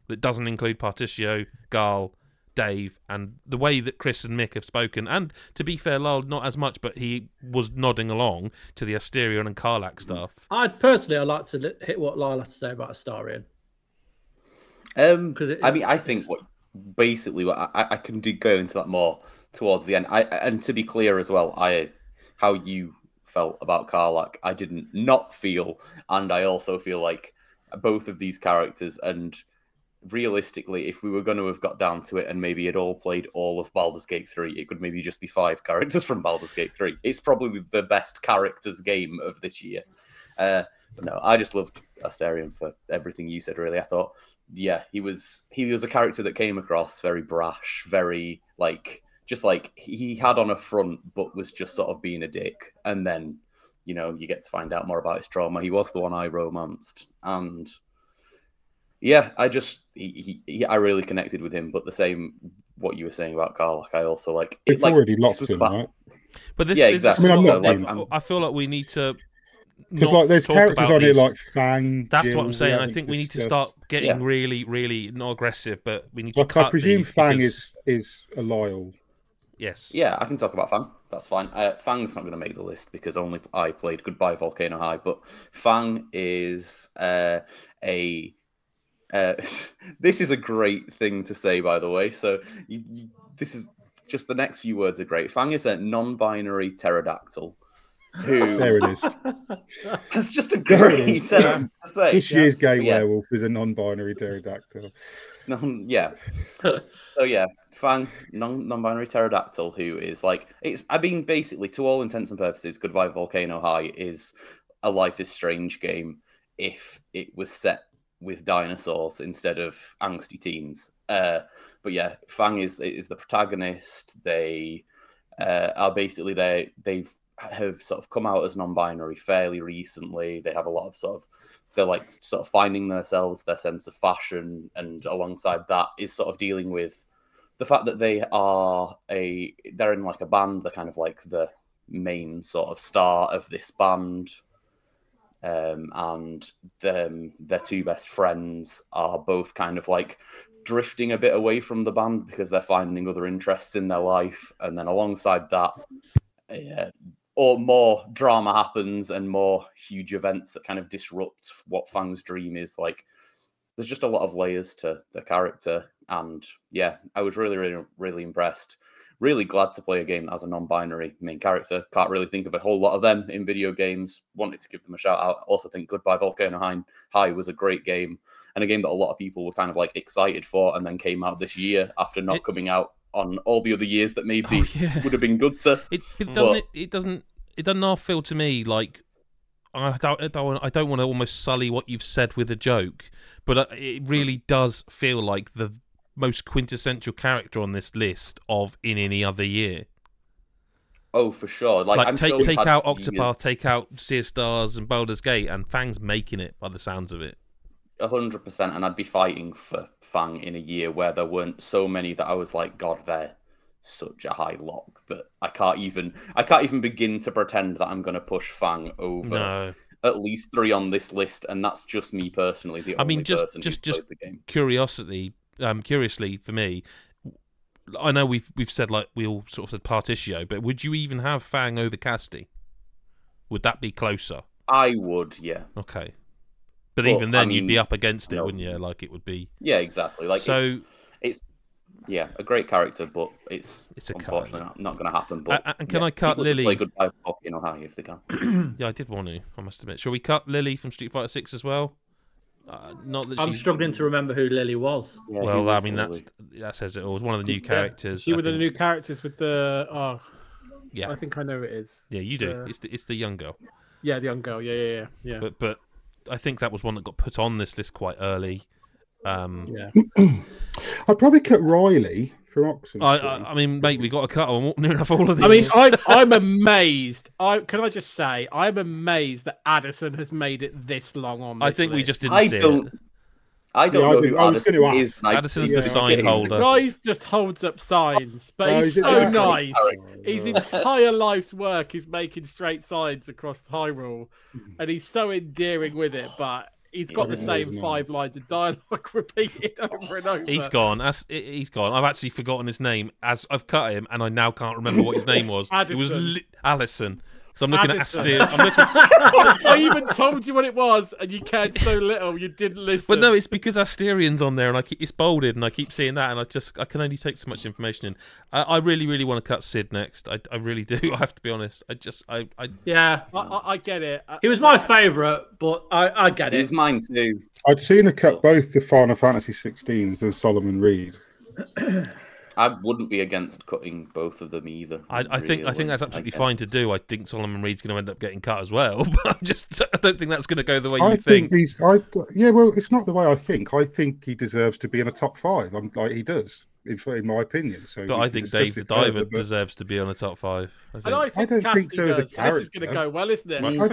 that doesn't include Partitio, Garl, Dave, and the way that Chris and Mick have spoken, and to be fair, Lyle not as much, but he was nodding along to the Asterion and Karlak stuff. I personally like to hit what Lyle has to say about Asterion. I can go into that more towards the end. And to be clear as well, how you felt about Karlak, I didn't not feel, and I also feel like both of these characters and. Realistically, if we were going to have got down to it and maybe had all played all of Baldur's Gate 3, it could maybe just be five characters from Baldur's Gate 3. It's probably the best characters game of this year. But no, I just loved Asterion for everything you said, really. I thought yeah, he was a character that came across very brash, very like he had on a front, but was just sort of being a dick. And then, you know, you get to find out more about his trauma. He was the one I romanced, and yeah, I just I really connected with him. But the same, what you were saying about Carl, like I also like it's like, already locked in, right? But this, yeah, exactly. I mean, I feel like we need to. Because like there's characters on here like Fang. That's Jill, what I'm saying. I think we need to start getting really, really not aggressive, but we need to. Like I presume Fang is a loyal. Yes. Yeah, I can talk about Fang. That's fine. Fang's not going to make the list because only I played Goodbye Volcano High. But Fang is this is a great thing to say, by the way. So this is just the next few words are great. Fang is a non-binary pterodactyl. Who there it is. That's just a great to say. This year's gay werewolf is a non-binary pterodactyl. So yeah, Fang, non-binary pterodactyl, who is like it's. I mean, basically, to all intents and purposes, Goodbye Volcano High is a Life is Strange game if it was set with dinosaurs instead of angsty teens. But yeah, Fang is the protagonist. They are basically they've sort of come out as non-binary fairly recently. They have a lot of they're finding themselves, their sense of fashion, and alongside that is sort of dealing with the fact that they're in like a band. They're kind of like the main sort of star of this band, and their two best friends are both kind of like drifting a bit away from the band because they're finding other interests in their life, and then alongside that. Or more drama happens and more huge events that kind of disrupt what Fang's dream is. Like, there's just a lot of layers to the character. And yeah, I was really, really, really impressed. Really glad to play a game that has a non-binary main character. Can't really think of a whole lot of them in video games. Wanted to give them a shout out. Also think Goodbye Volcano High was a great game, and a game that a lot of people were kind of like excited for and then came out this year after not coming out on all the other years that maybe would have been good to. It doesn't half feel to me like I don't want to almost sully what you've said with a joke, but it really does feel like the most quintessential character on this list of in any other year. Oh, for sure. Like I'm sure take out Octopath, take out Sea of Stars and Baldur's Gate, and Fang's making it by the sounds of it. 100%, and I'd be fighting for Fang in a year where there weren't so many that I was like, God, they're such a high lock that I can't even begin to pretend that I'm going to push Fang over at least three on this list, and that's just me personally. The game. Curiously for me, I know we've said like we all sort of said Particio, but would you even have Fang over Casti? Would that be closer? I would, yeah. Okay. But even then, I mean, you'd be up against it, wouldn't you? Like it would be. Yeah, exactly. Like so, it's a great character, but it's unfortunately not going to happen. But and can I cut Lily? Play Goodbye Volcano High if they can. Yeah, I did want to. I must admit. Shall we cut Lily from Street Fighter 6 as well? Not that I'm struggling to remember who Lily was. Yeah, well, I mean that says it all. One of the new characters. She was the new characters with the. Oh, yeah, I think I know who it is. Yeah, you do. It's the young girl. Yeah, the young girl. Yeah. But. I think that was one that got put on this list quite early. I'd probably cut Riley for Oxen. I mean, mate, we got to cut on near enough all of these. I mean, I'm amazed. I'm amazed that Addison has made it this long on this list. I think we just didn't see it. I don't know who Addison is. Addison's the sign holder. Guys just holds up signs, but he's so nice. His entire life's work is making straight signs across Hyrule, and he's so endearing with it, but he's got the same five lines of dialogue repeated over and over. He's gone. I've actually forgotten his name as I've cut him, and I now can't remember what his name was. Addison. It was Alison. So I'm looking at Asteria. I even told you what it was, and you cared so little, you didn't listen. But no, it's because Asterian's on there, and it's bolded, and I keep seeing that, and I can only take so much information in. I really, really want to cut Sid next. I really do. I have to be honest. I get it. He was my favourite, but I get it. He's mine too. I'd seen her cut both the Final Fantasy 16s and Solomon Reed. I wouldn't be against cutting both of them either. I think that's absolutely fine to do. I think Solomon Reed's going to end up getting cut as well. But I don't think that's going to go the way you think. Well, it's not the way I think. I think he deserves to be in a top five. He does, in my opinion. So, but I think Dave the Diver deserves to be on a top five. I don't think so. As a character, this is going to go well, isn't it? Right. I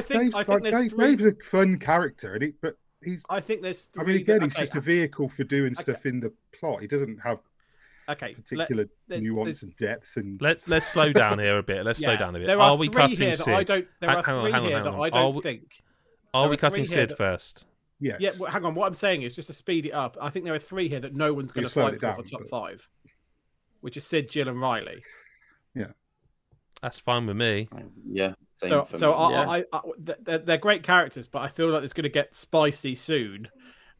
think Dave's a fun character, isn't he? He's just a vehicle for doing stuff in the plot. He doesn't have particular nuance and depth. And let's slow down here a bit. Are we cutting Sid? Are we cutting Sid first? Yes. Yeah. Well, hang on. What I'm saying is, just to speed it up, I think there are three here that no one's going to fight for top five, which is Sid, Jill, and Riley. Yeah. That's fine with me. Yeah. They're great characters, but I feel like it's going to get spicy soon.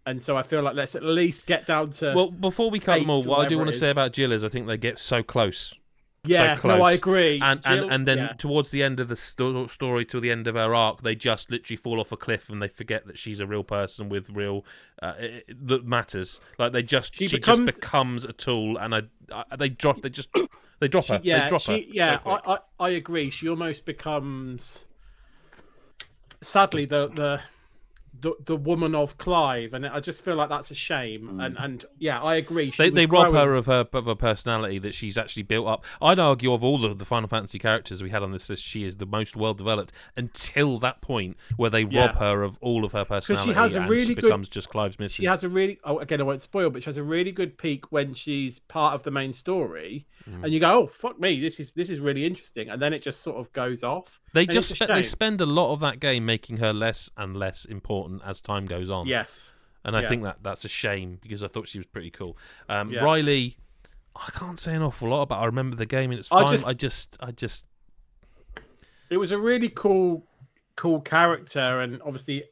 And so I feel like let's at least get down to... Well, before we cut them all, what I do want to say about Jill is I think they get so close. Yeah, so close. No, I agree. And then towards the end of the story, till the end of her arc, they just literally fall off a cliff and they forget that she's a real person with real... that matters. Like, she just becomes a tool, and they drop her. I agree. She almost becomes, sadly, the woman of Clive, and I just feel like that's a shame. And I agree. They rob her of her personality that she's actually built up. I'd argue of all of the Final Fantasy characters we had on this list, she is the most well developed until that point where they rob her of all of her personality. She becomes just Clive's missus. She has a really... Oh, again, I won't spoil, but she has a really good peak when she's part of the main story, and you go, "Oh, fuck me, this is really interesting," and then it just sort of goes off. They spend a lot of that game making her less and less important as time goes on. Yes, and I think that's a shame because I thought she was pretty cool. Riley, I can't say an awful lot about. I remember the game and it's fine. I just, it was a really cool character, and obviously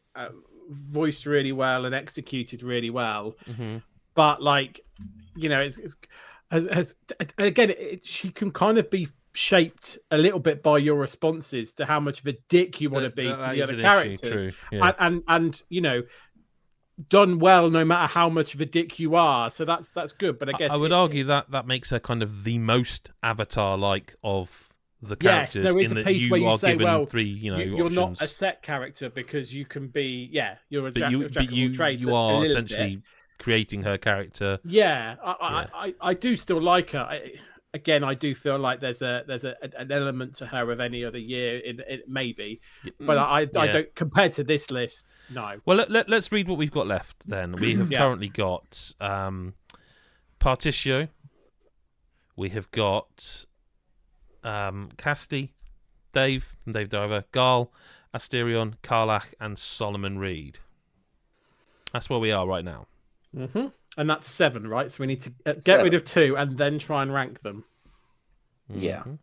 voiced really well and executed really well. Mm-hmm. But she can kind of be shaped a little bit by your responses to how much of a dick you want to be to the other characters, yeah. and done well, no matter how much of a dick you are. So that's good. But I guess I would argue that makes her kind of the most Avatar-like of the characters. Yes, there is a piece where you say, you're not a set character because you can be, you're a jack of all trades. You are essentially creating her character. Yeah, I do still like her. Again, I do feel like there's an element to her of any other year, maybe, but I don't, compared to this list, no. Well, let's read what we've got left then. We have currently got Partitio, we have got Casti, Dave from Dave Diver, Garl, Asterion, Karlach, and Solomon Reed. That's where we are right now. Mm-hmm. And that's 7, right? So we need to get rid of 2 and then try and rank them. Yeah. Mm-hmm.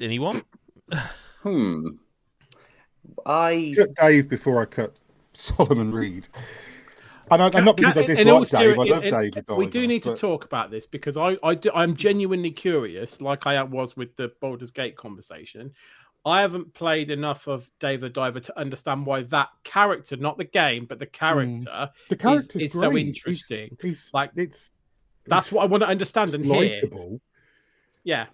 Anyone? I cut Dave before I cut Solomon Reed. And I'm not because I dislike Dave. I love Dave. We do need to talk about this because I'm genuinely curious, like I was with the Baldur's Gate conversation. I haven't played enough of Dave the Diver to understand why that character, not the game, but the character, is so interesting. That's what I want to understand and hear. Yeah,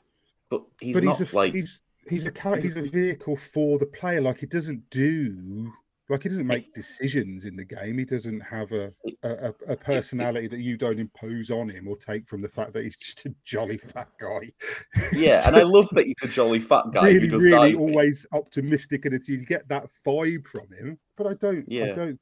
but he's a vehicle for the player. He doesn't make decisions in the game. He doesn't have a personality that you don't impose on him or take from the fact that he's just a jolly fat guy. Yeah, and I love that he's a jolly fat guy. Really, really always optimistic, and you get that vibe from him. But I don't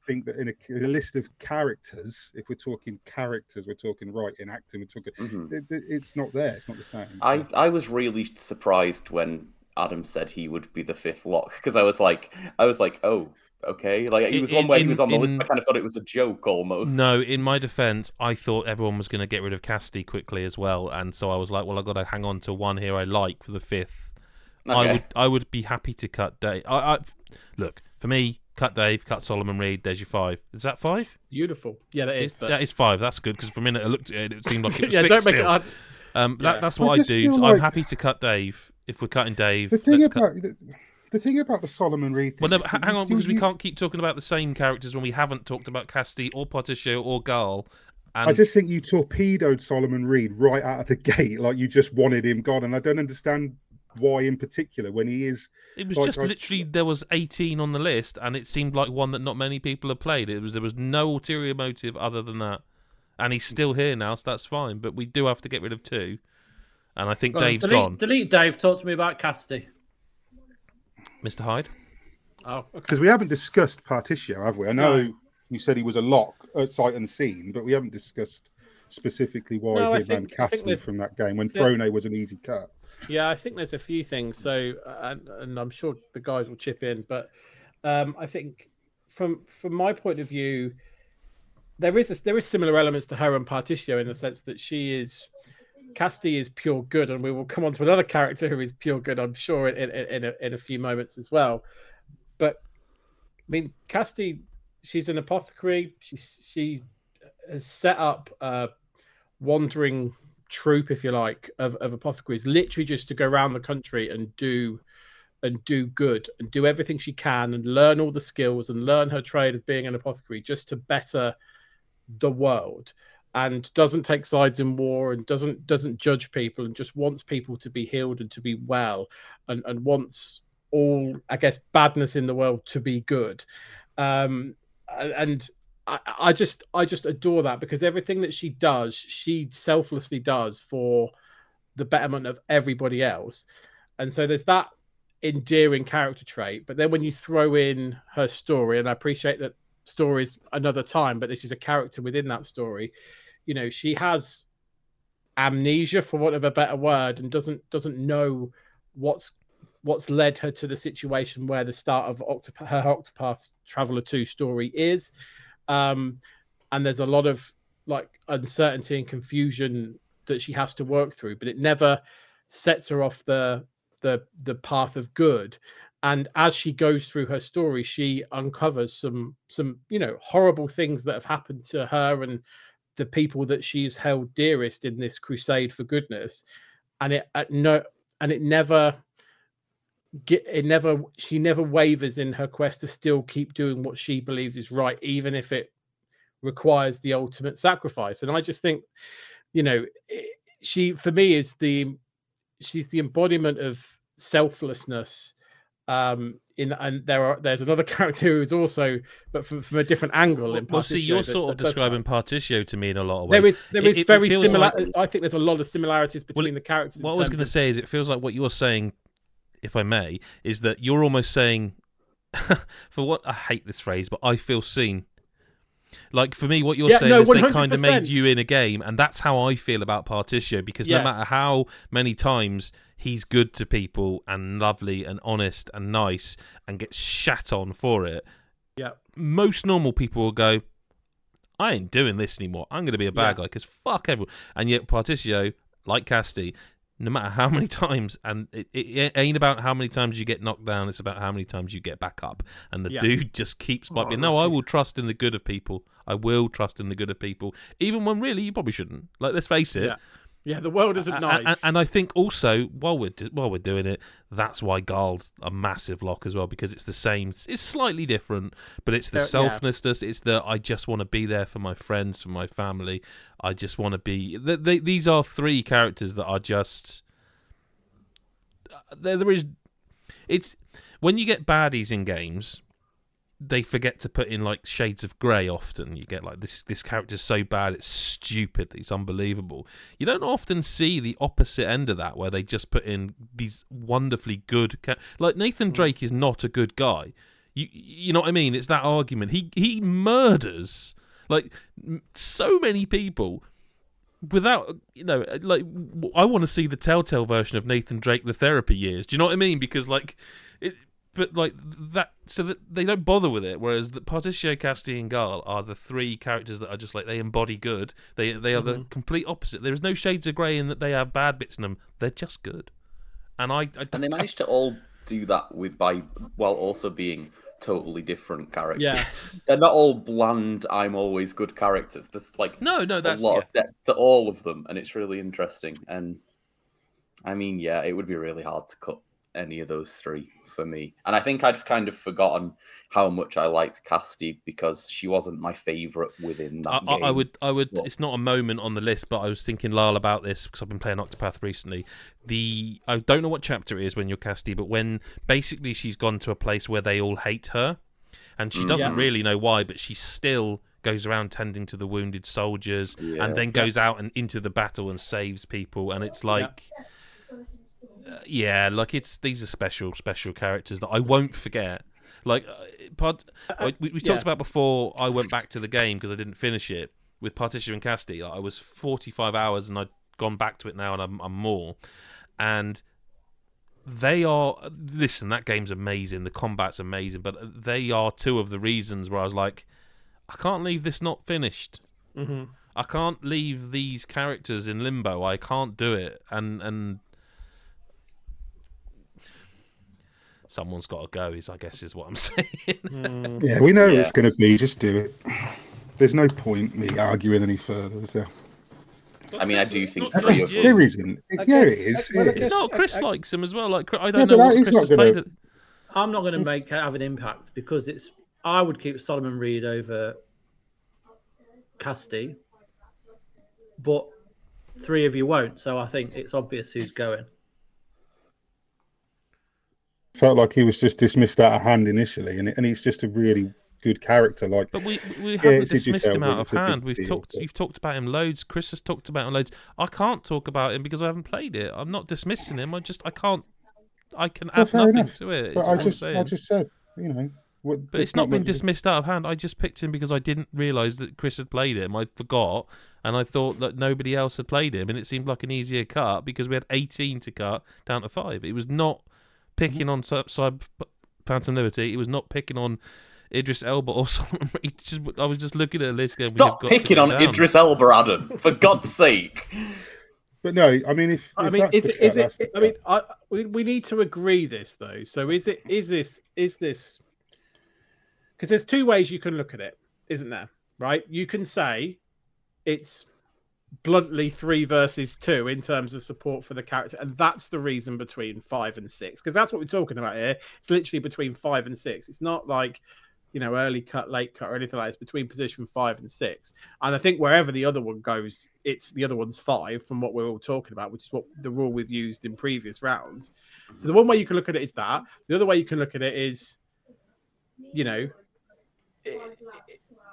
think that in a list of characters, if we're talking characters, we're talking writing, acting, it's not there. It's not the same. I was really surprised when Adam said he would be the fifth lock because I was like, oh. Okay, he was one way he was on the list. I kind of thought it was a joke almost. No, in my defense, I thought everyone was going to get rid of Casti quickly as well, and so I was like, well, I've got to hang on to one here I like for the fifth. Okay. I would be happy to cut Dave. Look, for me, cut Dave, cut Solomon Reed. There's your 5. Is that 5? Beautiful. Yeah, that is. That is 5. That's good because for a minute I looked at it, it seemed like it was 6. Don't make still. It hard. That's what I do. I'm happy to cut Dave if we're cutting Dave. The thing about The thing about the Solomon Reed thing... Well, no, hang on, because we can't keep talking about the same characters when we haven't talked about Casti or Potashio or Garl. And... I just think you torpedoed Solomon Reed right out of the gate. Like, you just wanted him gone. And I don't understand why in particular when he is... It was like, just literally, there was 18 on the list, and it seemed like one that not many people have played. There was no ulterior motive other than that. And he's still here now, so that's fine. But we do have to get rid of two. And I think Dave's gone. Delete Dave. Talk to me about Casti. Mr. Hyde? Oh, because we haven't discussed Partitio, have we? I know... No. You said he was a lock at sight unseen, but we haven't discussed specifically why him and Casti from that game when Throne was an easy cut. Yeah, I think there's a few things. So, and I'm sure the guys will chip in, but I think from my point of view, there is similar elements to her and Partitio in the sense that Casti is pure good, and we will come on to another character who is pure good, I'm sure, in a few moments as well. But I mean, Casti. She's an apothecary. She has set up a wandering troupe, if you like, of apothecaries, literally just to go around the country and do good and do everything she can and learn all the skills and learn her trade of being an apothecary just to better the world, and doesn't take sides in war and doesn't judge people and just wants people to be healed and to be well and wants all, I guess, badness in the world to be good. And I just adore that, because everything that she does, she selflessly does for the betterment of everybody else. And so there's that endearing character trait. But then when you throw in her story, and I appreciate that stories another time, but this is a character within that story, you know, she has amnesia, for want of a better word, and doesn't know what's led her to the situation where the start of her Octopath Traveler 2 story is. And there's a lot of like uncertainty and confusion that she has to work through, but it never sets her off the path of good. And as she goes through her story, she uncovers some, you know, horrible things that have happened to her and the people that she's held dearest in this crusade for goodness. She never wavers in her quest to still keep doing what she believes is right, even if it requires the ultimate sacrifice. And I just think, you know, she's the embodiment of selflessness. And there's another character who is also, but from a different angle. In Partitio, well, see, you're sort of describing Partitio to me in a lot of ways. There is very similar. Like... I think there's a lot of similarities between the characters. What I was going to say is, it feels like what you're saying, if I may, is that you're almost saying, for what I hate this phrase, but I feel seen. Like, for me, what you're saying is they kind of made you in a game, and that's how I feel about Partitio, because no matter how many times he's good to people and lovely and honest and nice and gets shat on for it, most normal people will go, I ain't doing this anymore. I'm going to be a bad guy because fuck everyone. And yet Partitio, like Casti, no matter how many times, and it ain't about how many times you get knocked down, it's about how many times you get back up. And the dude just keeps like, no, I will trust in the good of people. I will trust in the good of people. Even when really you probably shouldn't. Like, let's face it. Yeah, the world isn't nice. And I think also, while we're doing it, that's why Garl's a massive lock as well, because it's the same. It's slightly different, but it's the selflessness. It's the, I just want to be there for my friends, for my family. I just want to be... These are three characters that are just... When you get baddies in games... they forget to put in like shades of grey often. You get like this character's so bad, it's stupid, it's unbelievable. You don't often see the opposite end of that, where they just put in these wonderfully good like Nathan Drake is not a good guy. You know what I mean? It's that argument. He murders like so many people without, you know, like, I want to see the Telltale version of Nathan Drake, the therapy years. Do you know what I mean? Because like it... But like that, so that they don't bother with it. Whereas the Partitio, Casti, and Garl are the three characters that are just like, they embody good. They are the complete opposite. There is no shades of grey in that they have bad bits in them. They're just good. And I they managed to all do that while also being totally different characters. Yes. They're not all bland, I'm always good characters. There's like a lot of depth to all of them, and it's really interesting. And I mean, it would be really hard to cut any of those three for me. And I think I'd kind of forgotten how much I liked Casty because she wasn't my favourite within that game. I would. But it's not a moment on the list, but I was thinking, Lyle, about this because I've been playing Octopath recently. I don't know what chapter it is when you're Casty, but when basically she's gone to a place where they all hate her, and she doesn't really know why, but she still goes around tending to the wounded soldiers and then goes out and into the battle and saves people. And it's like... these are special characters that I won't forget. Like, we talked about before. I went back to the game because I didn't finish it with Partition and Casti. Like, I was 45 hours, and I'd gone back to it now, and I'm more. And they are. Listen, that game's amazing. The combat's amazing, but they are two of the reasons where I was like, I can't leave this not finished. Mm-hmm. I can't leave these characters in limbo. I can't do it, and. Someone's got to go, I guess, is what I'm saying. Yeah, we know it's going to be. Just do it. There's no point me arguing any further, is there? I mean, I do think three of us. There isn't. Yeah, it is. It's not. Chris likes him as well. Like, I don't know what Chris has played. I'm not going to have an impact because it's. I would keep Solomon Reed over Casti, but three of you won't. So I think it's obvious who's going. Felt like he was just dismissed out of hand initially, and he's just a really good character. Like, but we haven't dismissed him out of hand. You've talked about him loads. Chris has talked about him loads. I can't talk about him because I haven't played it. I'm not dismissing him. I can add nothing to it. But I just said, but it's not been dismissed out of hand. I just picked him because I didn't realise that Chris had played him. I forgot, and I thought that nobody else had played him, and it seemed like an easier cut because we had 18 to cut down to 5. It was not picking on Phantom Liberty. It was not picking on Idris Elba or something. I was just looking at a list going, stop picking on Idris Elba, Adam, for God's sake. But no, I mean, we need to agree this though. So is this because there's two ways you can look at it, isn't there? Right? You can say it's bluntly 3 versus 2 in terms of support for the character, and that's the reason between 5 and 6, because that's what we're talking about here. It's literally between 5 and 6. It's not like early cut, late cut, or anything like that. It's between position 5 and 6, and I think wherever the other one goes, it's the other one's 5 from what we're all talking about, which is what the rule we've used in previous rounds. So the one way you can look at it is that. The other way you can look at it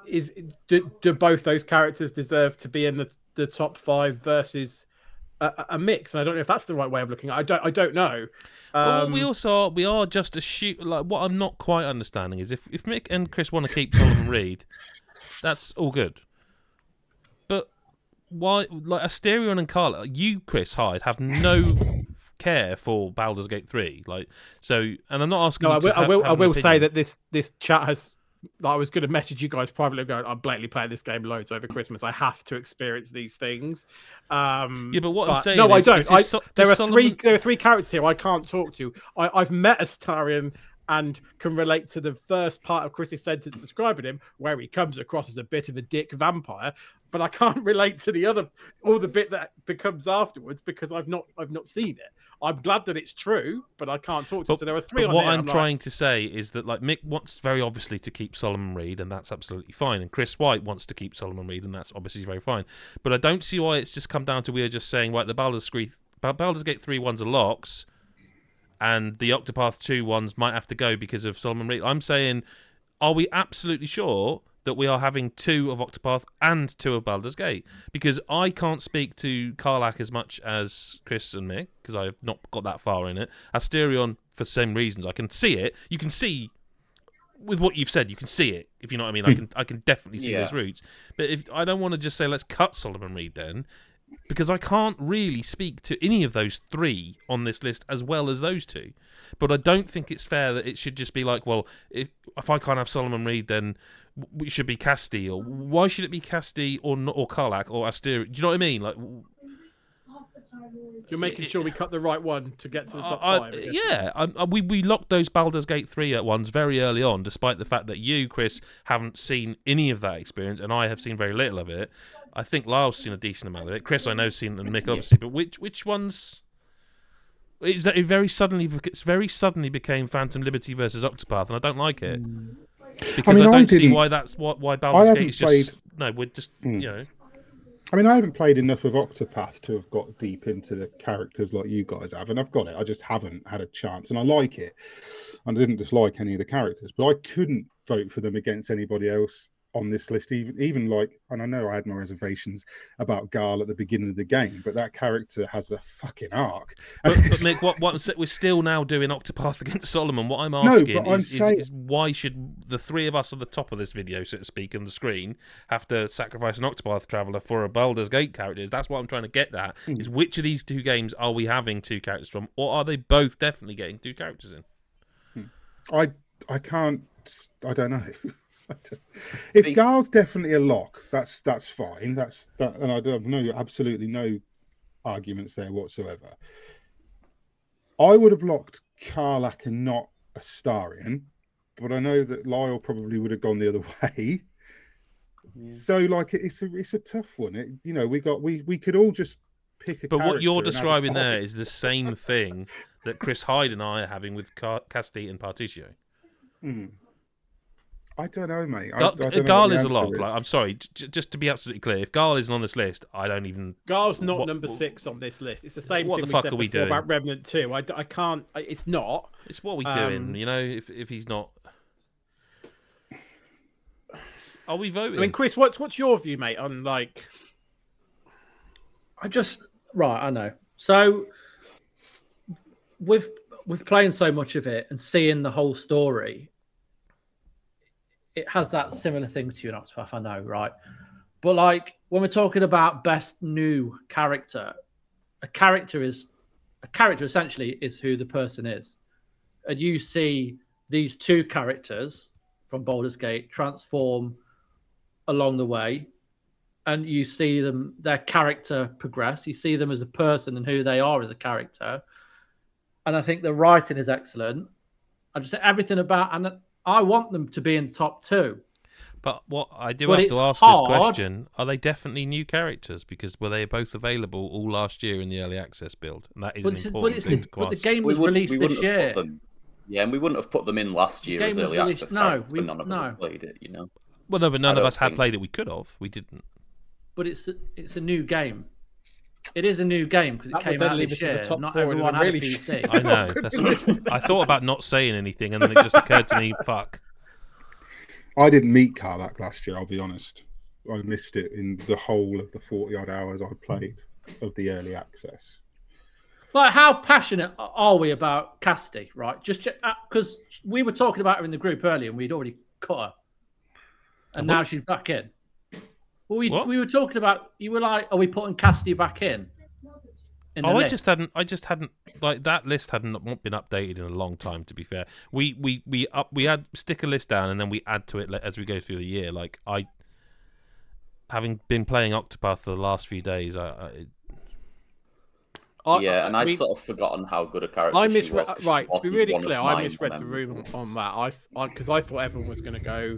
is do both those characters deserve to be in the top 5 versus a mix? And I don't know if that's the right way of looking at it. I don't know. Well, we are just a shoot. Like, what I'm not quite understanding is if Mick and Chris want to keep Solomon Reed, that's all good. But why, like Asterion and Carla, you, Chris Hyde, have no care for Baldur's Gate 3. Like, so, and I'm not asking. No, I will say that this chat has. I was going to message you guys privately going, I'm blatantly playing this game loads over Christmas. I have to experience these things. I'm saying no, is, I don't. There are three characters here I can't talk to. I've met Astarion and can relate to the first part of Chris's sentence describing him, where he comes across as a bit of a dick vampire. But I can't relate to the other, all the bit that becomes afterwards, because I've not seen it. I'm glad that it's true, but I can't talk to it. So there are three. But what I'm trying to say is that, like, Mick wants very obviously to keep Solomon Reed, and that's absolutely fine. And Chris White wants to keep Solomon Reed, and that's obviously very fine. But I don't see why it's just come down to we are just saying, right, the Baldur's Gate 3 ones are locks, and the Octopath 2 ones might have to go because of Solomon Reed. I'm saying, are we absolutely sure that we are having 2 of Octopath and 2 of Baldur's Gate? Because I can't speak to Karlak as much as Chris and Mick, because I have not got that far in it. Asterion, for the same reasons. I can see it. You can see, with what you've said, you can see it, if you know what I mean. I can definitely see those roots. But if I don't want to just say, let's cut Solomon Reed then, because I can't really speak to any of those 3 on this list as well as those 2. But I don't think it's fair that it should just be like, well, if I can't have Solomon Reed, then it should be Casti, or why should it be Casti or Karlak or Asterion? Do you know what I mean? Like, you're making sure we cut the right one to get to the top 5. We locked those Baldur's Gate 3 ones very early on, despite the fact that you, Chris, haven't seen any of that experience, and I have seen very little of it. I think Lyle's seen a decent amount of it. Chris, I know, seen, and Mick, obviously. But which ones? It very suddenly became Phantom Liberty versus Octopath, and I don't like it because I don't see why Baldur's Gate is just you know. I mean, I haven't played enough of Octopath to have got deep into the characters like you guys have, and I've got it. I just haven't had a chance, and I like it. And I didn't dislike any of the characters, but I couldn't vote for them against anybody else on this list, even like, and I know I had my reservations about Garl at the beginning of the game, but that character has a fucking arc. But Nick, what we're still now doing Octopath against Solomon. What I'm asking is why should the three of us at the top of this video, so to speak, on the screen, have to sacrifice an Octopath Traveler for a Baldur's Gate character? That's what I'm trying to get at, is which of these two games are we having two characters from, or are they both definitely getting two characters in? I don't know. If Gar's definitely a lock, that's fine. And I don't know, absolutely no arguments there whatsoever. I would have locked Karlak and not Astarion, but I know that Lyle probably would have gone the other way. Yeah. So like it's a tough one. We could all just pick a. But what you're describing there is the same thing that Chris Hyde and I are having with Castille and Particio. Hmm. I don't know, mate. Garl is a lock. Like, I'm sorry, just to be absolutely clear, if Garl isn't on this list, I don't even. Garl's not number six on this list. It's the same thing we said before about Remnant 2. I can't. It's not. It's what we're doing. You know, if he's not. Are we voting? I mean, Chris, what's your view, mate? On like, I know. So with playing so much of it and seeing the whole story. It has that similar thing to you in Octopath, I know, right? But like when we're talking about best new character, a character essentially is who the person is. And you see these two characters from Baldur's Gate transform along the way, and you see them, their character progress. You see them as a person and who they are as a character. And I think the writing is excellent. I just think everything about I want them to be in the top two. But what I do have to ask this question, are they definitely new characters? Because were they both available all last year in the early access build? And that is an important thing to ask. But the game was released this year. Yeah, and we wouldn't have put them in last year as early access characters, but none of us had played it, you know? Well, no, but none of us had played it. We could have. We didn't. But it's a new game. It is a new game because it came out this year. Not everyone had a PC. I know. I thought about not saying anything, and then it just occurred to me, fuck. I didn't meet Karlak last year, I'll be honest. I missed it in the whole of the 40-odd hours I played of the early access. Like, how passionate are we about Casti, right? Just because we were talking about her in the group earlier, and we'd already cut her. And now she's back in. Well, we were talking about. You were like, "Are we putting Casti back in?" I just hadn't. Like that list had not been updated in a long time. To be fair, we had stick a list down and then we add to it as we go through the year. Like having been playing Octopath for the last few days, I'd sort of forgotten how good a character she was. Right, to be really clear, I misread the room on that. Because I thought everyone was going to go,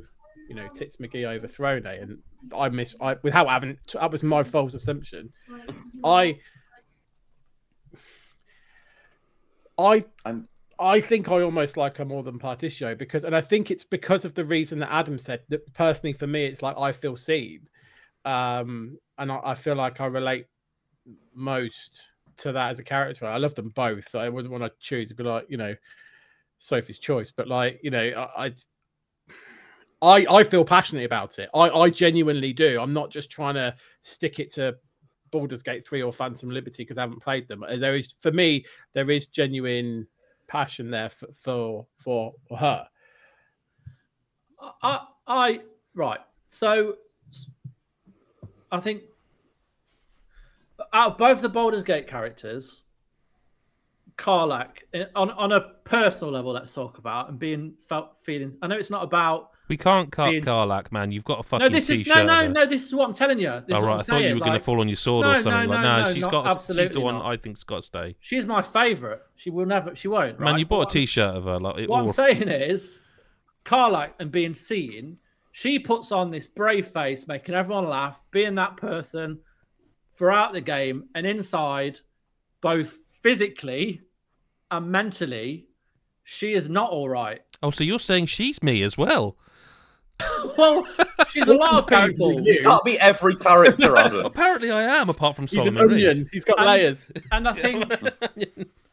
you know, Tits McGee over Throne Day, and that was my false assumption. I think I almost like her more than Particio I think it's because of the reason that Adam said that personally for me, it's like I feel seen. And I feel like I relate most to that as a character. I love them both. I wouldn't want to choose to be like, you know, Sophie's Choice, but like, you know, I feel passionate about it. I genuinely do. I'm not just trying to stick it to Baldur's Gate 3 or Phantom Liberty because I haven't played them. There is genuine passion there for her. Right. So I think out of both the Baldur's Gate characters, Karlak, on a personal level, let's talk about and being felt feelings. I know it's not about. We can't cut Karlak, man. You've got a fucking t-shirt. No, this is what I'm telling you. This is what I'm saying. I thought you were going to fall on your sword or something. She's the one I think's got to stay. She's my favourite. She won't, right? Man, you bought a t-shirt of her. I'm saying is, Karlak and being seen, she puts on this brave face, making everyone laugh, being that person throughout the game and inside, both physically and mentally, she is not all right. Oh, so you're saying she's me as well? Well, she's a lot of people. You can't be every character on them. Apparently I am, apart from Solomon Reed. He's got layers. And I think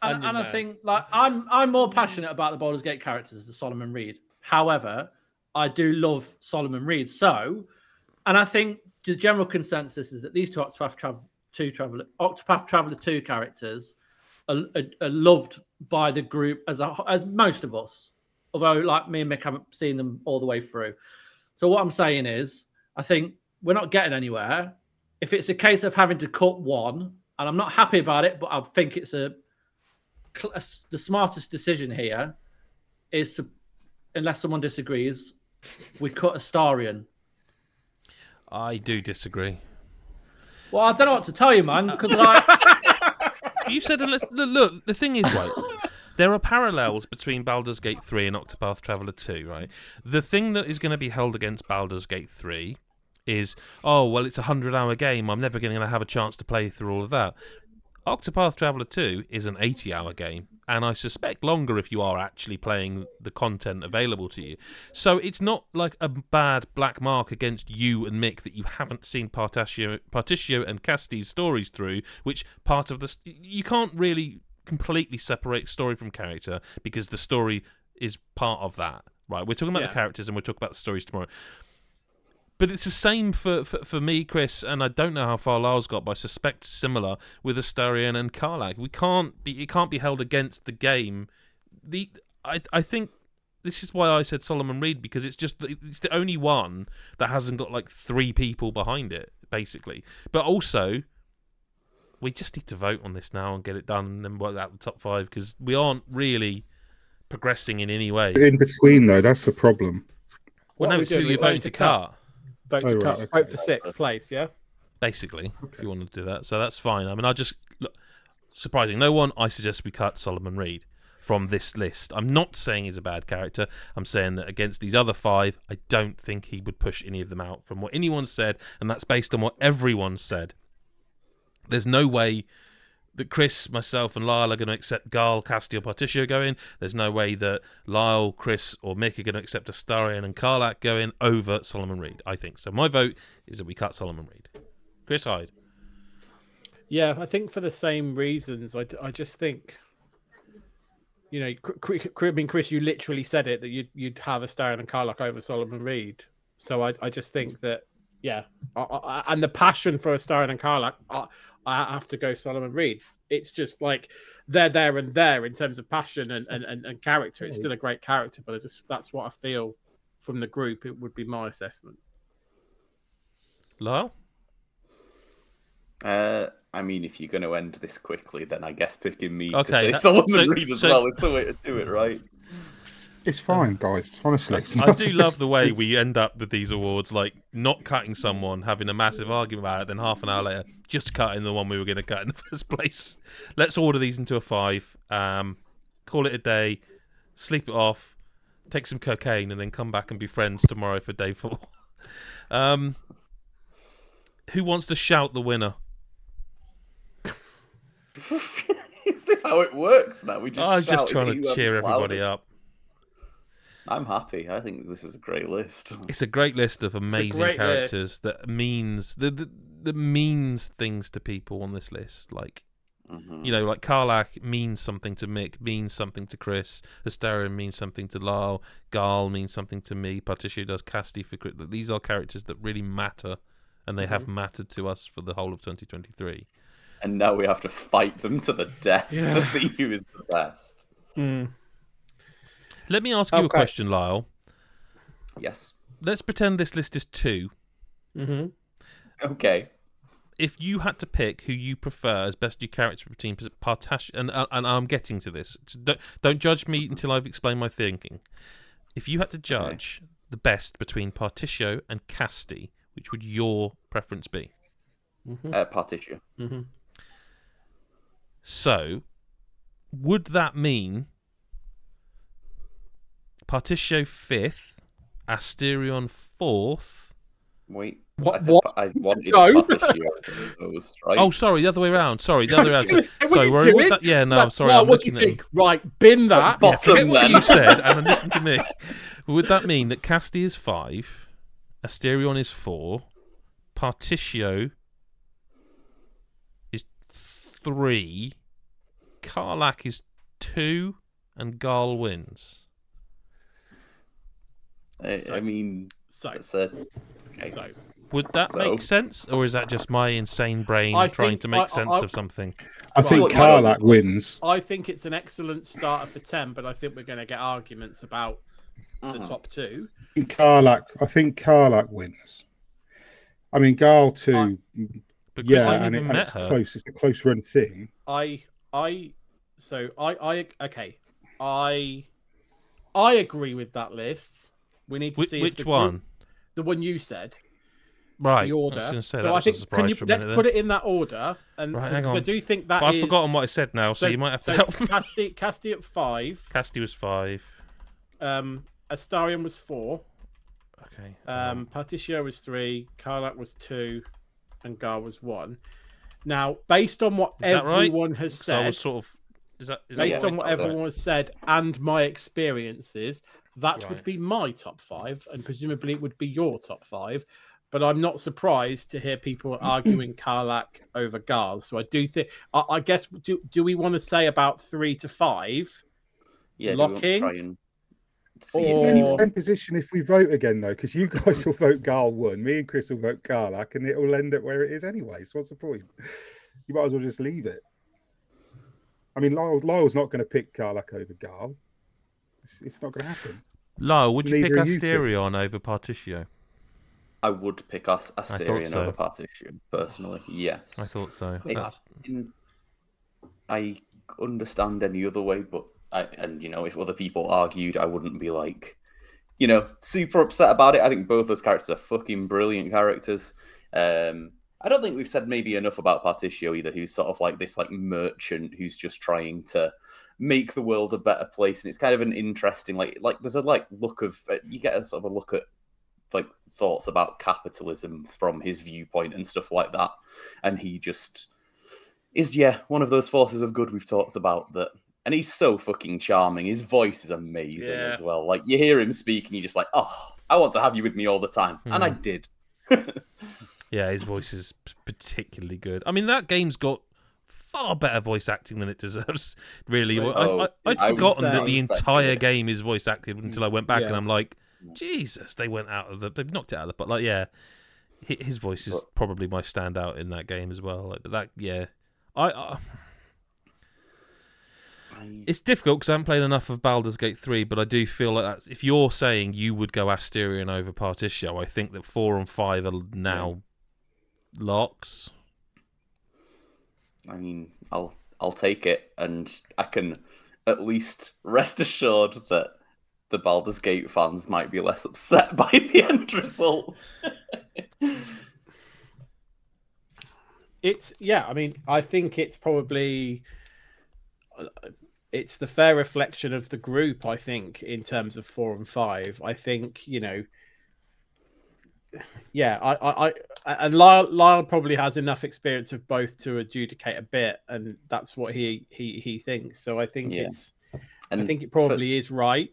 I think like I'm more passionate about the Baldur's Gate characters than Solomon Reed. However, I do love Solomon Reed. So, and I think the general consensus is that these two Octopath Traveler 2 characters are loved by the group as most of us. Although, like, me and Mick haven't seen them all the way through. So what I'm saying is, I think we're not getting anywhere. If it's a case of having to cut one, and I'm not happy about it, but I think it's the smartest decision here is, unless someone disagrees, we cut Astarion. I do disagree. Well, I don't know what to tell you, man, because, like... You said, look, the thing is, right... There are parallels between Baldur's Gate 3 and Octopath Traveler 2, right? The thing that is going to be held against Baldur's Gate 3 is, oh, well, it's a 100-hour game. I'm never going to have a chance to play through all of that. Octopath Traveler 2 is an 80-hour game, and I suspect longer if you are actually playing the content available to you. So it's not like a bad black mark against you and Mick that you haven't seen Particio and Casti's stories through, which part of the... You can't really... completely separate story from character because the story is part of that, right? We're talking about the characters and we'll talk about the stories tomorrow. But it's the same for me, Chris, and I don't know how far Lyle's got, but I suspect similar with Astarion and Karlak. It can't be held against the game. I think this is why I said Solomon Reed, because it's the only one that hasn't got like three people behind it, basically. But also, we just need to vote on this now and get it done and then work out the top five, because we aren't really progressing in any way. In between, though, that's the problem. Well, no, it's who you're voting to cut. Vote for sixth place, yeah? Basically, if you want to do that. So that's fine. I mean, surprising no one, I suggest we cut Solomon Reed from this list. I'm not saying he's a bad character. I'm saying that against these other five, I don't think he would push any of them out from what anyone said, and that's based on what everyone said. There's no way that Chris, myself, and Lyle are going to accept Garl, Casti, or Particio going. There's no way that Lyle, Chris, or Mick are going to accept Astarion and Karlak going over Solomon Reed, I think. So my vote is that we cut Solomon Reed. Chris Hyde. Yeah, I think for the same reasons. I just think, you know, I mean, Chris, you literally said it, that you'd have Astarion and Karlak over Solomon Reed. So I just think that, yeah, and the passion for Astarion and Karlak, I have to go Solomon Reed. It's just like they're there and there in terms of passion and character. It's still a great character, but that's what I feel from the group. It would be my assessment. Lyle? I mean, if you're going to end this quickly, then I guess picking me to say Solomon Reed as well is the way to do it, right? It's fine, guys, honestly. I do love the way we end up with these awards, like not cutting someone, having a massive argument about it, then half an hour later, just cutting the one we were going to cut in the first place. Let's order these into a five, call it a day, sleep it off, take some cocaine, and then come back and be friends tomorrow for day 4. Who wants to shout the winner? Is this how it works now? I'm just trying to cheer everybody up. I'm happy. I think this is a great list. It's a great list of amazing characters that means that means things to people on this list. Like, you know, like Karlak means something to Mick, means something to Chris. Astarion means something to Lyle. Garl means something to me. Particio does. Casti for Chris. These are characters that really matter, and they have mattered to us for the whole of 2023. And now we have to fight them to the death to see who is the best. Mm. Let me ask you a question, Lyle. Yes. Let's pretend this list is 2. Mm-hmm. Okay. If you had to pick who you prefer as best new character between Particio and I'm getting to this. So don't judge me until I've explained my thinking. If you had to judge the best between Particio and Casti, which would your preference be? Mm-hmm. Particio. Mm-hmm. So, would that mean Particio 5th, Astarion 4th. Wait, What? I wanted to put those, right? Oh, sorry, the other way around. Sorry, I'm sorry. What do you think? Right, bin that. Bottom what you said, and listen to me. Would that mean that Casti is 5, Asterion is 4, Partitio is 3, Karlak is 2, and Garl wins? So would that make sense, or is that just my insane brain trying to make sense of something? I think Karlak wins. I think it's an excellent starter for 10, but I think we're going to get arguments about the top two. I think Karlak wins. I mean, Garl too. It's a close run thing. I agree with that list. We need to see which one. The one you said. Right. The order. Let's put it in that order. Hang on. I do think that I've forgotten what I said now, so you might have to help me. Casti at 5. Casti was 5. Astarion was 4. Okay. Partitio was 3. Karlak was 2. And Gar was 1. Now, based on what everyone has said, and my experiences, that would be my top 5, and presumably it would be your top 5. But I'm not surprised to hear people arguing Karlak over Garl. So I do think, I guess, do we want to say about 3 to 5? Yeah, locking. It's the same position if we vote again, though, because you guys will vote Garl 1, me and Chris will vote Karlak, and it will end up where it is anyway. So what's the point? You might as well just leave it. I mean, Lyle's not going to pick Karlak over Garl. It's not going to happen. Lyle, would you pick Asterion over Partitio? I would pick Asterion over Partitio, personally. Yes. I thought so. I understand any other way, but if other people argued, I wouldn't be super upset about it. I think both those characters are fucking brilliant characters. I don't think we've said maybe enough about Partitio either, who's sort of this merchant who's just trying to make the world a better place, and it's kind of an interesting there's a look of you get a sort of a look at thoughts about capitalism from his viewpoint and stuff like that, and he just is one of those forces of good we've talked about that, and he's so fucking charming. His voice is amazing as well. You hear him speak and you're just I want to have you with me all the time, and I did. Yeah, his voice is particularly good. I mean, that game's got far better voice acting than it deserves, really. I'd forgotten that the entire game is voice acted until I went back and I'm like, Jesus, they've knocked it out of the park. His voice is probably my standout in that game as well. It's difficult because I haven't played enough of Baldur's Gate 3, but I do feel like that's, if you're saying you would go Asterion over Partitio, I think that 4 and 5 are now locks. I mean, I'll take it, and I can at least rest assured that the Baldur's Gate fans might be less upset by the end result. I think it's probably... It's the fair reflection of the group, I think, in terms of 4 and 5. I think, and Lyle probably has enough experience of both to adjudicate a bit, and that's what he thinks. So I think I think it probably is right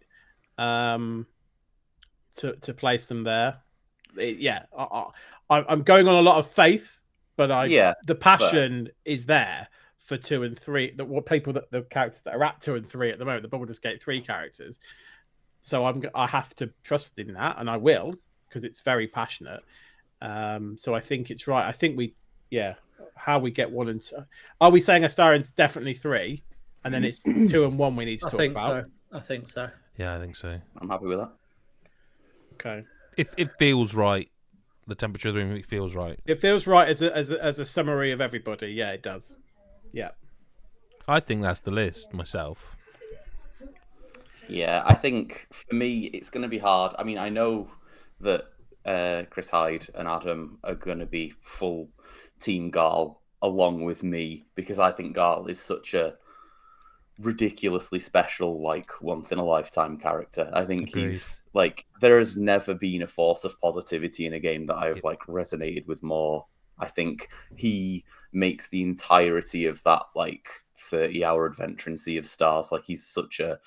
to place them there. I'm going on a lot of faith, but the passion is there for 2 and 3. The characters that are at 2 and 3 at the moment, the Baldur's Gate 3 characters. So I have to trust in that, and I will, because it's very passionate. So I think it's right. I think how we get 1 and 2. Are we saying Astarion's definitely 3, and then it's 2 and 1 we need to talk about? So. I think so. Yeah, I think so. I'm happy with that. Okay. If it feels right, the temperature of the room feels right. It feels right as a summary of everybody. Yeah, it does. Yeah. I think that's the list myself. Yeah, I think for me it's going to be hard. I mean, I know that Chris Hyde and Adam are going to be full team Garl along with me, because I think Garl is such a ridiculously special, like once-in-a-lifetime character. I think he's like, there has never been a force of positivity in a game that I have like resonated with more. I think he makes the entirety of that like 30-hour adventure in Sea of Stars, like he's such a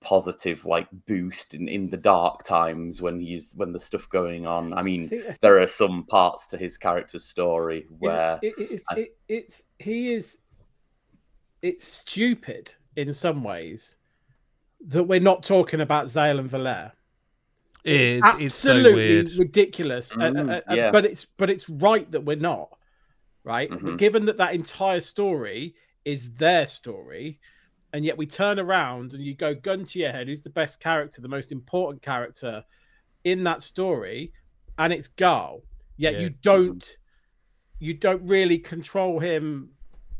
positive like boost in the dark times when the stuff going on. I mean, there are some parts to his character's story where it's stupid in some ways that we're not talking about Zale and Valere. It's absolutely so weird, ridiculous, but it's right that we're not, right? Mm-hmm. Given that entire story is their story. And yet we turn around and you go gun to your head, who's the best character, the most important character in that story, and it's Garl. Yet you don't really control him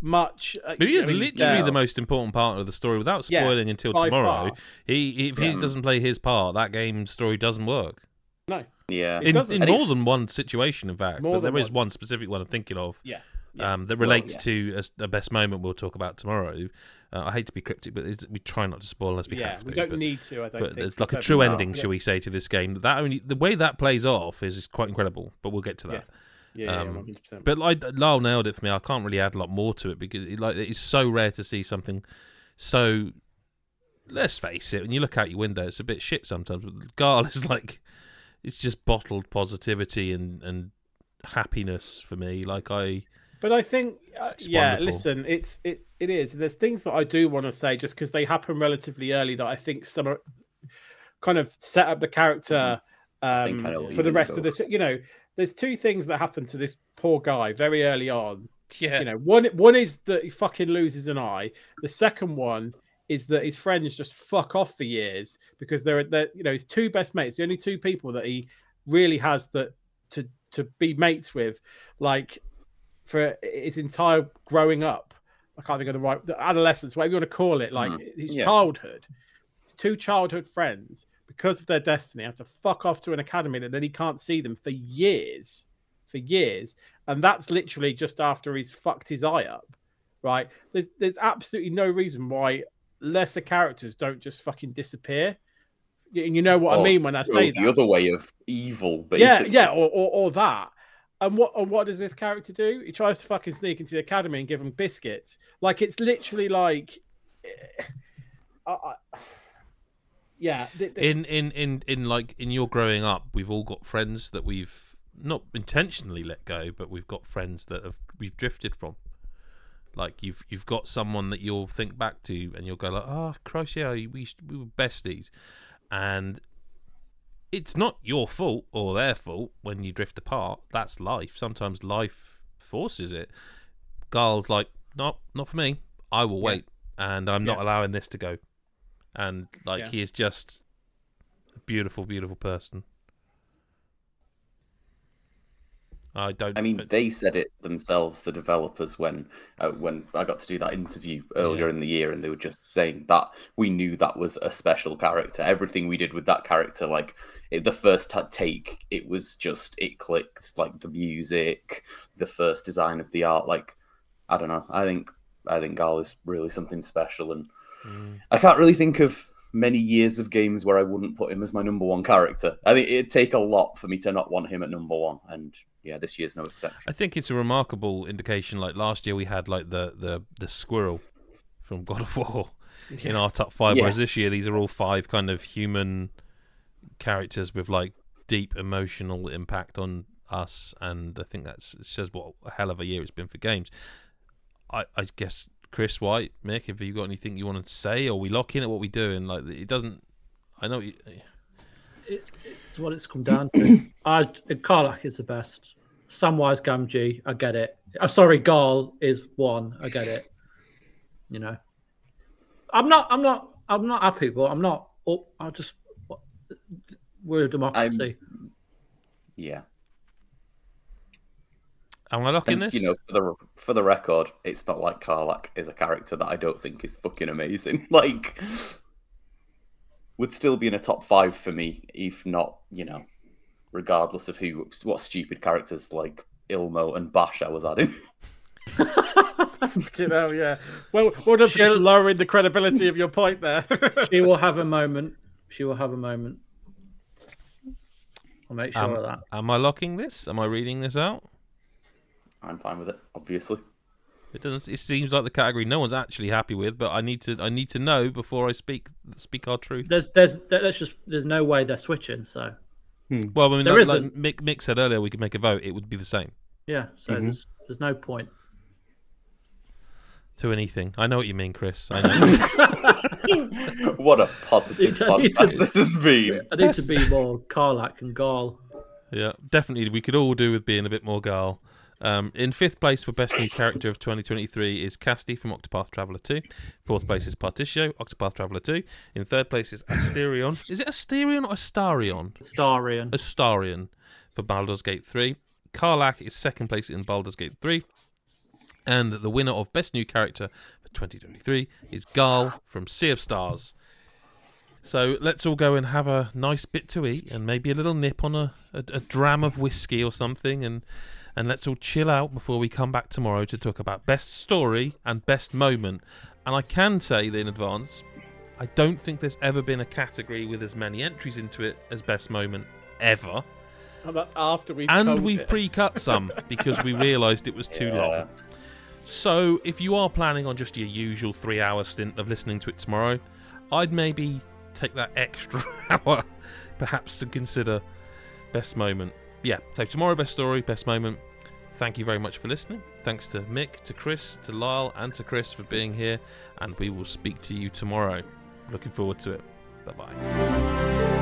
much. But he is literally the most important part of the story without spoiling until tomorrow. If he doesn't play his part, that game's story doesn't work. No. Yeah. In more than one situation, in fact. But there is one specific one I'm thinking of. Yeah. That relates to a best moment we'll talk about tomorrow. I hate to be cryptic, but we try not to spoil unless we have to. We don't need to, I don't think. But there's like a true ending, shall we say, to this game. The way that plays off is quite incredible, but we'll get to that. Yeah, 100%. But like, Lyle nailed it for me. I can't really add a lot more to it because it's so rare to see something so... Let's face it, when you look out your window, it's a bit shit sometimes. But Garl is like... It's just bottled positivity and happiness for me. But I think, listen, it is. There's things that I do want to say just because they happen relatively early that I think some are kind of set up the character for the rest of the... You know, there's two things that happen to this poor guy very early on. Yeah. You know, one is that he fucking loses an eye. The second one is that his friends just fuck off for years because they're you know, his two best mates, the only two people that he really has that to be mates with, like... for his entire growing up, I can't think of the adolescence, whatever you want to call it, like his childhood. His two childhood friends, because of their destiny, have to fuck off to an academy and then he can't see them for years. And that's literally just after he's fucked his eye up, right? There's absolutely no reason why lesser characters don't just fucking disappear. And you know what I mean when I say that. The other way of evil, basically. Yeah, or that. And what does this character do? He tries to fucking sneak into the academy and give them biscuits. Like, it's literally like... yeah. In your growing up, we've all got friends that we've not intentionally let go, but we've got friends that we've drifted from. Like, you've got someone that you'll think back to and you'll go like, oh, Christ, yeah, we were besties. And... it's not your fault or their fault when you drift apart. That's life. Sometimes life forces it. Garl's like, no, not for me. I will wait, and I'm not allowing this to go. And like, he is just a beautiful, beautiful person. They said it themselves, the developers, when I got to do that interview earlier in the year, and they were just saying that we knew that was a special character. Everything we did with that character, like the first take, it was just, it clicked, like the music, the first design of the art. Like, I don't know. I think Garl is really something special. And I can't really think of many years of games where I wouldn't put him as my number one character. I think it'd take a lot for me to not want him at number one. And yeah, this year's no exception. I think it's a remarkable indication. Like last year, we had like the squirrel from God of War in our top five. Whereas this year, these are all five kind of human characters with like deep emotional impact on us. And I think it says what a hell of a year it's been for games. I guess Chris, White, Mick, have you got anything you want to say? Or we lock in at what we do, and like it doesn't. I know you. It's what it's come down to. Karlach is the best. Samwise Gamgee, I get it. I'm sorry, Garl is one. I get it. You know, I'm not happy, but I'm not up. We're a democracy. Am I locking this? You know, for the record, it's not like Karlach is a character that I don't think is fucking amazing. Like. Would still be in a top five for me, if not, you know, regardless of what stupid characters like Ilmo and Bash I was adding. Fucking hell, yeah. Well done for just lowering the credibility of your point there. She will have a moment. She will have a moment. I'll make sure of that. Am I locking this? Am I reading this out? I'm fine with it, obviously. It doesn't. It seems like the category no one's actually happy with, but I need to know before I speak our truth. There's no way they're switching. So, well, I mean, like Mick said earlier, we could make a vote. It would be the same. Yeah. So there's no point to anything. I know what you mean, Chris. I know. What a positive podcast this has been. I need to be more Karlak and Garl. Yeah, definitely. We could all do with being a bit more Garl. In fifth place for Best New Character of 2023 is Casti from Octopath Traveler 2. Fourth place is Particio, Octopath Traveler 2. In third place is Asterion. Is it Asterion or Astarion? Astarion. Astarion for Baldur's Gate 3. Karlak is second place in Baldur's Gate 3. And the winner of Best New Character for 2023 is Garl from Sea of Stars. So let's all go and have a nice bit to eat and maybe a little nip on a dram of whiskey or something, and let's all chill out before we come back tomorrow to talk about best story and best moment. And I can say that in advance, I don't think there's ever been a category with as many entries into it as best moment ever. And that's after we've pre-cut some because we realised it was too long. So if you are planning on just your usual 3-hour stint of listening to it tomorrow, I'd maybe take that extra hour perhaps to consider best moment. Yeah, so tomorrow, best story, best moment. Thank you very much for listening. Thanks to Mick, to Chris, to Lyle, and to Chris for being here. And we will speak to you tomorrow. Looking forward to it. Bye-bye.